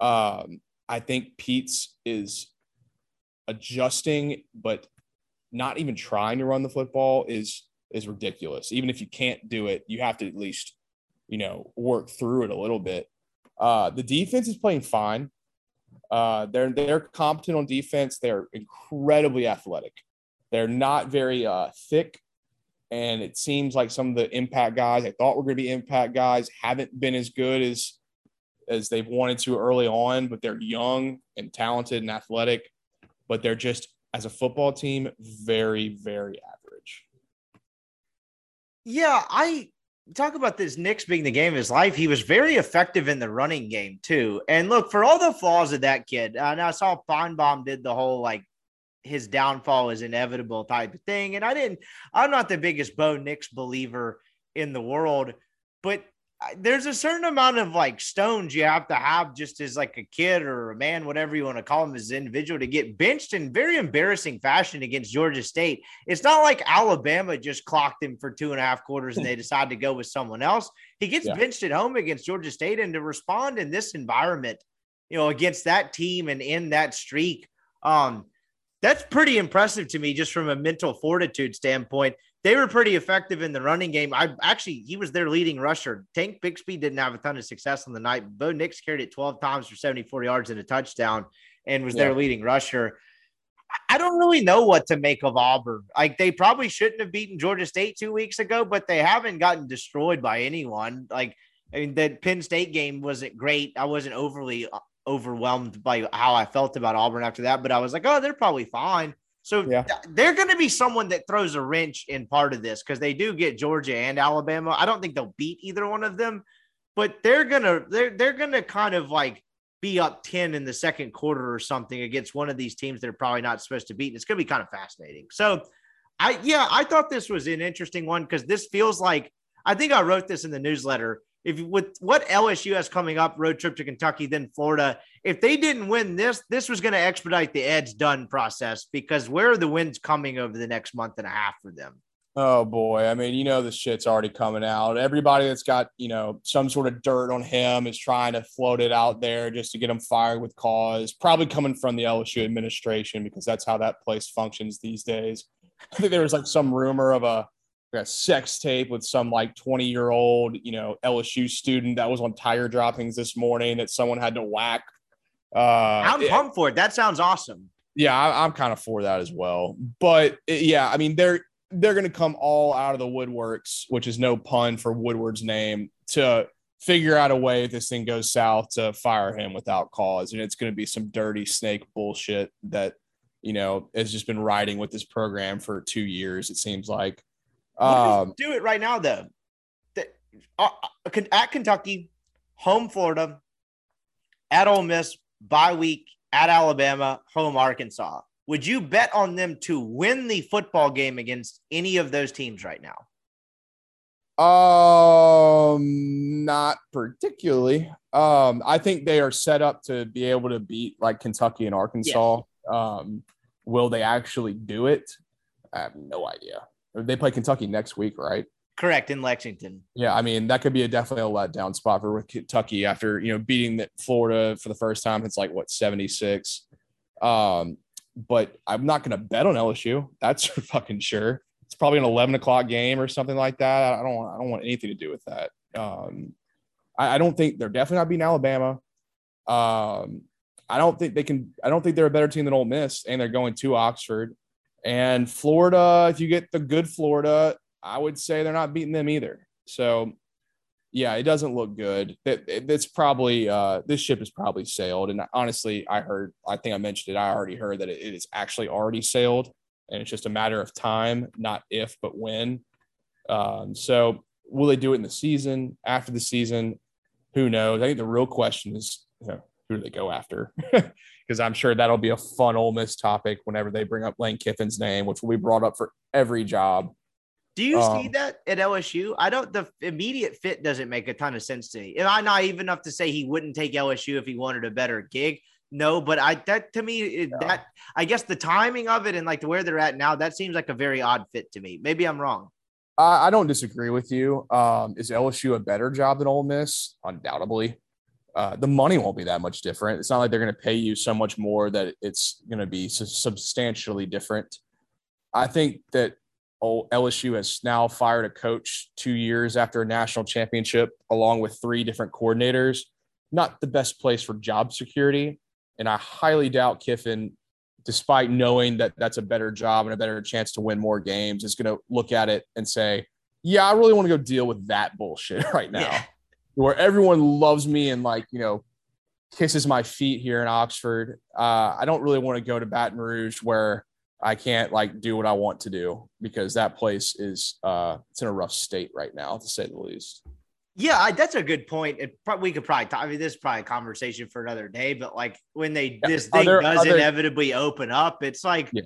I think Pete's is adjusting, but not even trying to run the football is ridiculous. Even if you can't do it, you have to at least, you know, work through it a little bit. The defense is playing fine. They're competent on defense. They're incredibly athletic. They're not very thick. And it seems like some of the impact guys I thought were going to be impact guys haven't been as good as they've wanted to early on, but they're young and talented and athletic. But they're just, as a football team, very, very average. Yeah, I talk about this Knicks being the game of his life. He was very effective in the running game, too. And look, for all the flaws of that kid, and I saw Feinbaum did the whole, like, his downfall is inevitable type of thing. And I'm not the biggest Bo Nix believer in the world, but there's a certain amount of like stones you have to have just as like a kid or a man, whatever you want to call him as an individual, to get benched in very embarrassing fashion against Georgia State. It's not like Alabama just clocked him for 2.5 quarters and they decide to go with someone else. He gets benched at home against Georgia State, and to respond in this environment, you know, against that team and in that streak, that's pretty impressive to me just from a mental fortitude standpoint. They were pretty effective in the running game. He was their leading rusher. Tank Bixby didn't have a ton of success on the night. Bo Nix carried it 12 times for 74 yards and a touchdown and was their leading rusher. I don't really know what to make of Auburn. Like, they probably shouldn't have beaten Georgia State 2 weeks ago, but they haven't gotten destroyed by anyone. Like, I mean, that Penn State game wasn't great. I wasn't overly overwhelmed by how I felt about Auburn after that, but I was like, oh, they're probably fine. So they're going to be someone that throws a wrench in part of this because they do get Georgia and Alabama. I don't think they'll beat either one of them, but they're gonna kind of like be up 10 in the second quarter or something against one of these teams that are probably not supposed to beat. And it's going to be kind of fascinating. So I thought this was an interesting one because this feels like, I think I wrote this in the newsletter. If with what LSU has coming up, road trip to Kentucky, then Florida, if they didn't win this was going to expedite the Ed's done process because where are the wins coming over the next month and a half for them? Oh, boy. I mean, you know, the shit's already coming out. Everybody that's got, you know, some sort of dirt on him is trying to float it out there just to get him fired with cause, probably coming from the LSU administration because that's how that place functions these days. I think there was like some rumor of a sex tape with some like 20-year-old, you know, LSU student that was on tire droppings this morning that someone had to whack. I'm pumped for it. That sounds awesome. Yeah, I'm kind of for that as well. But, I mean, they're going to come all out of the woodworks, which is no pun for Woodward's name, to figure out a way if this thing goes south to fire him without cause. And it's going to be some dirty snake bullshit that, you know, has just been riding with this program for 2 years. It seems like. Do it right now though. At Kentucky, home Florida, at Ole Miss, bye week, at Alabama, home Arkansas. Would you bet on them to win the football game against any of those teams right now? Not particularly. I think they are set up to be able to beat like Kentucky and Arkansas. Yes. Will they actually do it? I have no idea. They play Kentucky next week, right? Correct, in Lexington. Yeah, I mean, that could be definitely a letdown spot for Kentucky after, you know, beating Florida for the first time. It's like, what, 76? But I'm not going to bet on LSU. That's for fucking sure. It's probably an 11 o'clock game or something like that. I don't want anything to do with that. I don't think they're definitely not beating Alabama. I don't think they can. I don't think they're a better team than Ole Miss, and they're going to Oxford. And Florida, if you get the good Florida, I would say they're not beating them either. So, yeah, it doesn't look good. It's probably this ship is probably sailed. And honestly, I think I mentioned it. I already heard that it is actually already sailed, and it's just a matter of time, not if, but when. So, will they do it in the season? After the season, who knows? I think the real question is, you know, who do they go after? Because I'm sure that'll be a fun Ole Miss topic whenever they bring up Lane Kiffin's name, which will be brought up for every job. Do you see that at LSU? The immediate fit doesn't make a ton of sense to me. Am I naive enough to say he wouldn't take LSU if he wanted a better gig? No, but I guess the timing of it and like where they're at now, that seems like a very odd fit to me. Maybe I'm wrong. I don't disagree with you. Is LSU a better job than Ole Miss? Undoubtedly. The money won't be that much different. It's not like they're going to pay you so much more that it's going to be substantially different. I think that LSU has now fired a coach 2 years after a national championship, along with 3 different coordinators. Not the best place for job security. And I highly doubt Kiffin, despite knowing that that's a better job and a better chance to win more games, is going to look at it and say, yeah, I really want to go deal with that bullshit right now. Yeah. Where everyone loves me and, like, you know, kisses my feet here in Oxford. I don't really want to go to Baton Rouge where I can't, like, do what I want to do because that place is it's in a rough state right now, to say the least. Yeah, that's a good point. We could probably talk. I mean, this is probably a conversation for another day, but, like, when this thing does inevitably open up, it's like – Even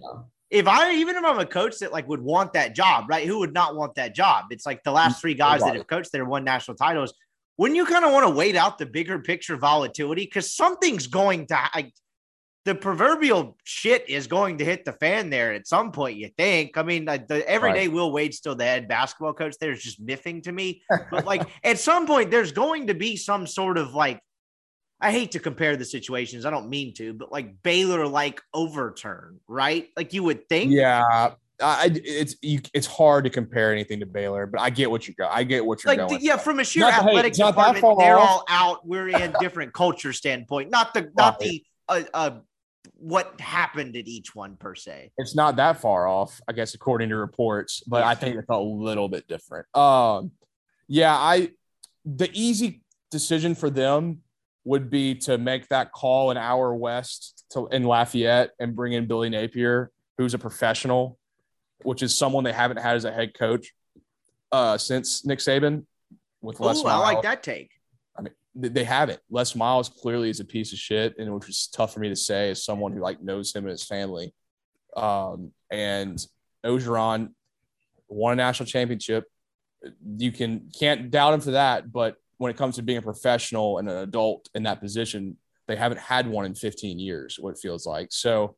if I'm a coach that like would want that job, right, who would not want that job? It's like the last 3 guys that have coached that have won national titles – wouldn't you kind of want to wait out the bigger picture volatility? Because something's going to the proverbial shit is going to hit the fan there at some point, you think. I mean, the everyday Will Wade's still the head basketball coach there is just miffing to me. But, like, at some point, there's going to be some sort of, like, I hate to compare the situations. I don't mean to, but, like, Baylor-like overturn, right? Like, you would think. Yeah. It's hard to compare anything to Baylor, but I get what you go. I get what you're like, going. Yeah, from a sheer athletic department, they're all out. We're in different culture standpoint, what happened at each one per se. It's not that far off, I guess, according to reports, but I think it's a little bit different. The easy decision for them would be to make that call an hour west in Lafayette and bring in Billy Napier. who's a professional, which is someone they haven't had as a head coach since Nick Saban. With Les Miles. I like that take. I mean, they haven't. Les Miles clearly is a piece of shit, and which is tough for me to say as someone who like knows him and his family. And Ogeron won a national championship. You can't doubt him for that, but when it comes to being a professional and an adult in that position, they haven't had one in 15 years, what it feels like. So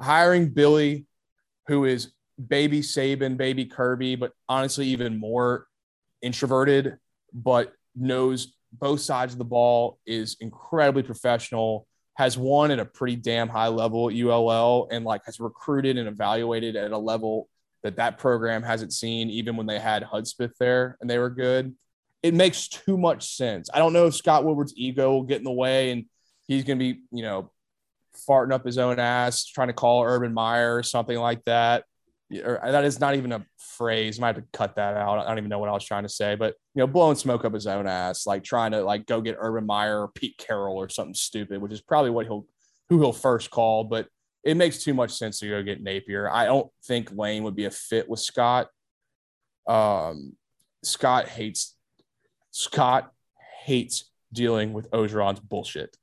hiring Billy, who is baby Saban, baby Kirby, but honestly even more introverted, but knows both sides of the ball, is incredibly professional, has won at a pretty damn high level at ULL, and like has recruited and evaluated at a level that program hasn't seen even when they had Hudspeth there and they were good. It makes too much sense. I don't know if Scott Woodward's ego will get in the way and he's going to be, you know, farting up his own ass, trying to call Urban Meyer or something like that. Or that is not even a phrase. I might have to cut that out. I don't even know what I was trying to say, but, you know, blowing smoke up his own ass, like trying to like go get Urban Meyer or Pete Carroll or something stupid, which is probably who he'll first call. But it makes too much sense to go get Napier. I don't think Lane would be a fit with Scott. Scott hates dealing with Ogeron's bullshit.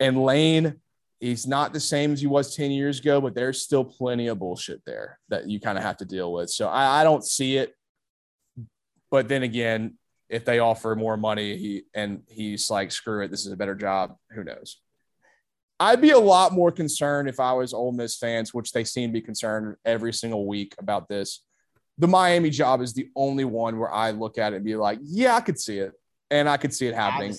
And Lane, he's not the same as he was 10 years ago, but there's still plenty of bullshit there that you kind of have to deal with. So I don't see it. But then again, if they offer more money he's like, screw it, this is a better job, who knows? I'd be a lot more concerned if I was Ole Miss fans, which they seem to be concerned every single week about this. The Miami job is the only one where I look at it and be like, yeah, I could see it. And I could see it happening.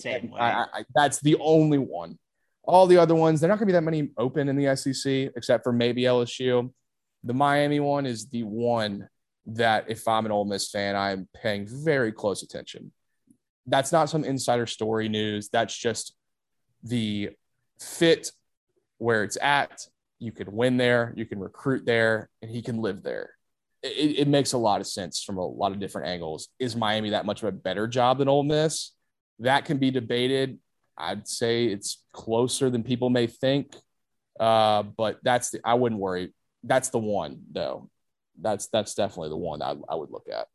That's the only one. All the other ones, they're not going to be that many open in the SEC, except for maybe LSU. The Miami one is the one that if I'm an Ole Miss fan, I'm paying very close attention. That's not some insider story news. That's just the fit where it's at. You could win there, you can recruit there, and he can live there. It makes a lot of sense from a lot of different angles. Is Miami that much of a better job than Ole Miss? That can be debated. I'd say it's closer than people may think. But I wouldn't worry. That's the one, though. That's definitely the one I would look at.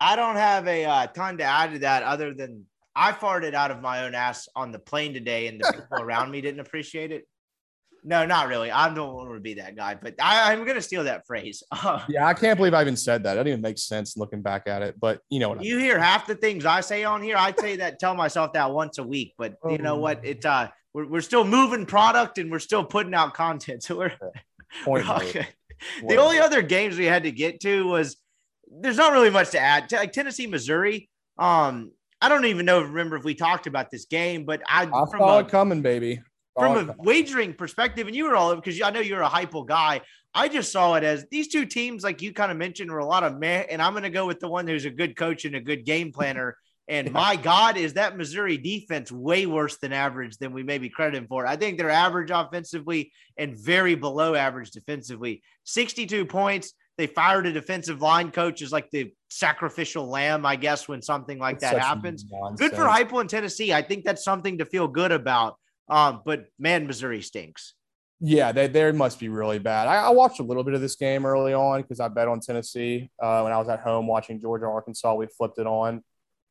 I don't have a ton to add to that other than I farted out of my own ass on the plane today and the people around me didn't appreciate it. No, not really. I don't want to be that guy, but I'm going to steal that phrase. Yeah, I can't believe I even said that. It doesn't even make sense looking back at it, but you know what? You hear half the things I say on here. I say that, tell myself that once a week, but you know what? It's we're still moving product and we're still putting out content. So we're all good. The only other games we had to get to was there's not really much to add. Like Tennessee, Missouri. I don't even remember if we talked about this game, but I saw it coming, baby. From a wagering perspective, and you were all over because I know you're a hypo guy. I just saw it as these two teams, like you kind of mentioned, were a lot of meh, and I'm going to go with the one who's a good coach and a good game planner. And my God, is that Missouri defense way worse than average than we may be credited for. I think they're average offensively and very below average defensively. 62 points. They fired a defensive line coach as like the sacrificial lamb, I guess, when something like that happens. Nonsense. Good for hypo in Tennessee. I think that's something to feel good about. But man, Missouri stinks. Yeah, they must be really bad. I watched a little bit of this game early on because I bet on Tennessee when I was at home watching Georgia, Arkansas. We flipped it on.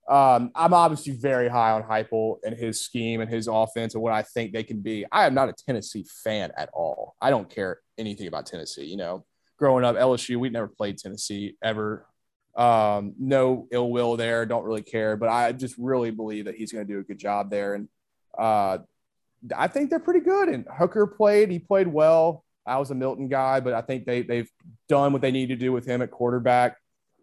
I'm obviously very high on Heupel and his scheme and his offense and what I think they can be. I am not a Tennessee fan at all. I don't care anything about Tennessee. You know, growing up LSU, we never played Tennessee ever. No ill will there. Don't really care, but I just really believe that he's going to do a good job there. And, I think they're pretty good. And Hooker played. He played well. I was a Milton guy, but I think they've done what they need to do with him at quarterback.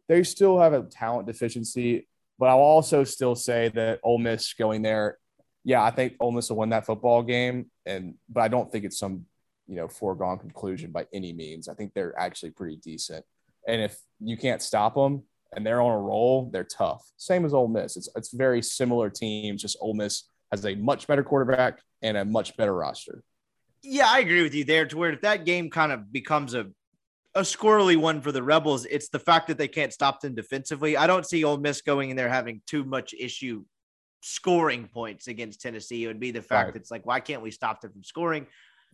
They still have a talent deficiency, but I'll also still say that Ole Miss going there, yeah, I think Ole Miss will win that football game, but I don't think it's some, you know, foregone conclusion by any means. I think they're actually pretty decent. And if you can't stop them and they're on a roll, they're tough. Same as Ole Miss. It's very similar teams, just Ole Miss has a much better quarterback and a much better roster. Yeah, I agree with you there to where if that game kind of becomes a squirrely one for the Rebels, it's the fact that they can't stop them defensively. I don't see Ole Miss going in there having too much issue scoring points against Tennessee. It would be the fact that it's like, why can't we stop them from scoring?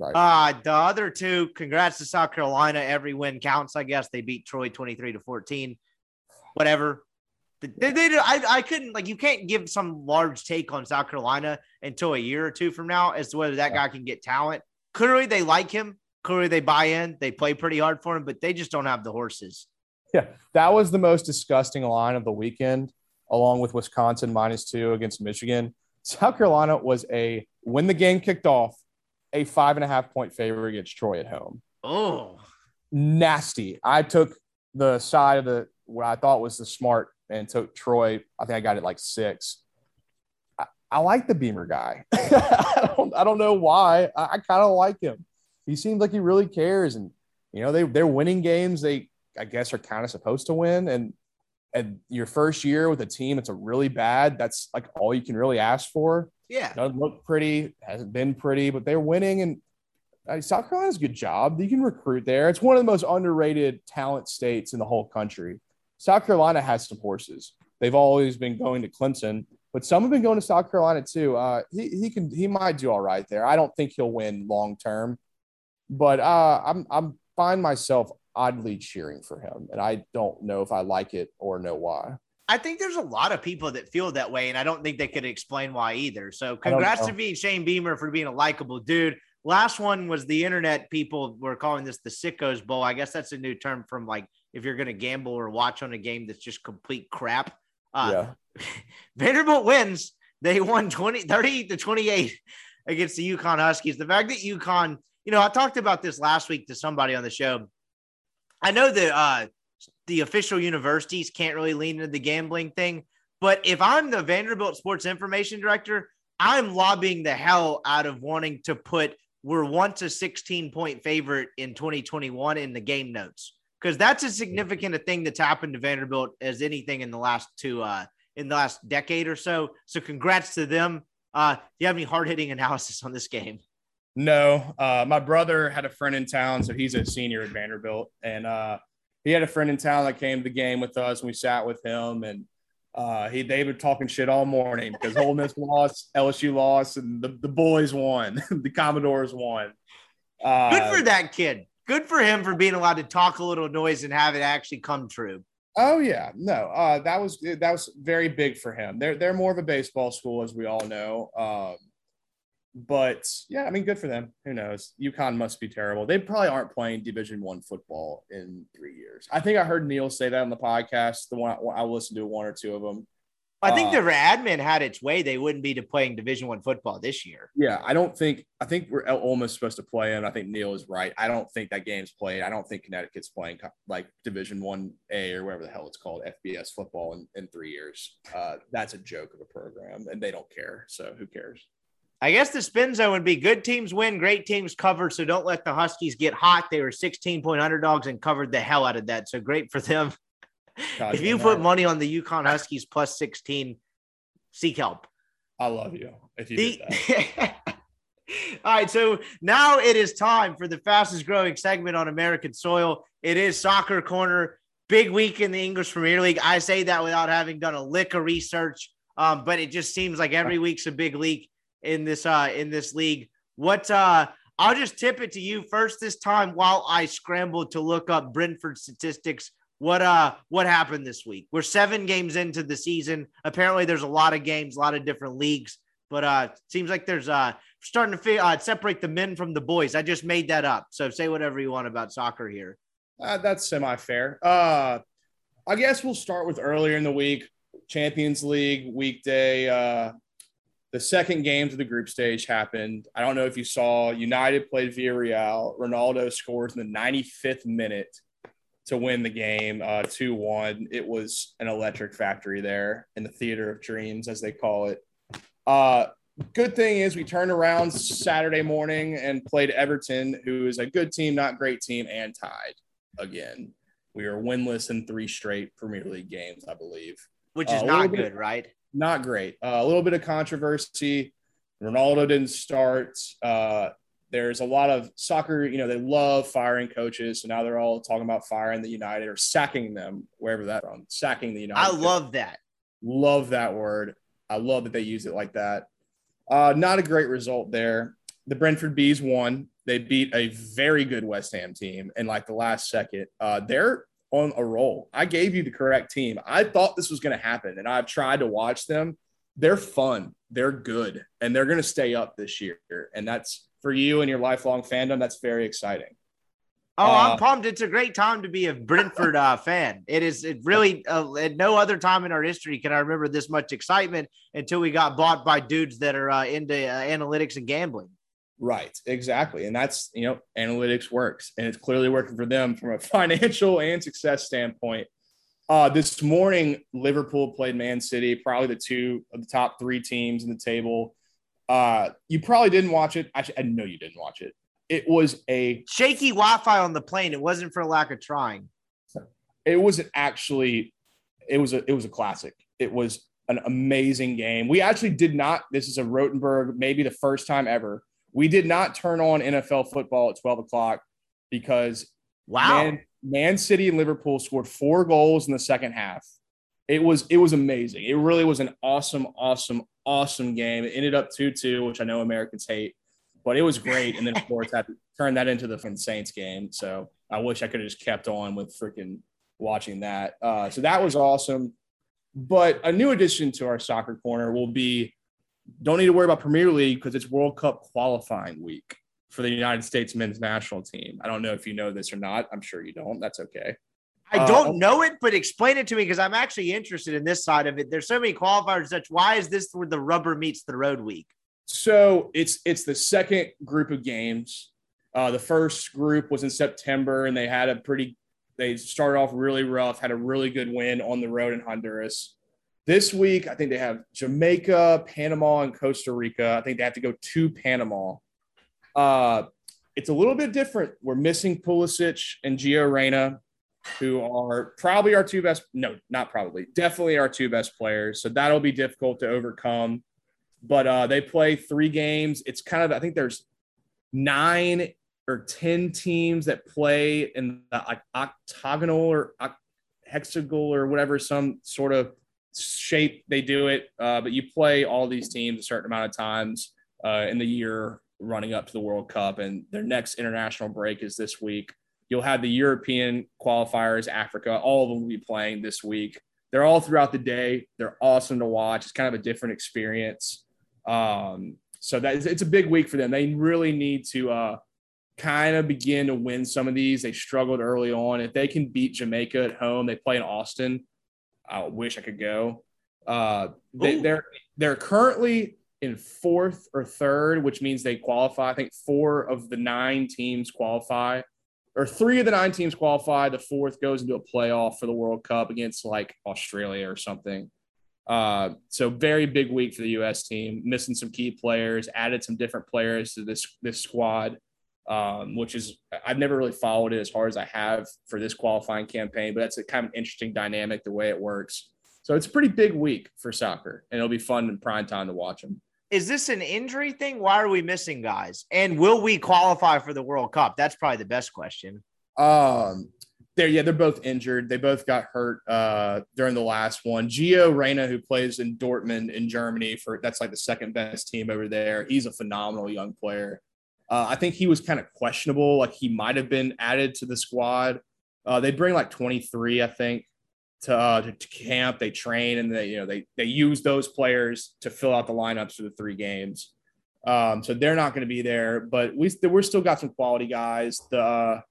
Right. The other two, congrats to South Carolina. Every win counts, I guess. They beat Troy 23-14. Whatever. I couldn't, like, you can't give some large take on South Carolina until a year or two from now as to whether that guy can get talent. Clearly, they like him. Clearly, they buy in. They play pretty hard for him, but they just don't have the horses. Yeah, that was the most disgusting line of the weekend, along with Wisconsin -2 against Michigan. South Carolina was when the game kicked off, a 5.5-point favorite against Troy at home. Oh, nasty. I took the side of what I thought was the smart and took Troy. I think I got it like 6. I like the Beamer guy. I don't know why. I kind of like him. He seems like he really cares. And, you know, they're winning games they, I guess, are kind of supposed to win. And your first year with a team that's really bad, that's like all you can really ask for. Yeah. Doesn't look pretty, hasn't been pretty, but they're winning. And South Carolina's a good job. You can recruit there. It's one of the most underrated talent states in the whole country. South Carolina has some horses. They've always been going to Clemson, but some have been going to South Carolina too. He might do all right there. I don't think he'll win long term, but I'm find myself oddly cheering for him, and I don't know if I like it or know why. I think there's a lot of people that feel that way, and I don't think they could explain why either. So congrats to Shane Beamer for being a likable dude. Last one was the internet people were calling this the Sickos Bowl. I guess that's a new term from, like, if you're going to gamble or watch on a game that's just complete crap. Vanderbilt wins. They won 30-28 against the UConn Huskies. The fact that UConn, you know, I talked about this last week to somebody on the show. I know that the official universities can't really lean into the gambling thing, but if I'm the Vanderbilt sports information director, I'm lobbying the hell out of wanting to put we're once a 16-point favorite in 2021 in the game notes, because that's as significant a thing that's happened to Vanderbilt as anything in the last last decade or so. So congrats to them. Do you have any hard-hitting analysis on this game? No, my brother had a friend in town, so he's a senior at Vanderbilt, and he had a friend in town that came to the game with us, and we sat with him, and they've been talking shit all morning because Ole Miss lost, LSU lost, and the boys won, the Commodores won. Good for that kid. Good for him for being allowed to talk a little noise and have it actually come true. Oh yeah, no, that was very big for him. They're more of a baseball school, as we all know. But, yeah, I mean, good for them. Who knows? UConn must be terrible. They probably aren't playing Division I football in 3 years. I think I heard Neil say that on the podcast, the one I listened to, one or two of them. I think the admin had its way, they wouldn't be playing Division I football this year. Yeah, I think we're almost supposed to play them. I think Neil is right. I don't think that game's played. I don't think Connecticut's playing, like, Division I-A or whatever the hell it's called, FBS football in 3 years. That's a joke of a program, and they don't care, so who cares? I guess the spin zone would be good teams win, great teams cover, so don't let the Huskies get hot. They were 16-point underdogs and covered the hell out of that, so great for them. God, if you put money on the UConn Huskies plus 16, seek help. I love you if you did that. All right, so now it is time for the fastest-growing segment on American soil. It is Soccer Corner. Big week in the English Premier League. I say that without having done a lick of research, but it just seems like every week's a big leak in this league. I'll just tip it to you first this time while I scramble to look up Brentford statistics. What happened this week? We're 7 games into the season. Apparently there's a lot of games, a lot of different leagues, but seems like there's starting to separate the men from the boys. I just made that up. So say whatever you want about soccer here. That's semi-fair. I guess we'll start with earlier in the week, Champions League weekday. The second games of the group stage happened. I don't know if you saw, United played Villarreal. Ronaldo scores in the 95th minute to win the game, 2-1. It was an electric factory there in the Theater of Dreams, as they call it. Good thing is we turned around Saturday morning and played Everton, who is a good team, not great team, and tied again. We are winless in 3 straight Premier League games, I believe. Which is not good, right? Not great. A little bit of controversy. Ronaldo didn't start. There's a lot of soccer, they love firing coaches. So now they're all talking about firing the United or sacking them, wherever that's from. Sacking the United. I love that. Love that word. I love that they use it like that. Not a great result there. The Brentford Bees won. They beat a very good West Ham team in like the last second. They're on a roll. I gave you the correct team. I thought this was going to happen, and I've tried to watch them. They're fun. They're good, and they're going to stay up this year. And that's for you and your lifelong fandom. That's very exciting. Oh, I'm pumped. It's a great time to be a Brentford fan. It is. It really at no other time in our history can I remember this much excitement until we got bought by dudes that are into analytics and gambling. Right. Exactly. And that's, you know, analytics works, and it's clearly working for them from a financial and success standpoint. This morning, Liverpool played Man City, probably the top three teams in the table. You probably didn't watch it. Actually, I know you didn't watch it. It was a shaky Wi-Fi on the plane. It wasn't for lack of trying. It wasn't actually. It was a classic. It was an amazing game. We actually did not. This is a Rotenberg, maybe the first time ever. We did not turn on NFL football at 12 o'clock because wow. Man City and Liverpool scored 4 goals in the second half. It was amazing. It really was an awesome, awesome, awesome game. It ended up 2-2, which I know Americans hate, but it was great. And then, of course, I turned that into the Saints game. So I wish I could have just kept on with freaking watching that. So that was awesome. But a new addition to our soccer corner will be don't need to worry about Premier League because it's World Cup qualifying week for the United States men's national team. I don't know if you know this or not. I'm sure you don't. That's okay. I don't know it, but explain it to me because I'm actually interested in this side of it. There's so many qualifiers. Such why is this where the rubber meets the road week? So it's the second group of games. The first group was in September, and they started off really rough, had a really good win on the road in Honduras. This week, I think they have Jamaica, Panama, and Costa Rica. I think they have to go to Panama. It's a little bit different. We're missing Pulisic and Gio Reyna, who are probably our two best – no, not probably. Definitely our two best players. So that'll be difficult to overcome. But they play 3 games. It's kind of – I think there's 9 or 10 teams that play in the octagonal or hexagonal or whatever, some sort of – shape they do it, but you play all these teams a certain amount of times in the year running up to the World Cup, and their next international break is this week. You'll have the European qualifiers, Africa, all of them will be playing this week. They're all throughout the day. They're awesome to watch. It's kind of a different experience. So that it's a big week for them. They really need to kind of begin to win some of these. They struggled early on. If they can beat Jamaica at home, they play in Austin. I wish I could go. They're currently in 4th or 3rd, which means they qualify. I think 4 of the 9 teams qualify, or 3 of the 9 teams qualify. The 4th goes into a playoff for the World Cup against like Australia or something. So very big week for the U.S. team. Missing some key players, added some different players to this squad, which is I've never really followed it as hard as I have for this qualifying campaign, but that's a kind of interesting dynamic, the way it works. So it's a pretty big week for soccer, and it'll be fun in prime time to watch them. Is this an injury thing? Why are we missing guys? And will we qualify for the World Cup? That's probably the best question. They're both injured. They both got hurt during the last one. Gio Reyna, who plays in Dortmund in Germany, that's like the second best team over there. He's a phenomenal young player. I think he was kind of questionable. Like he might have been added to the squad. They bring like 23, I think, to camp. They train and they use those players to fill out the lineups for the 3 games. So they're not going to be there. But we're still got some quality guys. The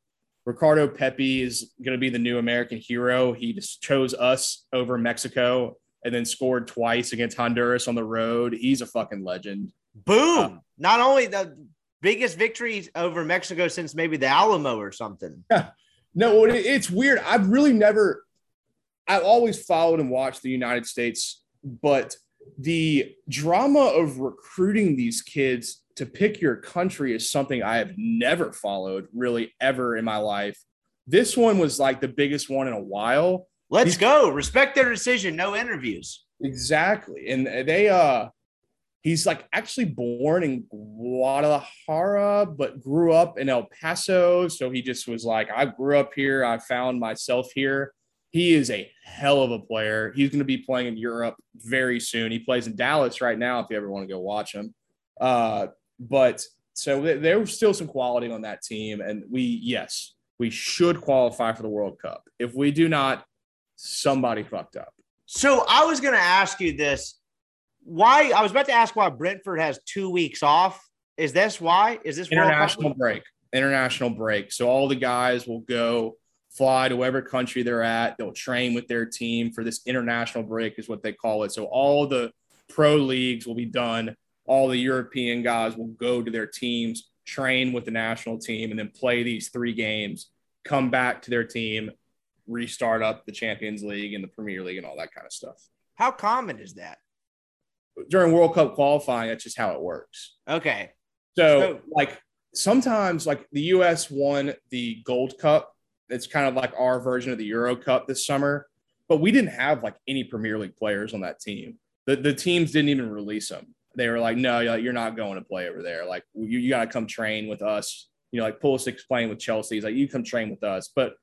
Ricardo Pepi is going to be the new American hero. He just chose us over Mexico and then scored twice against Honduras on the road. He's a fucking legend. Boom! Not only the biggest victories over Mexico since maybe the Alamo or something. Yeah. No, it's weird. I've really never – I've always followed and watched the United States, but the drama of recruiting these kids to pick your country is something I have never followed really ever in my life. This one was like the biggest one in a while. Let's go. Respect their decision. No interviews. Exactly. And they – he's like actually born in Guadalajara, but grew up in El Paso. So he just was like, I grew up here. I found myself here. He is a hell of a player. He's going to be playing in Europe very soon. He plays in Dallas right now if you ever want to go watch him. But So there was still some quality on that team. And we should qualify for the World Cup. If we do not, somebody fucked up. So I was going to ask you this. I was about to ask why Brentford has 2 weeks off. Is this why? Is this international break? International break. So all the guys will go fly to whatever country they're at. They'll train with their team for this international break is what they call it. So all the pro leagues will be done. All the European guys will go to their teams, train with the national team, and then play these 3 games, come back to their team, restart up the Champions League and the Premier League and all that kind of stuff. How common is that? During World Cup qualifying, that's just how it works. Okay. So like sometimes like the U.S. won the Gold Cup. It's kind of like our version of the Euro Cup this summer, but we didn't have like any Premier League players on that team. The teams didn't even release them. They were like, no, you're not going to play over there. Like you got to come train with us. You know, like Pulisic's playing with Chelsea. He's like, you come train with us. But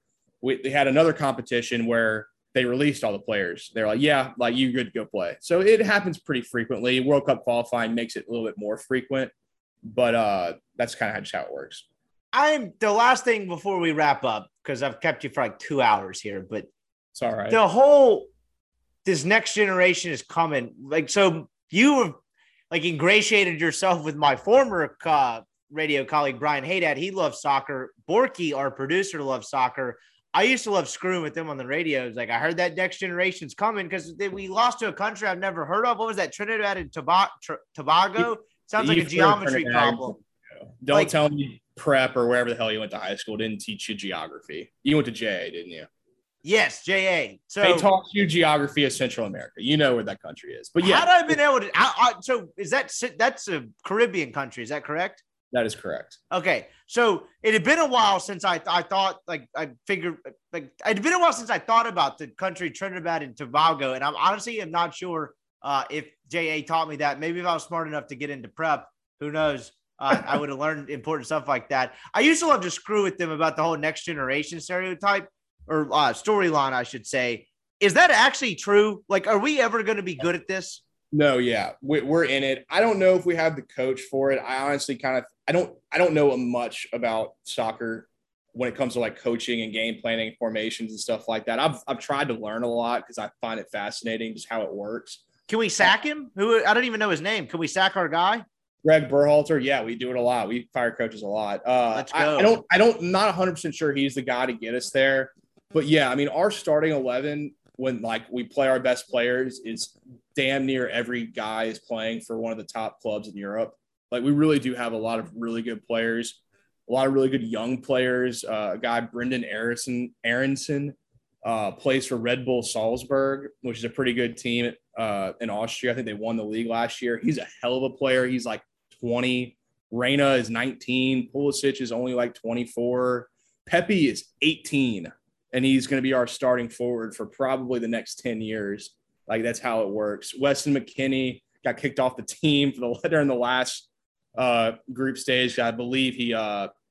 they had another competition where they released all the players. They're like, yeah, like you good to go play. So it happens pretty frequently. World Cup qualifying makes it a little bit more frequent, but that's kind of just how it works. The last thing before we wrap up, because I've kept you for like 2 hours here, but it's all right. This next generation is coming. Like, so you have like ingratiated yourself with my former radio colleague, Brian Haydad. He loves soccer. Borky, our producer, loves soccer. I used to love screwing with them on the radio. Like, I heard that next generation's coming because we lost to a country I've never heard of. What was that? Trinidad and Tobago? Sounds like a geometry problem. Don't tell me prep or wherever the hell you went to high school didn't teach you geography. You went to JA, didn't you? Yes, JA. So they taught you geography of Central America. You know where that country is. But yeah, had I been able to? So is that's a Caribbean country? Is that correct? That is correct. Okay, so it had been a while since I thought about the country Trinidad and Tobago, and I'm not sure if JA taught me that. Maybe if I was smart enough to get into prep, who knows? I would have learned important stuff like that. I used to love to screw with them about the whole next generation stereotype or storyline, I should say. Is that actually true? Like, are we ever going to be good at this? No, yeah, we're in it. I don't know if we have the coach for it. I honestly I don't know much about soccer when it comes to like coaching and game planning, formations and stuff like that. I've tried to learn a lot because I find it fascinating just how it works. Can we sack him? Who I don't even know his name. Can we sack our guy? Greg Berhalter. Yeah, we do it a lot. We fire coaches a lot. Let's go. I'm not 100% sure he's the guy to get us there. But yeah, I mean, our starting 11 when like we play our best players is damn near every guy is playing for one of the top clubs in Europe. Like we really do have a lot of really good players, a lot of really good young players. A guy, Brendan Aronson, plays for Red Bull Salzburg, which is a pretty good team in Austria. I think they won the league last year. He's a hell of a player. He's like 20. Reina is 19. Pulisic is only like 24. Pepe is 18. And he's going to be our starting forward for probably the next 10 years. Like, that's how it works. Weston McKennie got kicked off the team during the last group stage. I believe he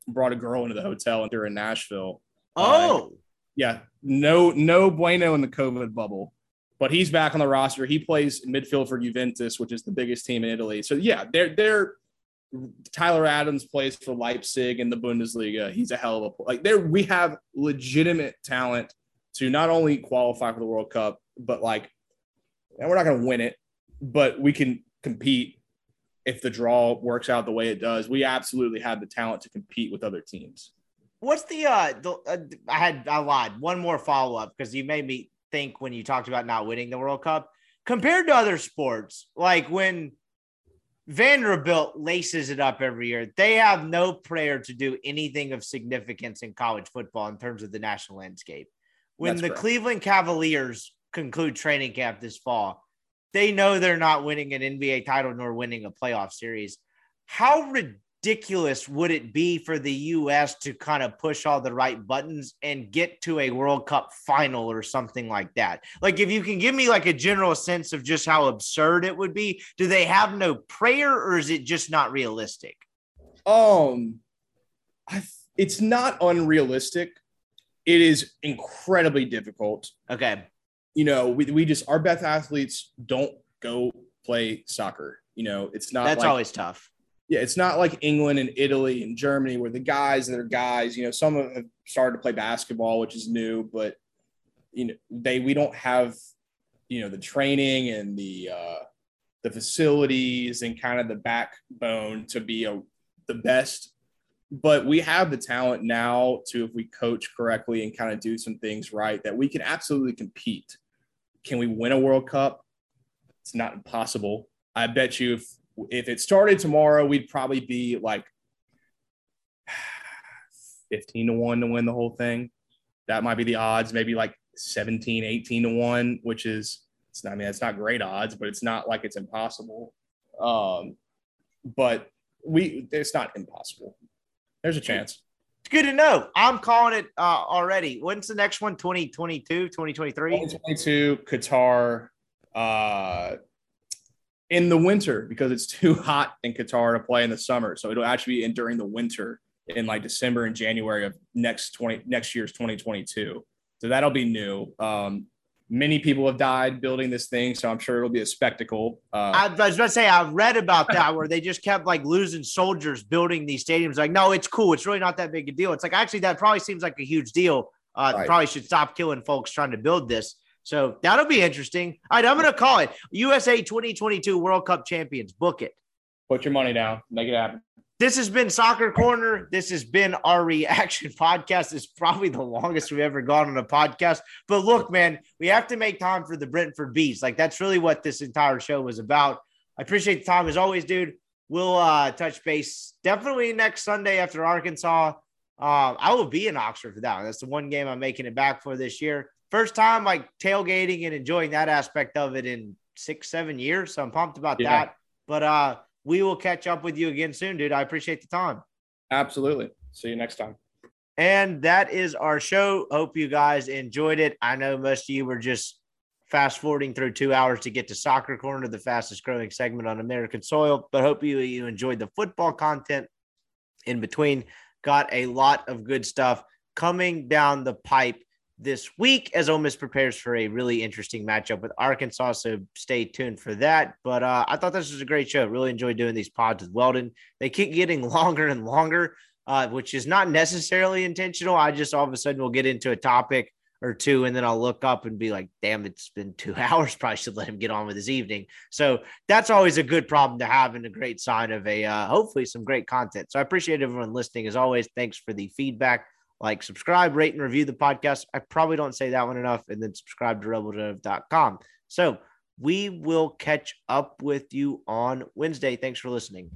brought a girl into the hotel during Nashville. Oh. Yeah. No bueno in the COVID bubble. But he's back on the roster. He plays midfield for Juventus, which is the biggest team in Italy. So, yeah, Tyler Adams plays for Leipzig in the Bundesliga. He's a hell of a – like, there we have legitimate talent to not only qualify for the World Cup, but, like, and we're not going to win it, but we can compete if the draw works out the way it does. We absolutely have the talent to compete with other teams. What's I lied. One more follow-up because you made me think when you talked about not winning the World Cup. Compared to other sports, like when Vanderbilt laces it up every year, they have no prayer to do anything of significance in college football in terms of the national landscape. When the Cleveland Cavaliers conclude training camp this fall, they know they're not winning an NBA title nor winning a playoff series. How ridiculous would it be for the U.S. to kind of push all the right buttons and get to a World Cup final or something like that? Like, if you can give me like a general sense of just how absurd it would be, do they have no prayer or is it just not realistic? It's not unrealistic. It is incredibly difficult. Okay. You know, we just – our best athletes don't go play soccer. You know, it's not – that's always tough. Yeah, it's not like England and Italy and Germany where the guys that are guys, you know, some have started to play basketball, which is new, but, you know, we don't have, you know, the training and the facilities and kind of the backbone to be the best. But we have the talent now to, if we coach correctly and kind of do some things right, that we can absolutely compete. Can we win a World Cup? It's not impossible. I bet you if it started tomorrow, we'd probably be like 15-1 to win the whole thing. That might be the odds, maybe like 17-18-1, which is, it's not great odds, but it's not like it's impossible. But it's not impossible. There's a chance. It's good to know. I'm calling it already. When's the next one? 2022, 2023? 2022, Qatar, in the winter, because it's too hot in Qatar to play in the summer. So it'll actually be during the winter in like December and January of next year's 2022. So that'll be new. Many people have died building this thing, so I'm sure it'll be a spectacle. I was about to say, I read about that where they just kept like losing soldiers building these stadiums. Like, no, it's cool. It's really not that big a deal. It's like, actually, that probably seems like a huge deal. Right. Probably should stop killing folks trying to build this. So that'll be interesting. All right, I'm going to call it USA 2022 World Cup Champions. Book it. Put your money down. Make it happen. This has been Soccer Corner. This has been our reaction podcast. It's probably the longest we've ever gone on a podcast. But look, man, we have to make time for the Brentford Bees. Like, that's really what this entire show was about. I appreciate the time as always, dude. We'll touch base definitely next Sunday after Arkansas. I will be in Oxford for that one. That's the one game I'm making it back for this year. First time, like, tailgating and enjoying that aspect of it in 6-7 years. So I'm pumped about that. But we will catch up with you again soon, dude. I appreciate the time. Absolutely. See you next time. And that is our show. Hope you guys enjoyed it. I know most of you were just fast forwarding through 2 hours to get to Soccer Corner, the fastest growing segment on American soil, but hope you enjoyed the football content in between. Got a lot of good stuff coming down the pipe this week as Ole Miss prepares for a really interesting matchup with Arkansas, so stay tuned for that. But I thought this was a great show. Really enjoyed doing these pods with Weldon. They keep getting longer and longer, which is not necessarily intentional. I just all of a sudden will get into a topic or two, and then I'll look up and be like, damn, it's been 2 hours. Probably should let him get on with his evening. So that's always a good problem to have and a great sign of a hopefully some great content. So I appreciate everyone listening. As always, thanks for the feedback. Like, subscribe, rate, and review the podcast. I probably don't say that one enough. And then subscribe to RebelDev.com. So we will catch up with you on Wednesday. Thanks for listening.